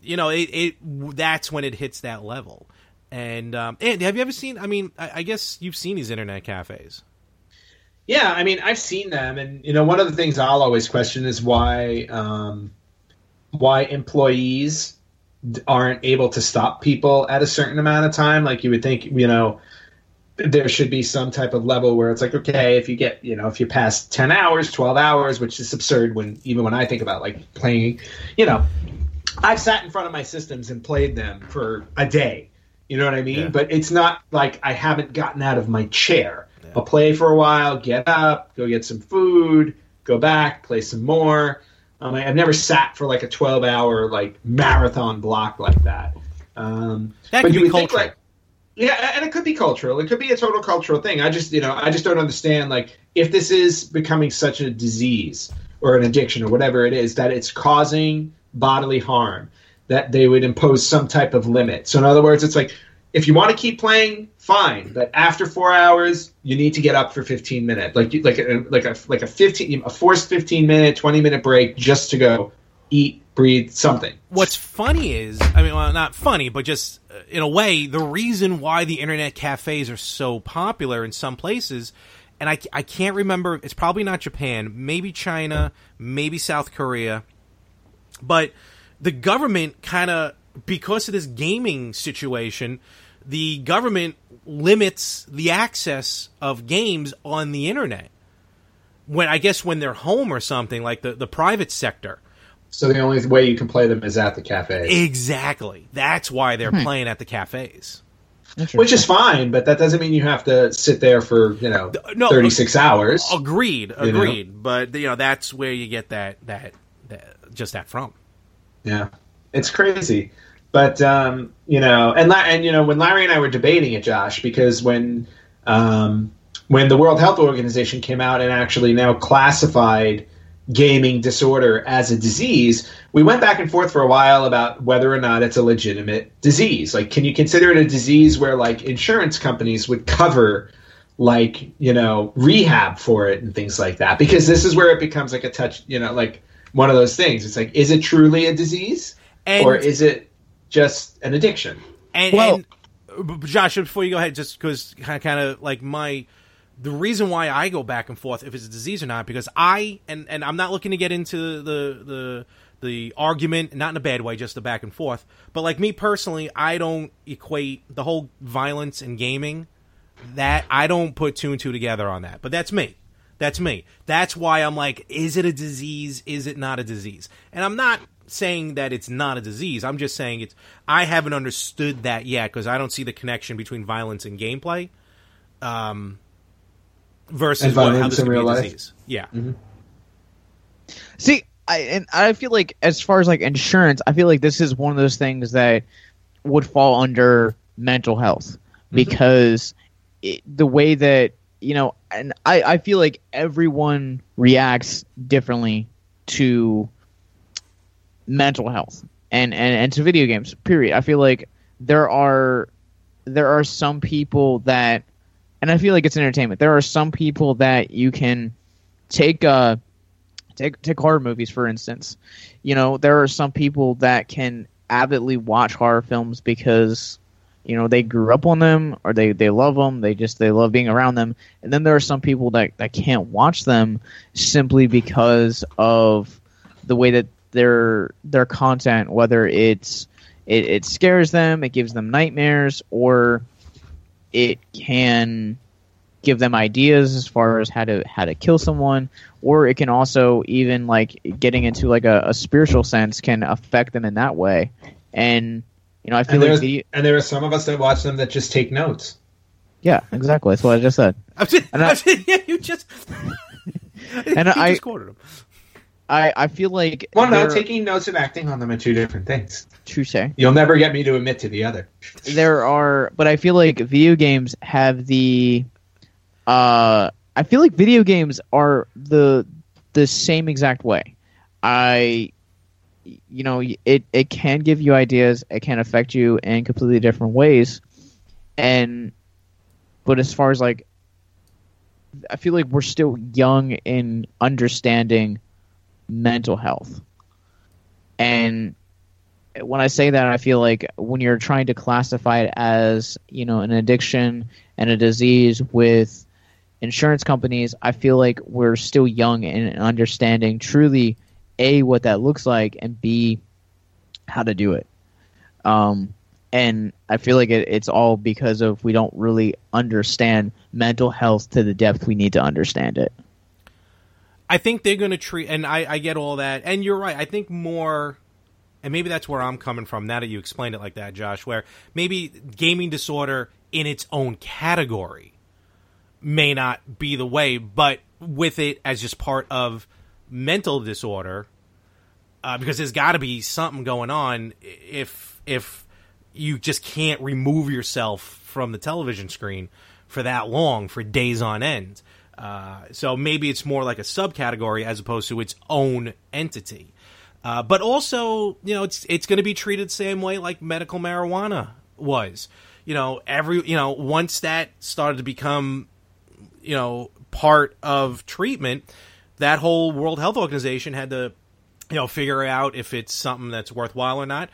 you know, it, it that's when it hits that level. And, um, and have you ever seen, I mean, I, I guess you've seen these internet cafes. Yeah, I mean, I've seen them. And, you know, one of the things I'll always question is why um, why employees aren't able to stop people at a certain amount of time. Like, you would think, you know, there should be some type of level where it's like, okay, if you get, you know, if you pass ten hours, twelve hours, which is absurd when, even when I think about like playing, you know, I've sat in front of my systems and played them for a day, you know what I mean? Yeah. But it's not like I haven't gotten out of my chair. Yeah. I'll play for a while, get up, go get some food, go back, play some more. Um, I've never sat for like a twelve hour like marathon block like that. Um, that could be cultural. Like, yeah, and it could be cultural. It could be a total cultural thing. I just, you know, I just don't understand, like, if this is becoming such a disease or an addiction or whatever it is, that it's causing bodily harm, that they would impose some type of limit. So in other words, it's like, if you want to keep playing, fine, but after four hours, you need to get up for fifteen minutes, like like a, like a like a fifteen a forced fifteen minute, twenty minute break just to go eat, breathe, something. What's funny is, I mean, well, not funny, but just uh, in a way, the reason why the internet cafes are so popular in some places, and I I can't remember, it's probably not Japan, maybe China, maybe South Korea, but the government kind of, because of this gaming situation, the government limits the access of games on the internet. When I guess when they're home or something, like the, the private sector. So the only way you can play them is at the cafe. Exactly. That's why they're hmm. playing at the cafes. Which is fine, but that doesn't mean you have to sit there for, you know, no, thirty-six hours. Agreed, agreed. You know? But, you know, that's where you get that, that, that just that from. Yeah. It's crazy. But, um, you know, and, and, you know, when Larry and I were debating it, Josh, because when um, when the World Health Organization came out and actually now classified gaming disorder as a disease, we went back and forth for a while about whether or not it's a legitimate disease. Like, can you consider it a disease where, like, insurance companies would cover, like, you know, rehab for it and things like that? Because this is where it becomes, like, a touch, you know, like, one of those things. It's like, is it truly a disease? And, or is it just an addiction? And, well, and Josh, before you go ahead, just because kind of like my the reason why I go back and forth if it's a disease or not, because I and, and I'm not looking to get into the, the the argument, not in a bad way, just the back and forth. But like me personally, I don't equate the whole violence and gaming. That I don't put two and two together on that. But that's me. That's me. That's why I'm like, is it a disease? Is it not a disease? And I'm not saying that it's not a disease. I'm just saying it's. I haven't understood that yet because I don't see the connection between violence and gameplay, um, versus what, how this could be a disease. Yeah. Mm-hmm. See, I and I feel like as far as like insurance, I feel like this is one of those things that would fall under mental health mm-hmm. because it, the way that. You know, and I, I feel like everyone reacts differently to mental health and, and, and to video games, period. I feel like there are there are some people that, and I feel like it's entertainment, there are some people that you can take uh take take horror movies, for instance. You know, there are some people that can avidly watch horror films because you know, they grew up on them or they, they love them. They just they love being around them. And then there are some people that, that can't watch them simply because of the way that their their content, whether it's it, it scares them, it gives them nightmares, or it can give them ideas as far as how to how to kill someone, or it can also even like getting into like a, a spiritual sense can affect them in that way. And You know, I feel and, like the, and there are some of us that watch them that just take notes. Yeah, exactly. That's what I just said. I was just, and I, I was just, yeah, you just. and you I just quoted him. I I feel like well, no, taking notes and acting on them are two different things. Touche. You'll never get me to admit to the other. There are, but I feel like video games have the. Uh, I feel like video games are the the same exact way. I. You know, it, it can give you ideas. It can affect you in completely different ways. And, but as far as like, I feel like we're still young in understanding mental health. And when I say that, I feel like when you're trying to classify it as, you know, an addiction and a disease with insurance companies, I feel like we're still young in understanding truly A, what that looks like, and B, how to do it. Um, And I feel like it, it's all because of we don't really understand mental health to the depth we need to understand it. I think they're going to treat, and I, I get all that, and you're right, I think more, and maybe that's where I'm coming from now that you explained it like that, Josh, where maybe gaming disorder in its own category may not be the way, but with it as just part of mental disorder, uh, because there's got to be something going on if if... you just can't remove yourself from the television screen for that long, for days on end. Uh, so maybe it's more like a subcategory as opposed to its own entity. Uh, but also, you know, it's it's going to be treated the same way like medical marijuana was. You know, every you know once that started to become, you know, part of treatment, that whole World Health Organization had to, you know, figure out if it's something that's worthwhile or not.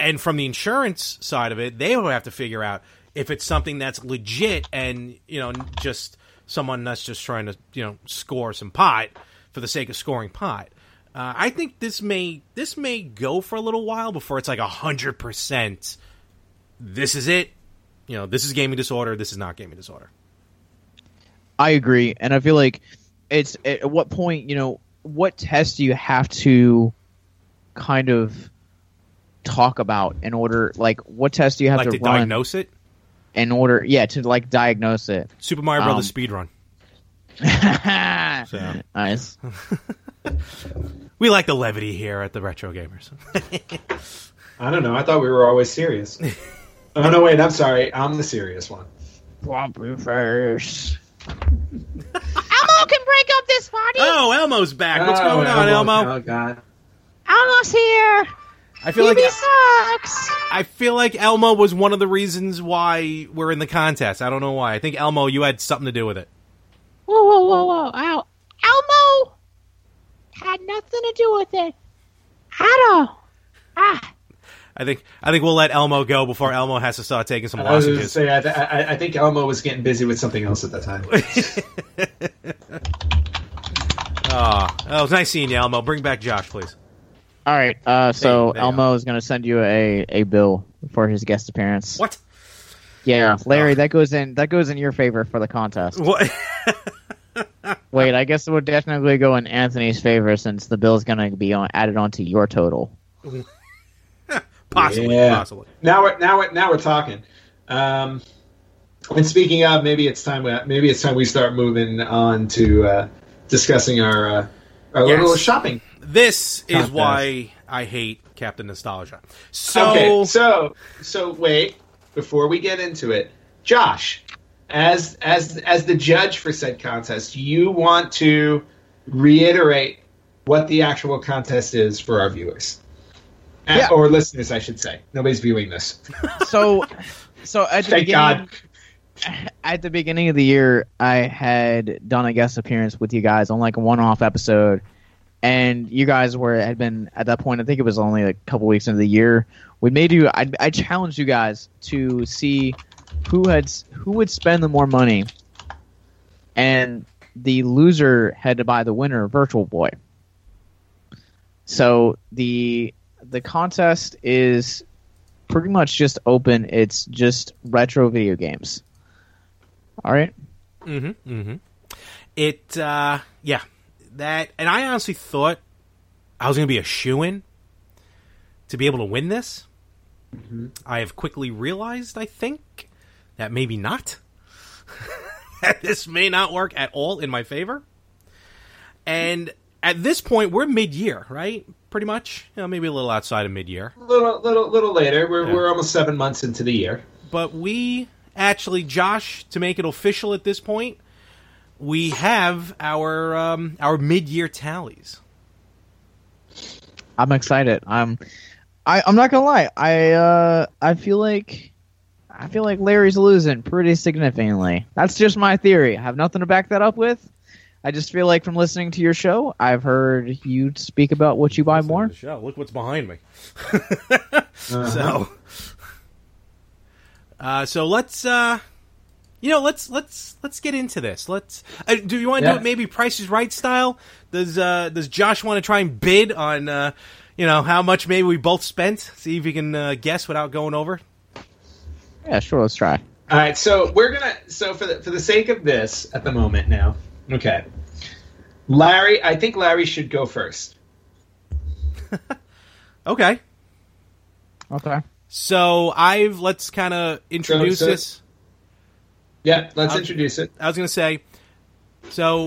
And from the insurance side of it, they would have to figure out if it's something that's legit and, you know, just someone that's just trying to, you know, score some pot for the sake of scoring pot. Uh, I think this may this may go for a little while before it's like one hundred percent. This is it. You know, this is gaming disorder. This is not gaming disorder. I agree. And I feel like it's at what point, you know, what test do you have to kind of talk about in order, like, what test do you have like to, to run diagnose it in order yeah to like diagnose it? Super Mario um, Brothers speedrun. So. Nice. We like the levity here at the Retro Gamers. I don't know, I thought we were always serious. Oh no, wait, I'm sorry, I'm the serious one. Wampoo first. Elmo can break up this party. Oh, Elmo's back. What's oh, going on, Elmo? Elmo? Oh god, Elmo's here. I feel T V like sucks. I feel like Elmo was one of the reasons why we're in the contest. I don't know why. I think Elmo, you had something to do with it. Whoa, whoa, whoa, whoa! Ow. Elmo had nothing to do with it at all. Ah. I think I think we'll let Elmo go before Elmo has to start taking some lozenges. I was gonna say, I, th- I think Elmo was getting busy with something else at that time. Oh, oh, it was nice seeing you, Elmo. Bring back Josh, please. All right, uh, so they, they Elmo are. is going to send you a, a bill for his guest appearance. What? Yeah, Larry, oh. that goes in that goes in your favor for the contest. What? Wait, I guess it would definitely go in Anthony's favor since the bill's going to be on, added onto your total. Possibly, yeah. possibly. Now we're now we're, now we're talking. Um, and speaking of, maybe it's time we maybe it's time we start moving on to uh, discussing our uh, our yes. little shopping. This is Contest. Why I hate Captain Nostalgia. So, okay, so, so wait, before we get into it, Josh, as as as the judge for said contest, you want to reiterate what the actual contest is for our viewers, yeah. At, or listeners, I should say. Nobody's viewing this. So, so at the thank beginning, God. At the beginning of the year, I had done a guest appearance with you guys on like a one-off episode. And you guys were had been at that point. I think it was only like a couple weeks into the year. We made you. I, I challenged you guys to see who had who would spend the more money, and the loser had to buy the winner Virtual Boy. So the the contest is pretty much just open. It's just retro video games. All right. Mm-hmm. Mm-hmm. It. Uh, yeah. That and I honestly thought I was going to be a shoo-in to be able to win this. Mm-hmm. I have quickly realized, I think, that maybe not. This may not work at all in my favor. And at this point, we're mid-year, right? Pretty much, you know, maybe a little outside of mid-year, a little, little, little later. We're yeah. we're almost seven months into the year. But we actually, Josh, to make it official at this point. We have our um, our mid-year tallies. I'm excited. I'm I, I'm not gonna lie. I uh, I feel like I feel like Larry's losing pretty significantly. That's just my theory. I have nothing to back that up with. I just feel like from listening to your show, I've heard you speak about what you buy Listen more. To the show. Look what's behind me. uh-huh. So, uh, so let's. Uh, You know, let's let's let's get into this. Let's uh, do you want to yeah. do it maybe Price is Right style? Does uh, does Josh want to try and bid on uh, you know how much maybe we both spent? See if you can uh, guess without going over. Yeah, sure, let's try. All right, so we're gonna so for the for the sake of this at the moment now. Okay, Larry, I think Larry should go first. Okay. Okay. So I've let's kind of introduce so, so, this. Yeah, let's I'll, introduce it. I was gonna say, so.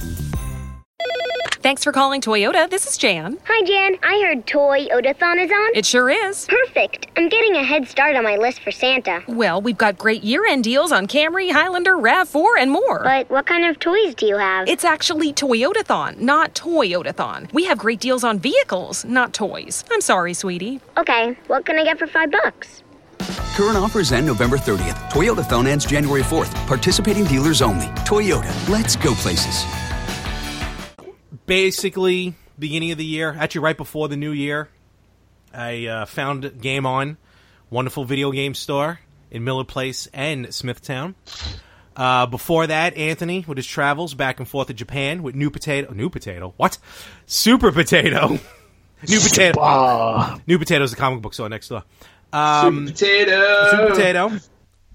Thanks for calling Toyota. This is Jan. Hi, Jan. I heard Toyotathon is on. It sure is. Perfect. I'm getting a head start on my list for Santa. Well, we've got great year-end deals on Camry, Highlander, RAV four, and more. But what kind of toys do you have? It's actually Toyotathon, not Toyotathon. We have great deals on vehicles, not toys. I'm sorry, sweetie. Okay. What can I get for five bucks? Current offers end November thirtieth. Toyotathon ends January fourth. Participating dealers only. Toyota. Let's go places. Basically, beginning of the year, actually right before the new year, I uh, found Game On, wonderful video game store in Miller Place and Smithtown. Uh, before that, Anthony, with his travels back and forth to Japan with New Potato, New Potato, what? Super Potato. New Potato. Spa. New Potato is the comic book store next door. Um, Super Potato. Super Potato.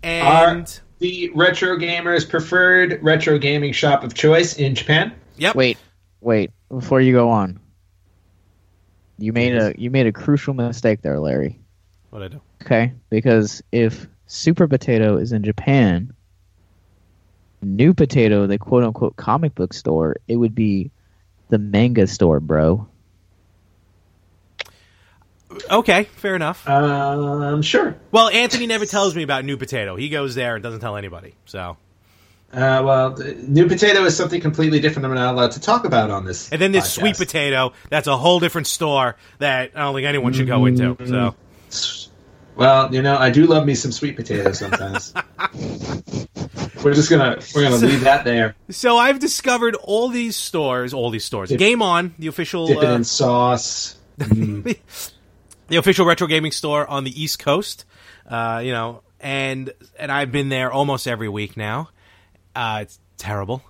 And Are the Retro Gamers' preferred retro gaming shop of choice in Japan. Yep. Wait. Wait, before you go on, you made a you made a crucial mistake there, Larry. What'd I do? Okay, because if Super Potato is in Japan, New Potato, the quote-unquote comic book store, it would be the manga store, bro. Okay, fair enough. Um, sure. Well, Anthony never tells me about New Potato. He goes there and doesn't tell anybody, so... Uh, well, New Potato is something completely different I'm not allowed to talk about on this. And then there's Sweet Potato. That's a whole different store that I don't think anyone should go into. So, well, you know, I do love me some Sweet Potato sometimes. We're just gonna we're gonna so, leave that there. So I've discovered all these stores, all these stores. Dip, Game On, the official dip it uh, in sauce. Mm. The official retro gaming store on the East Coast. Uh, you know, and and I've been there almost every week now. Uh, it's terrible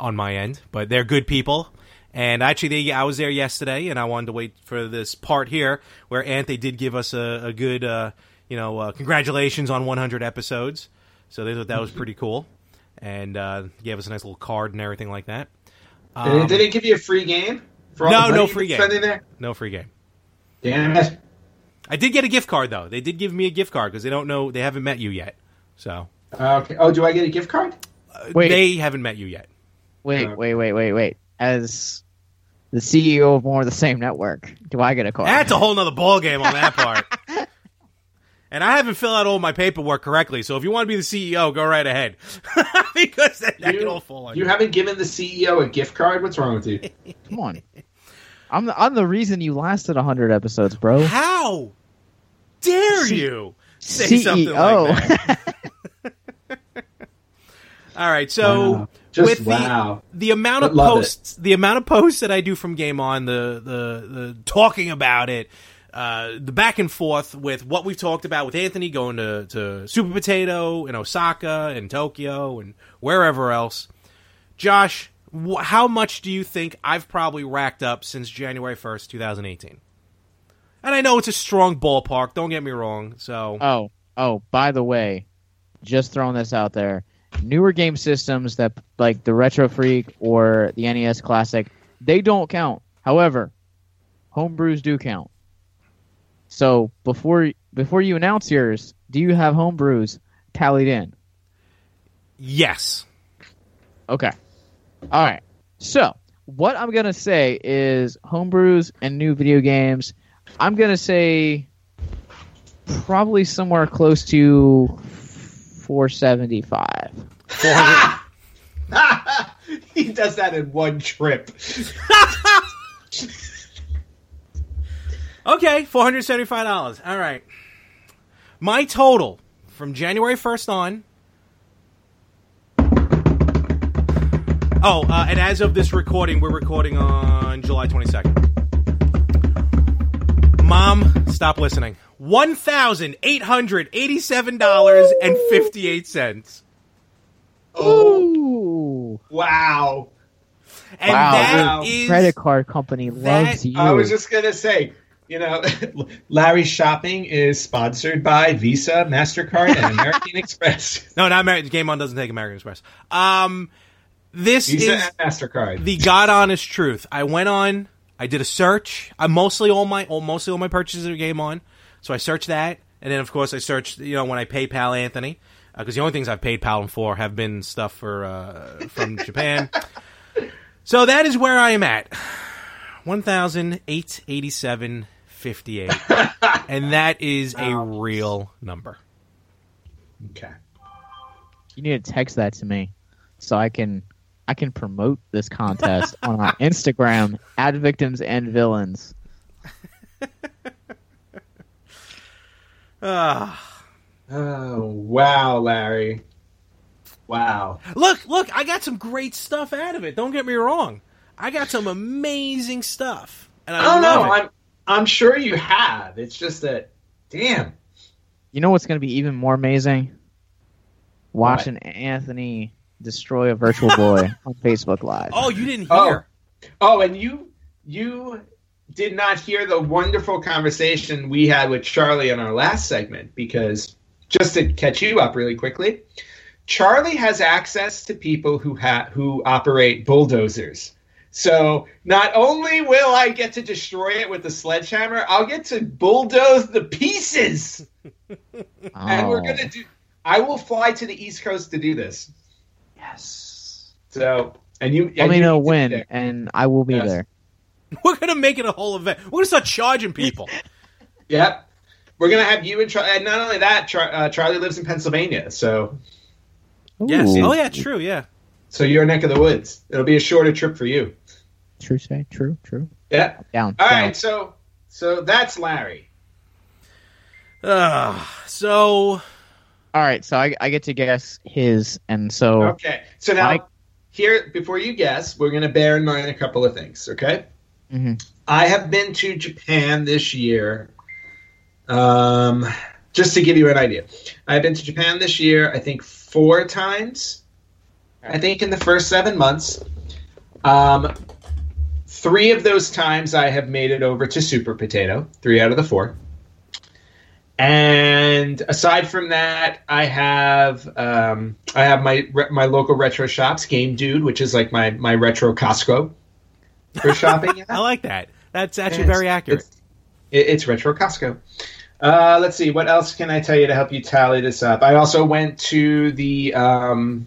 on my end, but they're good people. And actually, they, I was there yesterday, and I wanted to wait for this part here where Anthony did give us a, a good, uh, you know, uh, congratulations on one hundred episodes. So they thought that was pretty cool, and uh, gave us a nice little card and everything like that. Um, did it give you a free game? For all no, the no free game. There? No free game. Damn it! I did get a gift card though. They did give me a gift card because they don't know they haven't met you yet. So uh, okay. Oh, do I get a gift card? Wait. They haven't met you yet. Wait, uh, wait, wait, wait, wait. As the C E O of more of the same network, do I get a card? That's a whole nother ballgame on that part. And I haven't filled out all my paperwork correctly, so if you want to be the C E O, go right ahead. Because that, that you, can all fall on you. You haven't given the C E O a gift card? What's wrong with you? Come on. I'm the, I'm the reason you lasted one hundred episodes, bro. How dare C- you say C E O. Something like that? All right, so wow. Just with wow. the the amount of posts, it. the amount of posts that I do from Game On, the the, the talking about it, uh, the back and forth with what we've talked about with Anthony going to, to Super Potato in Osaka and Tokyo and wherever else. Josh, wh- how much do you think I've probably racked up since January first, twenty eighteen? And I know it's a strong ballpark. Don't get me wrong. So oh oh, by the way, just throwing this out there. Newer game systems that, like the Retro Freak or the N E S Classic, they don't count. However, homebrews do count. So before before you announce yours, do you have homebrews tallied in? Yes. Okay. All right. So what I'm going to say is homebrews and new video games, I'm going to say probably somewhere close to... four seventy-five. He does that in one trip. Okay, four hundred seventy-five dollars. All right. My total from January first on Oh, uh, and as of this recording, we're recording on July twenty-second. Mom, stop listening. one thousand eight hundred eighty-seven dollars and fifty-eight cents. Ooh. Wow. And wow, that is, credit card company that, loves you. I was just going to say, you know, Larry's Shopping is sponsored by Visa, MasterCard, and American Express. No, not American. Game On doesn't take American Express. Um, this Visa is and MasterCard. The God honest truth. I went on. I did a search. I mostly all my mostly all my purchases are Game On, so I searched that, and then of course I searched. You know, when I PayPal Anthony, because uh, the only things I've PayPal him for have been stuff for uh, from Japan. So that is where I am at. one thousand eight hundred eighty-seven dollars and fifty-eight cents. And that is a real number. Okay. You need to text that to me so I can I can promote this contest on our Instagram at Victims and Villains. Oh. Oh, wow, Larry. Wow. Look, look, I got some great stuff out of it. Don't get me wrong. I got some amazing stuff. And I, I don't know. It. I'm I'm sure you have. It's just that, damn. You know what's going to be even more amazing? Watching what? Anthony destroy a Virtual Boy on Facebook Live. Oh, you didn't hear. Oh, oh and you you did not hear the wonderful conversation we had with Charlie in our last segment, because just to catch you up really quickly, Charlie has access to people who ha- who operate bulldozers. So not only will I get to destroy it with a sledgehammer, I'll get to bulldoze the pieces. Oh. And we're going to do I will fly to the East Coast to do this. Yes. So, and you and let me you know when and I will be yes. there. We're going to make it a whole event. We're going to start charging people. Yep. We're going to have you and Charlie, and not only that, Char- uh, Charlie lives in Pennsylvania, so ooh. Yes. Oh yeah, true, yeah. So your neck of the woods. It'll be a shorter trip for you. True, say true, true. Yeah. Down. All down. Right. So, so that's Larry. Uh, so. All right. So I, I get to guess his, and so. Okay. So now, I, here before you guess, we're going to bear in mind a couple of things. Okay. Mm-hmm. I have been to Japan this year. Um, just to give you an idea, I've been to Japan this year. I think four times. I think in the first seven months, um, three of those times I have made it over to Super Potato, three out of the four. And aside from that, I have um, I have my my local retro shops, Game Dude, which is like my, my retro Costco for shopping. Yeah. I like that. That's actually yeah, very accurate. It's, it's retro Costco. Uh, let's see. What else can I tell you to help you tally this up? I also went to the... Um,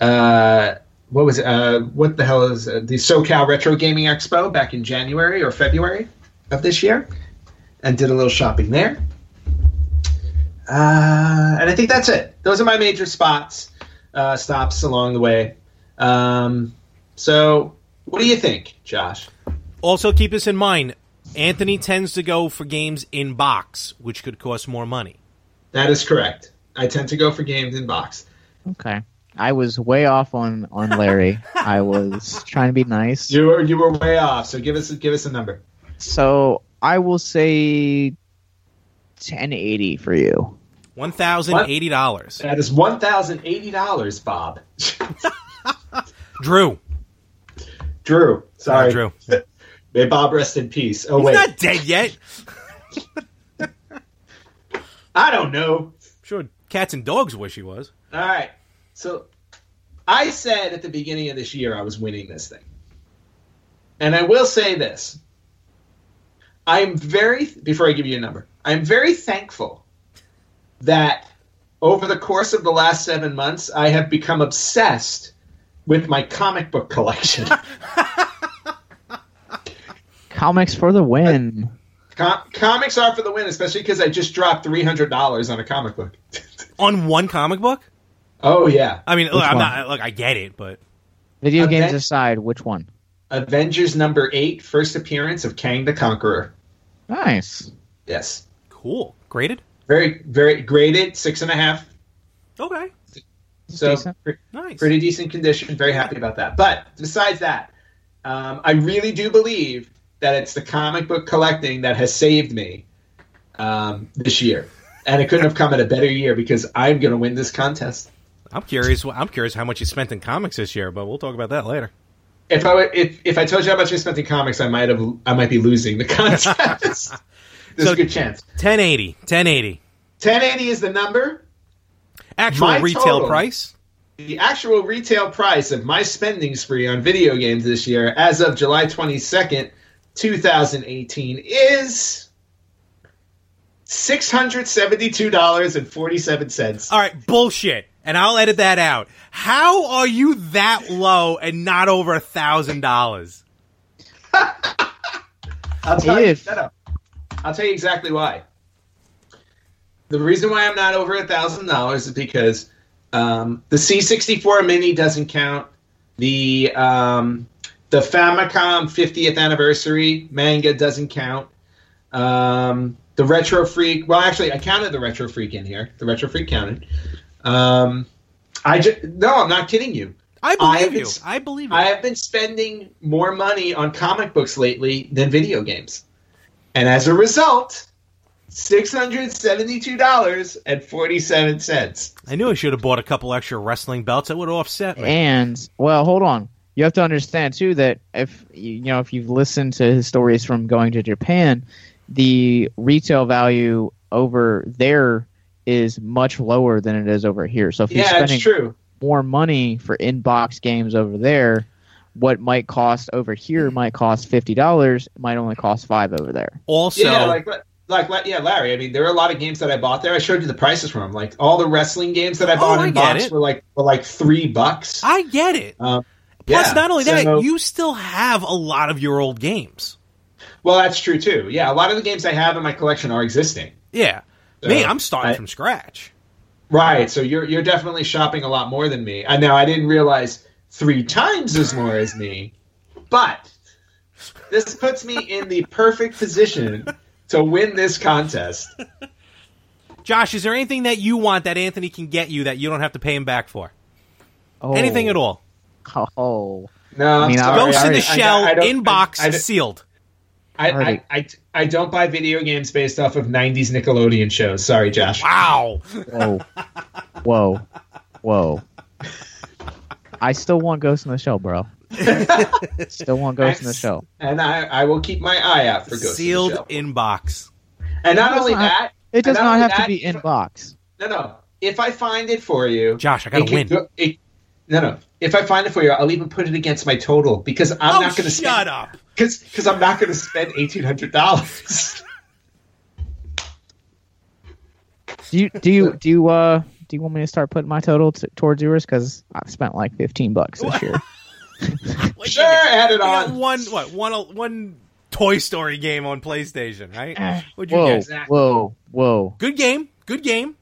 Uh, what was it? Uh, what the hell is it? The SoCal Retro Gaming Expo back in January or February of this year, and did a little shopping there. Uh, and I think that's it. Those are my major spots, uh, stops along the way. Um, so, what do you think, Josh? Also, keep this in mind. Anthony tends to go for games in box, which could cost more money. That is correct. I tend to go for games in box. Okay. I was way off on, on Larry. I was trying to be nice. You were you were way off. So give us give us a number. So I will say ten eighty for you. One thousand eighty dollars. That is one thousand eighty dollars, Bob. Drew. Drew. Sorry, oh, Drew. May Bob rest in peace. Oh He's wait, not dead yet. I don't know. I'm sure, cats and dogs wish he was. All right. So, I said at the beginning of this year I was winning this thing. And I will say this. I'm very, before I give you a number, I'm very thankful that over the course of the last seven months, I have become obsessed with my comic book collection. Comics for the win. Com- comics are for the win, especially because I just dropped three hundred dollars on a comic book. On one comic book? Oh yeah. I mean, look, I'm not, look, I get it, but video games Aven- aside, which one? Avengers number eight, first appearance of Kang the Conqueror. Nice. Yes. Cool. Graded? Very, very graded. Six and a half. Okay. So decent. Pre- nice. Pretty decent condition. Very happy about that. But besides that, um, I really do believe that it's the comic book collecting that has saved me um, this year. And it couldn't have come at a better year because I'm going to win this contest. I'm curious. I'm curious how much you spent in comics this year, but we'll talk about that later. If I if, if I told you how much I spent in comics, I might have I might be losing the contest. There's so a good chance. ten eighty ten eighty ten eighty is the number. Actual my retail total, price? The actual retail price of my spending spree on video games this year, as of July twenty-second, twenty eighteen, is six hundred seventy-two dollars and forty-seven cents. All right, bullshit. And I'll edit that out. How are you that low and not over one thousand dollars? I'll tell you, shut up. I'll tell you exactly why. The reason why I'm not over one thousand dollars is because um, the C sixty-four Mini doesn't count. The um, the Famicom fiftieth anniversary manga doesn't count. Um, the Retro Freak... Well, actually, I counted the Retro Freak in here. The Retro Freak counted. Um, I just, no, I'm not kidding you. I believe I you. Been, I believe you. I have been spending more money on comic books lately than video games. And as a result, six hundred seventy-two dollars and forty-seven cents. I knew I should have bought a couple extra wrestling belts. That would have offset me. And, well, hold on. You have to understand, too, that if, you know, if you've listened to his stories from going to Japan, the retail value over there is much lower than it is over here. So if you're yeah, spending more money for in-box games over there, what might cost over here might cost fifty dollars, might only cost five over there. Also, yeah, like, like, like yeah, Larry, I mean, there are a lot of games that I bought there. I showed you the prices for them. Like, all the wrestling games that I bought oh, in I box were like, were like three bucks. I get it. Um, Plus, yeah, not only that, so, you still have a lot of your old games. Well, that's true, too. Yeah, a lot of the games I have in my collection are existing. Yeah. So, me, I'm starting I, from scratch. Right, so you're you're definitely shopping a lot more than me. I know I didn't realize three times as more as me, but this puts me in the perfect position to win this contest. Josh, is there anything that you want that Anthony can get you that you don't have to pay him back for? Oh. Anything at all? Oh. No, I mean, ghost in the shell, inbox sealed. I, I, I, I don't buy video games based off of nineties Nickelodeon shows. Sorry, Josh. Wow. Whoa. Whoa. Whoa. I still want Ghost in the Shell, bro. Still want Ghost I, in the Shell. And I, I will keep my eye out for Ghost Sealed in the Shell. Sealed inbox. And not only that... It does not have to be inbox. No, no. If I find it for you... Josh, I gotta win. Go, it, no, no. If I find it for you, I'll even put it against my total because I'm oh, not going to spend... shut up. Because I'm not going to spend eighteen hundred dollars. do you do you do you, uh do you want me to start putting my total t- towards yours? Because I've spent like fifteen bucks this year. Well, sure, add it on. One what one one Toy Story game on PlayStation, right? What'd you whoa, get? Exactly. Whoa, whoa, good game, good game.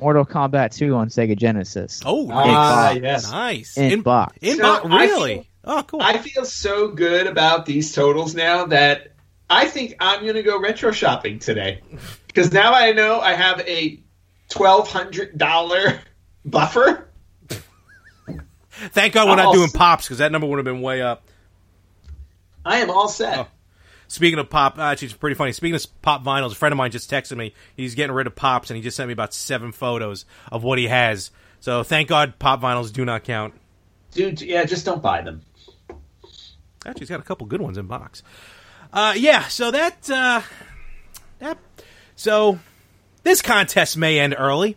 Mortal Kombat two on Sega Genesis. Oh, ah, yes, nice in box. In box, so really. Feel- Oh, cool. I feel so good about these totals now that I think I'm going to go retro shopping today. Because now I know I have a twelve hundred dollars buffer. Thank God we're I'm not doing set. Pops, because that number would have been way up. I am all set. Oh. Speaking of Pop, actually, it's pretty funny. Speaking of Pop vinyls, a friend of mine just texted me. He's getting rid of Pops, and he just sent me about seven photos of what he has. So thank God Pop vinyls do not count. Dude, yeah, just don't buy them. Actually, he's got a couple good ones in box. Uh, yeah, so that, uh, that, so this contest may end early.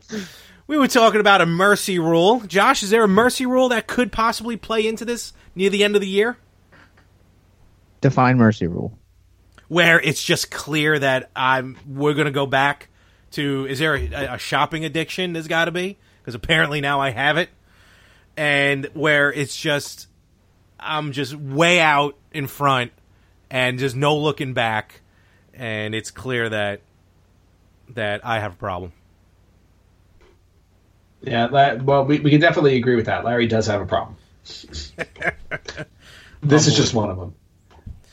We were talking about a mercy rule. Josh, is there a mercy rule that could possibly play into this near the end of the year? Define mercy rule. Where it's just clear that I'm we're going to go back to, is there a, a shopping addiction? There's got to be, because apparently now I have it. And where it's just, I'm just way out in front and just no looking back. And it's clear that that I have a problem. Yeah, well, we, we can definitely agree with that. Larry does have a problem. This is just one of them.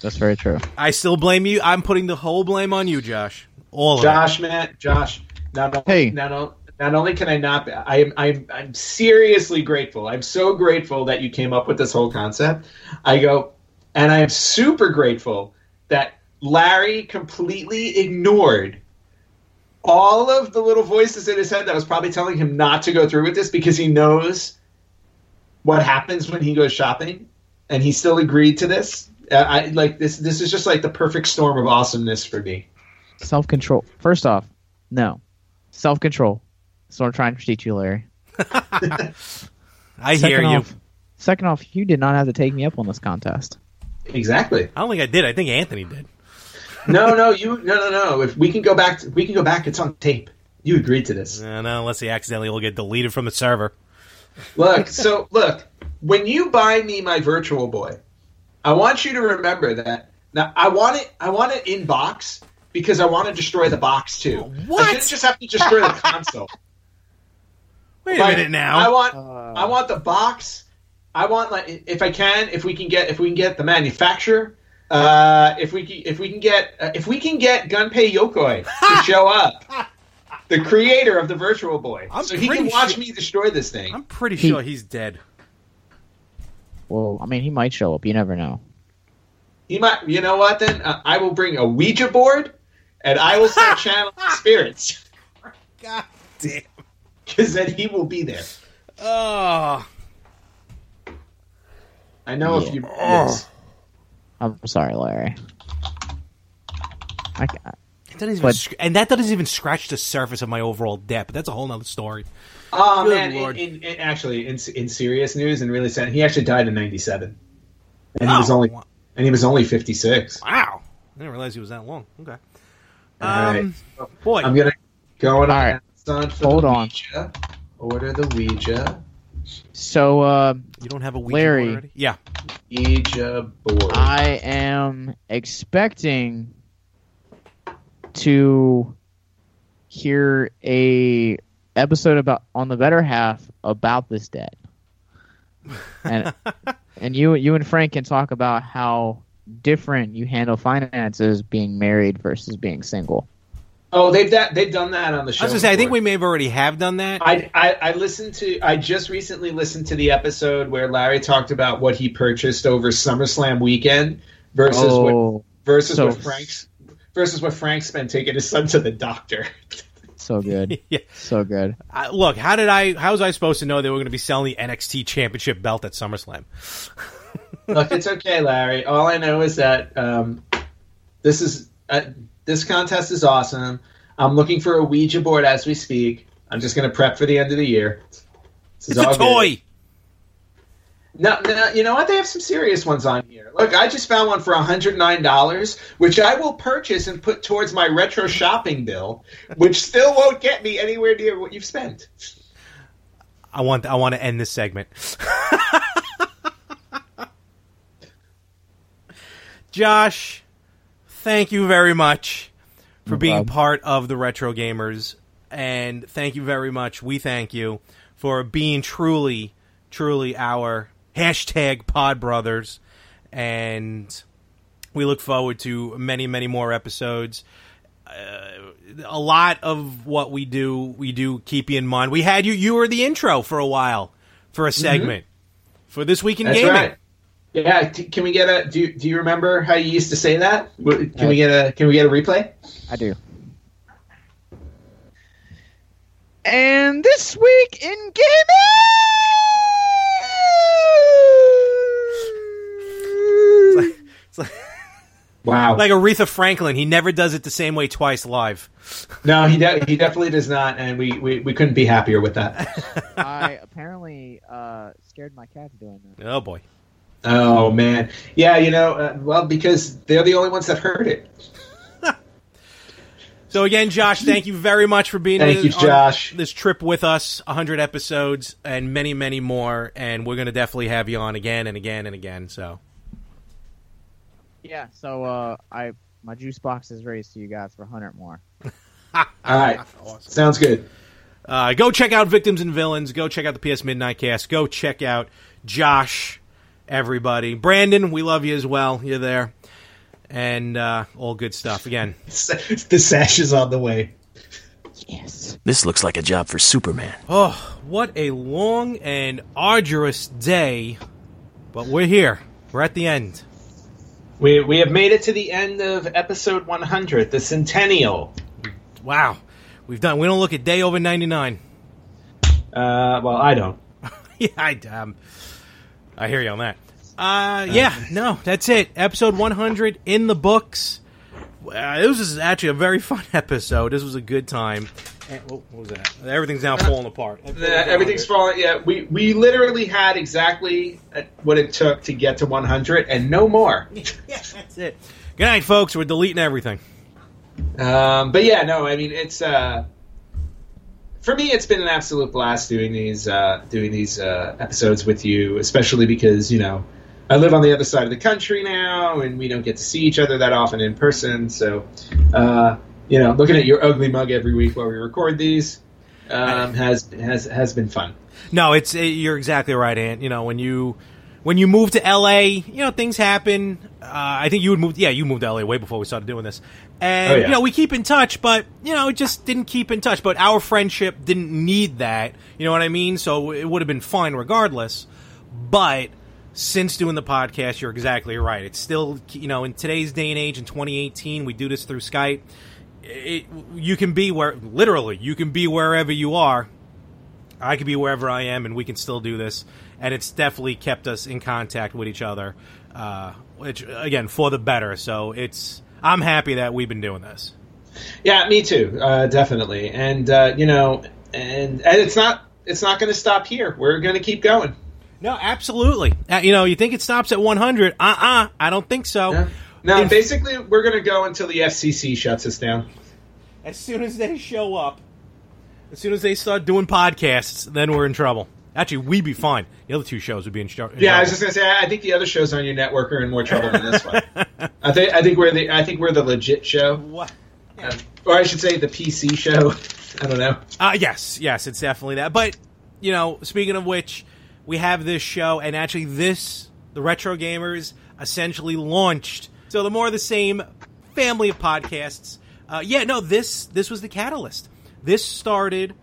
That's very true. I still blame you. I'm putting the whole blame on you, Josh. All of it. Josh, man. Josh. Now, don't, hey. Now, don't. Not only can I not, I am, I'm, I'm seriously grateful. I'm so grateful that you came up with this whole concept. I go, and I am super grateful that Larry completely ignored all of the little voices in his head that was probably telling him not to go through with this, because he knows what happens when he goes shopping, and he still agreed to this. I like this. This is just like the perfect storm of awesomeness for me. Self-control. First off, no. Self-control. So I'm trying to teach you, Larry. I second hear you. Off, second off, you did not have to take me up on this contest. Exactly. I don't think I did. I think Anthony did. no, no, you. No, no, no. If we can go back, to, we can go back. It's on tape. You agreed to this. No, no, unless he accidentally will get deleted from the server. Look. So look. When you buy me my Virtual Boy, I want you to remember that. Now, I want it. I want it in box because I want to destroy the box too. What? I didn't just have to destroy the console. Wait a like, minute now. I want. Uh... I want the box. I want, like, if I can, if we can get, if we can get the manufacturer, uh, if we can, if we can get, uh, if we can get Gunpei Yokoi to show up, the creator of the Virtual Boy, I'm so he can watch sure. me destroy this thing. I'm pretty he, sure he's dead. Well, I mean, he might show up. You never know. He might. You know what? Then uh, I will bring a Ouija board, and I will start channeling spirits. God damn! Because then he will be there. Oh. I know yeah. if you... Yes. I'm sorry, Larry. I can't. That but, sc- and that doesn't even scratch the surface of my overall depth. That's a whole nother story. Oh, Good man. Lord. In, in, in, actually, in, in serious news, and really sad, he actually died in ninety-seven. And, oh. he was only, and he was only fifty-six. Wow. I didn't realize he was that long. Okay. All um, right. So, boy. I'm going to go on right. Amazon for Hold the on. Ouija. Order the Ouija. So, uh, you don't have a Ouija Larry, board already? Yeah. Ouija board. I am expecting to hear a episode about on the Better Half about this debt, and and you you and Frank can talk about how different you handle finances being married versus being single. Oh, they've that they've done that on the show. I was gonna say, before. I think we may have already have done that. I, I I listened to I just recently listened to the episode where Larry talked about what he purchased over SummerSlam weekend versus oh, what versus so, what Frank's versus what Frank's been taking his son to the doctor. So good, yeah, so good. I, look, how did I? How was I supposed to know they were going to be selling the N X T Championship belt at SummerSlam? Look, it's okay, Larry. All I know is that um, this is. Uh, This contest is awesome. I'm looking for a Ouija board as we speak. I'm just going to prep for the end of the year. This is it's all a toy. No, no, you know what? They have some serious ones on here. Look, I just found one for one hundred nine dollars, which I will purchase and put towards my retro shopping bill, which still won't get me anywhere near what you've spent. I want. I want to end this segment. Josh. Thank you very much for no being problem. part of the Retro Gamers, and thank you very much. We thank you for being truly, truly our hashtag Pod Brothers, and we look forward to many, many more episodes. Uh, a lot of what we do, we do keep you in mind. We had you; you were the intro for a while for a segment mm-hmm. for This Week in That's Gaming. Right. Yeah, can we get a? Do Do you remember how you used to say that? Can uh, we get a? Can we get a replay? I do. And this week in gaming, it's like, it's like, wow, like Aretha Franklin. He never does it the same way twice live. No, he de- he definitely does not, and we, we, we couldn't be happier with that. I apparently uh, scared my cat doing that. Oh boy. Oh, man. Yeah, you know, uh, well, because they're the only ones that heard it. So, again, Josh, thank you very much for being thank in, you, on Josh. this trip with us, one hundred episodes and many, many more, and we're going to definitely have you on again and again and again. So, yeah, so uh, I my juice box is ready to you guys for one hundred more. All right. Awesome. Sounds good. Uh, go check out Victims and Villains. Go check out the P S Midnight Cast. Go check out Josh. Everybody, Brandon, we love you as well. You're there, and uh, all good stuff. Again, the sash is on the way. Yes. This looks like a job for Superman. Oh, what a long and arduous day. But we're here. We're at the end. We we have made it to the end of episode one hundred, the centennial. Wow. We've done. We don't look at day over ninety-nine. Uh, well, I don't. yeah, I um, I hear you on that. Uh, yeah, uh. no, that's it. Episode one hundred in the books. Uh, this is actually a very fun episode. This was a good time. And, oh, what was that? Everything's now falling apart. Everything's, uh, everything's falling. Yeah, we we literally had exactly what it took to get to one hundred and no more. yeah, that's it. Good night, folks. We're deleting everything. Um, but yeah, no, I mean it's uh, for me it's been an absolute blast doing these uh, doing these uh, episodes with you, especially because you know I live on the other side of the country now, and we don't get to see each other that often in person. So, uh, you know, looking at your ugly mug every week while we record these um, has has has been fun. No, it's it, you're exactly right, Ant. You know, when you when you move to L A, you know things happen. Uh, I think you would move. Yeah, you moved to L A way before we started doing this, and oh, yeah. you know we keep in touch, but you know it just didn't keep in touch. But our friendship didn't need that. You know what I mean? So it would have been fine regardless, but. Since doing the podcast, you're exactly right. It's still, you know, in today's day and age, in twenty eighteen, we do this through Skype. It, you can be where, literally, you can be wherever you are. I can be wherever I am, and we can still do this. And it's definitely kept us in contact with each other, uh, which, again, for the better. So it's, I'm happy that we've been doing this. Yeah, me too, uh, definitely. And, uh, you know, and, and it's not, it's not going to stop here. We're going to keep going. No, absolutely. Uh, you know, you think it stops at one hundred. Uh-uh, I don't think so. No, no In- basically, we're going to go until the F C C shuts us down. As soon as they show up, as soon as they start doing podcasts, then we're in trouble. Actually, we'd be fine. The other two shows would be in, sh- in yeah, trouble. Yeah, I was just going to say, I think the other shows on your network are in more trouble than this one. I, th- I, think we're the, I think we're the legit show. What? Yeah. Uh, or I should say the P C show. I don't know. Uh, yes, yes, it's definitely that. But, you know, speaking of which... We have this show, and actually this, the Retro Gamers, essentially launched. So the more of the same family of podcasts. Uh, yeah, no, this this was the catalyst. This started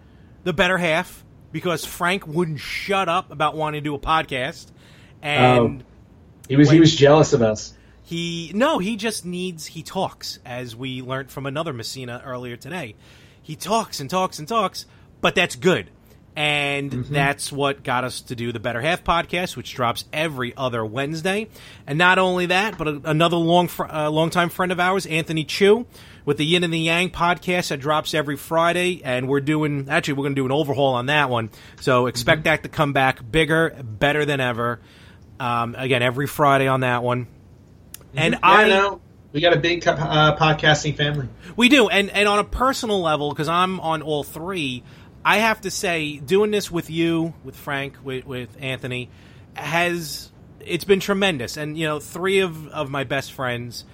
the Better Half because Frank wouldn't shut up about wanting to do a podcast. And oh, he was he was jealous of us. He No, he just needs, he talks, as we learned from another Messina earlier today. He talks and talks and talks, but that's good. And mm-hmm. that's what got us to do the Better Half podcast, which drops every other Wednesday. And not only that, but a, another long, fr- uh, longtime friend of ours, Anthony Chu, with the Yin and the Yang podcast that drops every Friday. And we're doing, actually, we're going to do an overhaul on that one. So expect mm-hmm. that to come back bigger, better than ever. Um, again, every Friday on that one. Mm-hmm. And yeah, I know. We got a big uh, podcasting family. We do. And, and on a personal level, because I'm on all three, I have to say, doing this with you, with Frank, with, with Anthony, has it's been tremendous. And, you know, three of, of my best friends,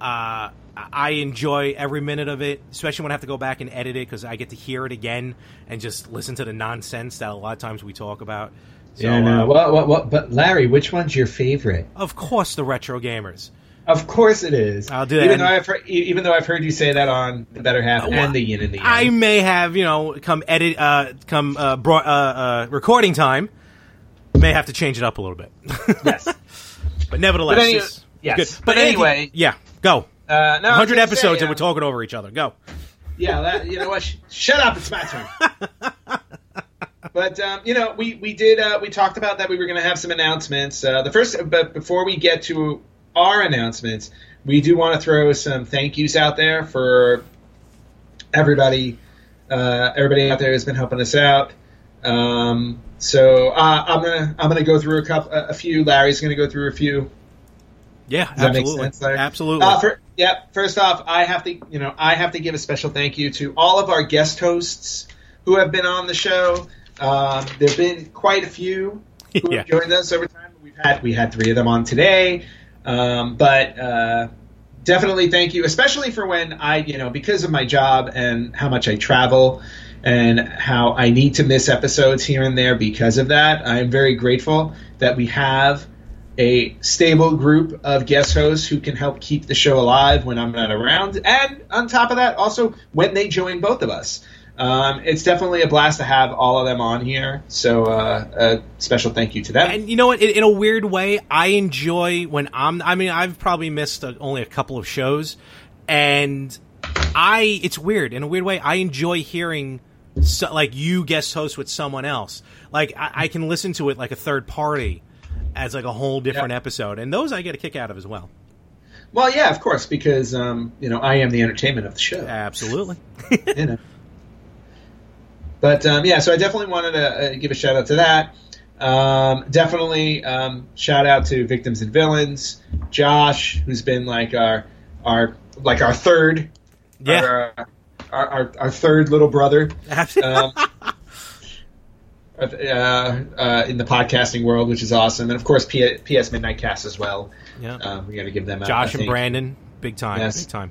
uh, I enjoy every minute of it, especially when I have to go back and edit it because I get to hear it again and just listen to the nonsense that a lot of times we talk about. So, yeah, no. uh, well, well, well, but, Larry, which one's your favorite? Of course, the Retro Gamers. Of course it is. I'll do that. Even though I've heard, even though I've heard you say that on The Better Half well, and the Yin and the Yang. I may have, you know, come edit, uh, come uh, bro- uh, uh, recording time, may have to change it up a little bit. yes. But nevertheless, but any, it's yes. good. But, but anyway. Anything, yeah, go. Uh, no, one hundred episodes say, yeah. and we're talking over each other. Go. Yeah, that, you know what? Sh- shut up. It's my turn. But, um, you know, we, we did, uh, we talked about that we were going to have some announcements. Uh, the first, but before we get to our announcements, we do want to throw some thank yous out there for everybody uh everybody out there who's been helping us out. Um so uh i'm gonna i'm gonna go through a couple a few Larry's gonna go through a few. Yeah, does absolutely that make sense, Larry? Absolutely. Uh, for, yeah first off, i have to you know i have to give a special thank you to all of our guest hosts who have been on the show. Um there've been quite a few who yeah. have joined us over time. We've had we had three of them on today. Um, but uh, definitely thank you, especially for when I, you know, because of my job and how much I travel and how I need to miss episodes here and there because of that. I'm very grateful that we have a stable group of guest hosts who can help keep the show alive when I'm not around. And on top of that, also when they join both of us. Um, it's definitely a blast to have all of them on here, so uh, a special thank you to them. And you know what? In, in a weird way, I enjoy when I'm... I mean, I've probably missed a, only a couple of shows, and I... It's weird. In a weird way, I enjoy hearing, so, like, you guest host with someone else. Like, I, I can listen to it like a third party as, like, a whole different yep. episode, and those I get a kick out of as well. Well, yeah, of course, because, um, you know, I am the entertainment of the show. Absolutely. You know. But, um, yeah, so I definitely wanted to uh, give a shout-out to that. Um, definitely um, shout-out to Victims and Villains, Josh, who's been, like, our our like our third. Yeah. Our, our, our, our third little brother. Absolutely. Um, uh, uh, in the podcasting world, which is awesome. And, of course, P- PS Midnight Cast as well. Yeah. Um, we got to give them out. Josh and Brandon, big time. Yes. Big time.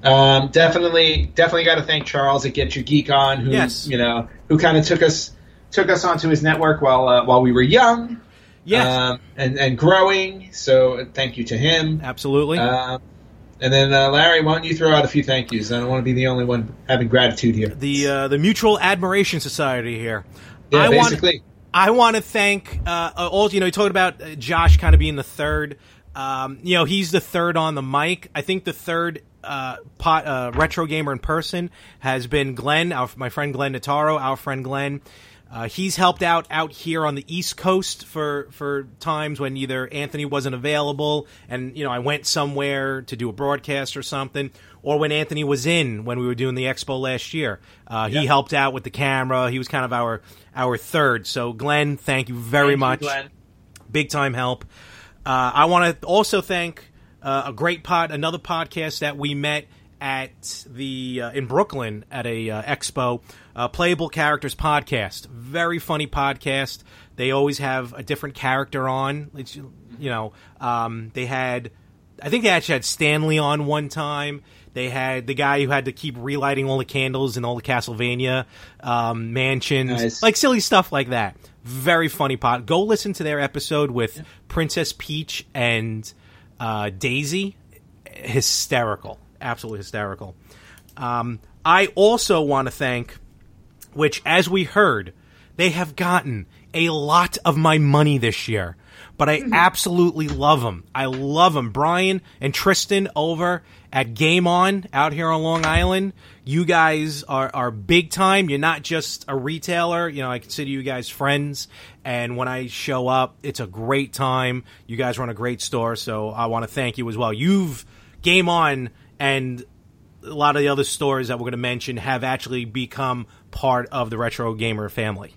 Um, definitely, definitely got to thank Charles at Get Your Geek On, who yes. you know, who kind of took us took us onto his network while uh, while we were young, yes, um, and and growing. So thank you to him, absolutely. Um, and then uh, Larry, why don't you throw out a few thank yous? I don't want to be the only one having gratitude here. The uh, the Mutual Admiration Society here. Yeah, I basically. Want, I want to thank uh, all. You know, you talked about Josh kind of being the third. Um, you know, he's the third on the mic. I think the third. Uh, pot, uh, retro gamer in person has been Glenn, our, my friend Glenn Notaro, our friend Glenn. Uh, he's helped out out here on the East Coast for, for times when either Anthony wasn't available and, you know, I went somewhere to do a broadcast or something, or when Anthony was in, when we were doing the expo last year. Uh, he yeah. helped out with the camera. He was kind of our, our third. So, Glenn, thank you very thank much. You, Glenn. Big time help. Uh, I want to also thank... Uh, a great pod, another podcast that we met at the uh, in Brooklyn at a uh, expo, uh, Playable Characters Podcast. Very funny podcast. They always have a different character on. It's, you know, um, they had, I think they actually had Stanley on one time. They had the guy who had to keep relighting all the candles in all the Castlevania um, mansions, nice. Like silly stuff like that. Very funny pod. Go listen to their episode with yeah. Princess Peach and. Uh, Daisy, hysterical, absolutely hysterical. Um, I also want to thank, which as we heard, they have gotten a lot of my money this year, but I absolutely love them. I love them. Brian and Tristan over at Game On out here on Long Island. You guys are, are big time. You're not just a retailer. You know, I consider you guys friends. And when I show up, it's a great time. You guys run a great store, so I want to thank you as well. You've Game On and a lot of the other stores that we're going to mention have actually become part of the Retro Gamer family.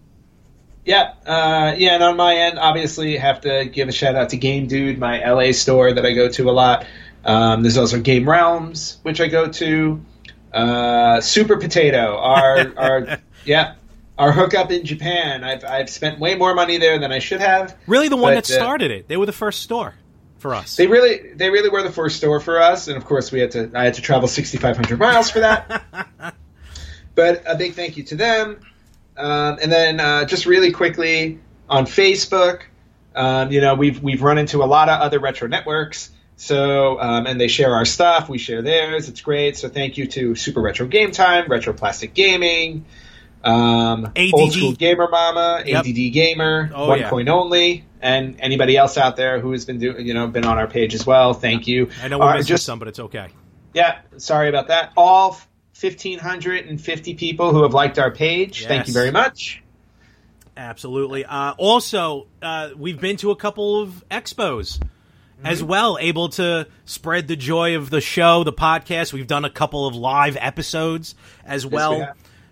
Yeah, uh, yeah, and on my end, obviously, have to give a shout out to Game Dude, my L A store that I go to a lot. Um, there's also Game Realms, which I go to. Uh, Super Potato, our our yeah, our hookup in Japan. I've I've spent way more money there than I should have. Really, the one but, that started uh, it. They were the first store for us. They really they really were the first store for us, and of course, we had to I had to travel sixty-five hundred miles for that. But a big thank you to them. Um, and then uh, just really quickly on Facebook, um, you know, we've we've run into a lot of other retro networks. So um, and they share our stuff, we share theirs. It's great. So thank you to Super Retro Game Time, Retro Plastic Gaming, um, A D D. Old School Gamer Mama, yep. A D D Gamer, oh, One yeah. Coin Only, and anybody else out there who has been doing you know been on our page as well. Thank you. I know we're uh, missing just, some, but it's okay. Yeah, sorry about that. All. fifteen fifty people who have liked our page. Yes. Thank you very much. Absolutely. Uh, also, uh, we've been to a couple of expos mm-hmm. as well, able to spread the joy of the show, the podcast. We've done a couple of live episodes as yes, well. We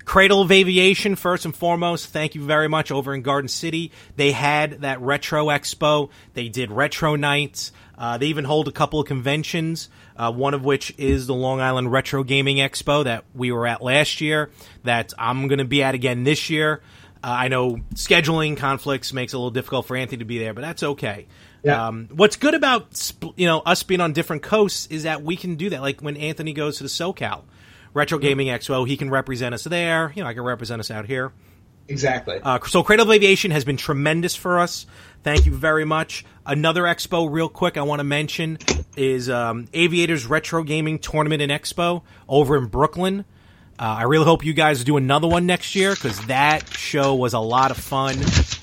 Cradle of Aviation, first and foremost, thank you very much over in Garden City. They had that retro expo. They did retro nights. Uh, they even hold a couple of conventions, uh, one of which is the Long Island Retro Gaming Expo that we were at last year that I'm going to be at again this year. Uh, I know scheduling conflicts makes it a little difficult for Anthony to be there, but that's okay. Yeah. Um, what's good about you know us being on different coasts is that we can do that. Like when Anthony goes to the SoCal Retro Gaming Expo, he can represent us there. You know, I can represent us out here. Exactly. Uh, so Cradle of Aviation has been tremendous for us. Thank you very much. Another expo real quick I want to mention is um, Aviators Retro Gaming Tournament and Expo over in Brooklyn. Uh, I really hope you guys do another one next year, because that show was a lot of fun.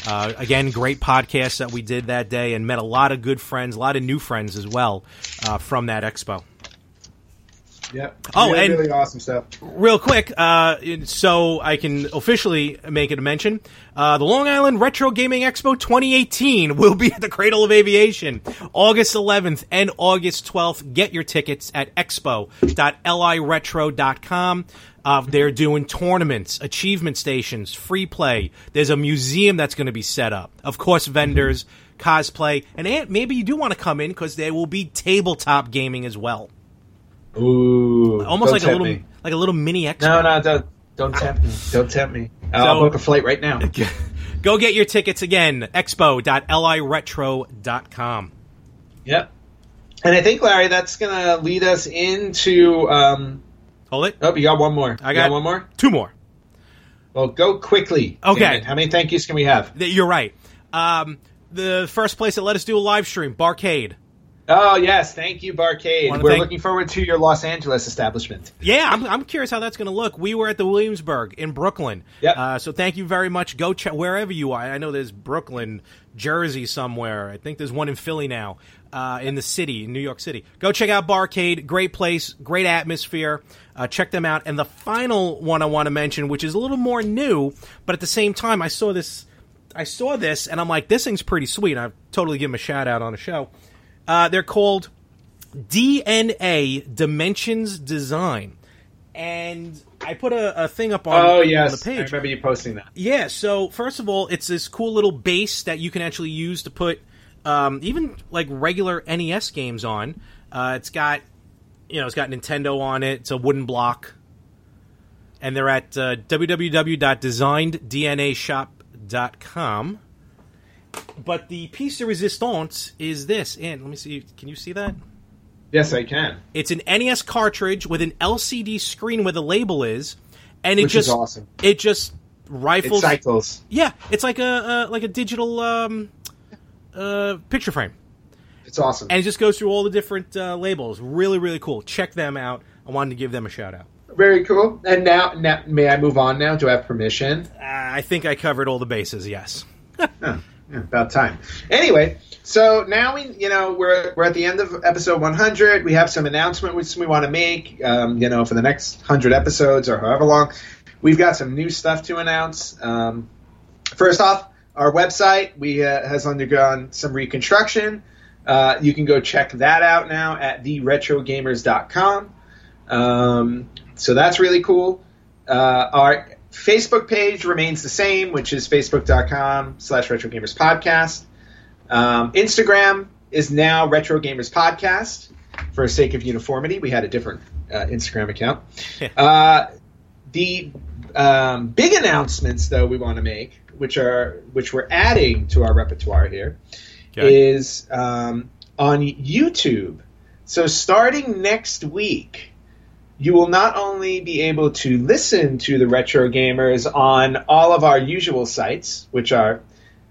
Uh, again, great podcast that we did that day, and met a lot of good friends, a lot of new friends as well uh, from that expo. Yep. Oh, really, and really awesome stuff. Real quick, uh, so I can officially make it a mention, uh, the Long Island Retro Gaming Expo twenty eighteen will be at the Cradle of Aviation August eleventh and August twelfth. Get your tickets at expo dot l i retro dot com. Uh, they're doing tournaments, achievement stations, free play. There's a museum that's going to be set up. Of course, vendors, cosplay, and Ant, maybe you do want to come in because there will be tabletop gaming as well. Ooh, almost like a little, me. like a little mini expo. No, no, don't, don't tempt me. Don't tempt me. I'll so, book a flight right now. Go get your tickets again. expo dot l i retro dot com. Yep. And I think, Larry, that's gonna lead us into. Um... Hold it. Oh, you got one more. I got, got one more. Two more. Well, go quickly. Okay. How many thank yous can we have? You're right. Um, the first place that let us do a live stream, Barcade. Oh, yes. Thank you, Barcade. Wanna We're thank- looking forward to your Los Angeles establishment. Yeah, I'm I'm curious how that's going to look. We were at the Williamsburg in Brooklyn. Yep. Uh, so thank you very much. Go check wherever you are. I know there's Brooklyn, Jersey somewhere. I think there's one in Philly now, uh, in the city, in New York City. Go check out Barcade. Great place, great atmosphere. Uh, check them out. And the final one I want to mention, which is a little more new, but at the same time, I saw this, I saw this, and I'm like, this thing's pretty sweet. I'll totally give them a shout-out on the show. Uh, they're called D N A Dimensions Design, and I put a, a thing up on, oh, yes. on the page. I remember you posting that. Yeah, so first of all, it's this cool little base that you can actually use to put um, even like regular N E S games on. Uh, it's got, you know, it's got Nintendo on it. It's a wooden block, and they're at uh, w w w dot designed d n a shop dot com. But the piece de resistance is this. And let me see. Can you see that? Yes, I can. It's an N E S cartridge with an L C D screen where the label is, and it Which just is awesome. It just rifles. It cycles. Yeah, it's like a, a like a digital um, uh, picture frame. It's awesome, and it just goes through all the different uh, labels. Really, really cool. Check them out. I wanted to give them a shout out. Very cool. And now, now, may I move on? Now, do I have permission? Uh, I think I covered all the bases. Yes. Huh. Yeah, about time. Anyway, so now we, you know, we're we're at the end of episode one hundred. We have some announcements we want to make, um, you know, for the next one hundred episodes or however long. We've got some new stuff to announce. Um, first off, our website we uh, has undergone some reconstruction. Uh, you can go check that out now at the retro gamers dot com. Um, so that's really cool. Uh, our Facebook page remains the same, which is facebook dot com slash retro gamers podcast. Um, Instagram is now Retro Gamers Podcast. For the sake of uniformity, we had a different uh, Instagram account. uh, the um, big announcements, though, we want to make, which are which we're adding to our repertoire here, okay. is um, on YouTube. So starting next week, you will not only be able to listen to the Retro Gamers on all of our usual sites, which are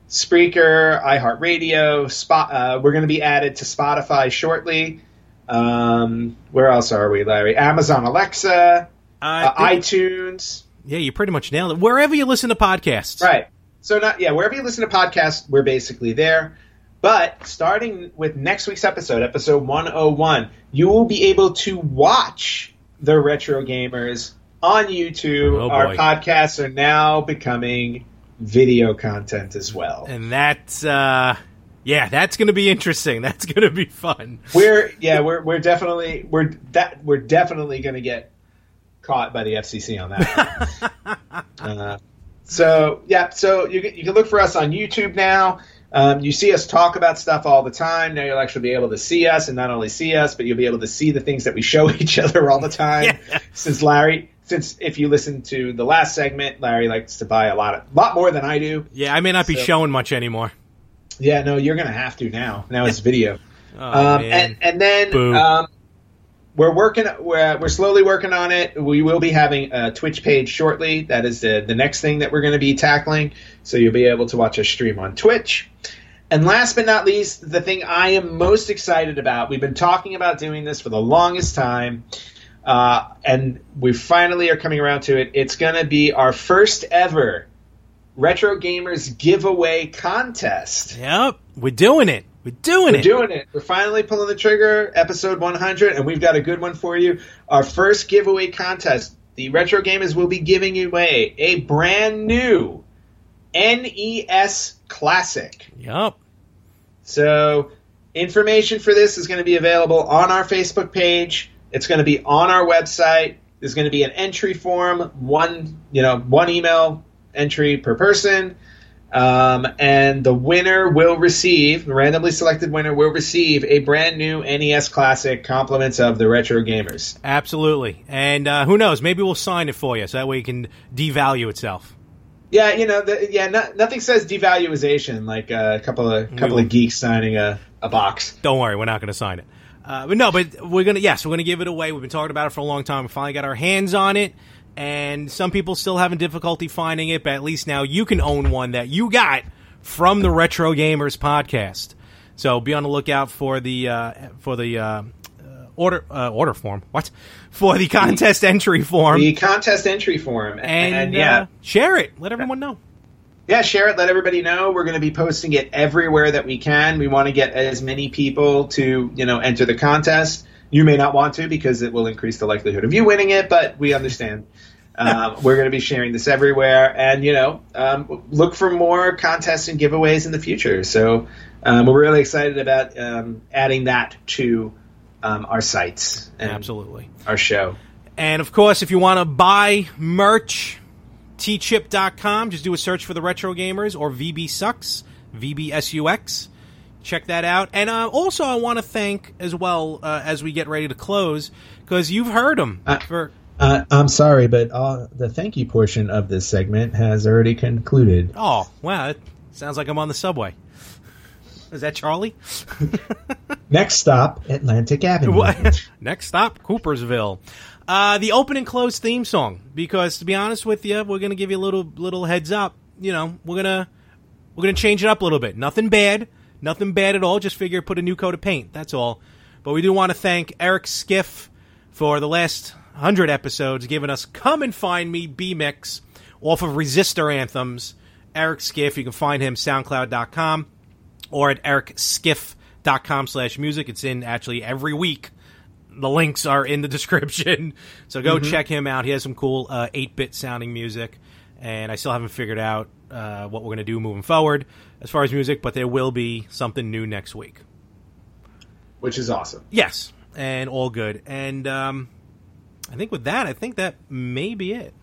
Spreaker, iHeartRadio, Spot, uh, we're going to be added to Spotify shortly. Um, where else are we, Larry? Amazon Alexa, uh, uh, iTunes. Yeah, you pretty much nailed it. Wherever you listen to podcasts. Right. So, not yeah, wherever you listen to podcasts, we're basically there. But starting with next week's episode, episode one oh one, you will be able to watch the Retro Gamers on YouTube. Oh, our podcasts are now becoming video content as well, and that's uh, yeah, that's going to be interesting. That's going to be fun. We're yeah, we're we're definitely we're that we're definitely going to get caught by the F C C on that. uh, so yeah, so you you can look for us on YouTube now. Um, you see us talk about stuff all the time. Now you'll actually be able to see us, and not only see us, but you'll be able to see the things that we show each other all the time. Yeah. Since Larry, since if you listen to the last segment, Larry likes to buy a lot of, lot more than I do. Yeah, I may not so, be showing much anymore. Yeah, no, you're going to have to now. Now it's video. oh, um, and, and then um, we're working. We're, we're slowly working on it. We will be having a Twitch page shortly. That is the, the next thing that we're going to be tackling. So you'll be able to watch us stream on Twitch. And last but not least, the thing I am most excited about, we've been talking about doing this for the longest time, Uh, and we finally are coming around to it. It's going to be our first ever Retro Gamers giveaway contest. Yep, we're doing it. We're doing We're it. We're doing it. We're finally pulling the trigger, episode one hundred, and we've got a good one for you. Our first giveaway contest. The Retro Gamers will be giving away a brand new N E S Classic. Yup. So information for this is going to be available on our Facebook page. It's going to be on our website. There's going to be an entry form, one, you know, one email entry per person. Um, and the winner will receive, the randomly selected winner will receive a brand new N E S Classic, compliments of the Retro Gamers. Absolutely. And uh, who knows, maybe we'll sign it for you so that way it can devalue itself. Yeah, you know, the, yeah, no, nothing says devaluation like uh, a couple of couple we, of geeks signing a, a box. Don't worry, we're not going to sign it. Uh, but no, but we're going to, yes, we're going to give it away. We've been talking about it for a long time. We finally got our hands on it. And some people still having difficulty finding it, but at least now you can own one that you got from the Retro Gamers podcast. So be on the lookout for the uh, for the uh, order uh, order form. What? For the contest entry form. The contest entry form, and, and yeah, uh, share it. Let everyone know. Yeah, share it. Let everybody know. We're going to be posting it everywhere that we can. We want to get as many people to, you know, enter the contest. You may not want to because it will increase the likelihood of you winning it, but we understand. Um, we're going to be sharing this everywhere. And, you know, um, look for more contests and giveaways in the future. So um, we're really excited about um, adding that to um, our sites and absolutely our show. And, of course, if you want to buy merch, t chip dot com. Just do a search for the Retro Gamers or VBSUX, V B S U X. Check that out. And uh, also I want to thank as well uh, as we get ready to close, because you've heard them. Uh, for- uh, I'm sorry, but uh, the thank you portion of this segment has already concluded. Oh, wow. It sounds like I'm on the subway. Is that Charlie? Next stop, Atlantic Avenue. Next stop, Coopersville. Uh, the open and close theme song, because to be honest with you, we're going to give you a little little heads up. You know, we're going to we're going to change it up a little bit. Nothing bad. Nothing bad at all. Just figure put a new coat of paint. That's all. But we do want to thank Eric Skiff for the last one hundred episodes, giving us Come and Find Me B-Mix off of Resistor Anthems. Eric Skiff, you can find him soundcloud dot com or at eric skiff dot com slash music. It's in actually every week. The links are in the description. So go mm-hmm. check him out. He has some cool uh, eight-bit sounding music. And I still haven't figured out uh, what we're going to do moving forward as far as music, but there will be something new next week. Which is awesome. Yes, and all good. And um, I think with that, I think that may be it.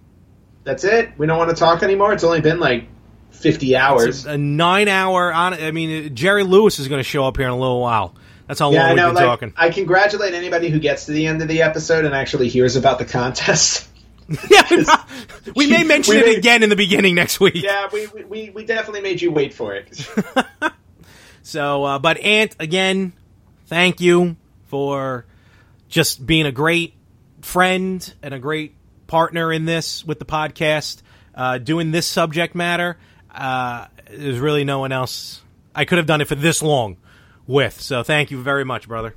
That's it. We don't want to talk anymore. It's only been like fifty hours. A, a nine-hour... On, I mean, Jerry Lewis is going to show up here in a little while. That's how yeah, long I know, we've been like, talking. I congratulate anybody who gets to the end of the episode and actually hears about the contest. Yeah, we may mention we it made, again in the beginning next week. Yeah, we we, we definitely made you wait for it. So, uh, but Ant, again, thank you for just being a great friend and a great partner in this with the podcast, uh, doing this subject matter. Uh, there's really no one else I could have done it for this long with. So, thank you very much, brother.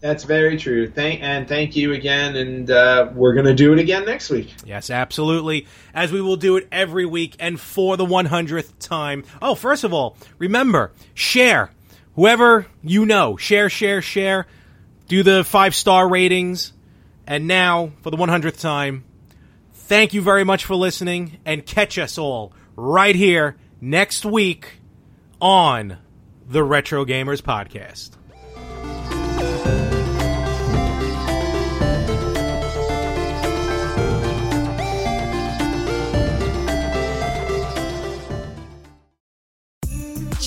That's very true. Thank and thank you again, and uh, we're going to do it again next week. Yes, absolutely, as we will do it every week and for the one hundredth time. Oh, first of all, remember, share. Whoever you know, share, share, share. Do the five-star ratings. And now, for the one hundredth time, thank you very much for listening, and catch us all right here next week on the Retro Gamers Podcast.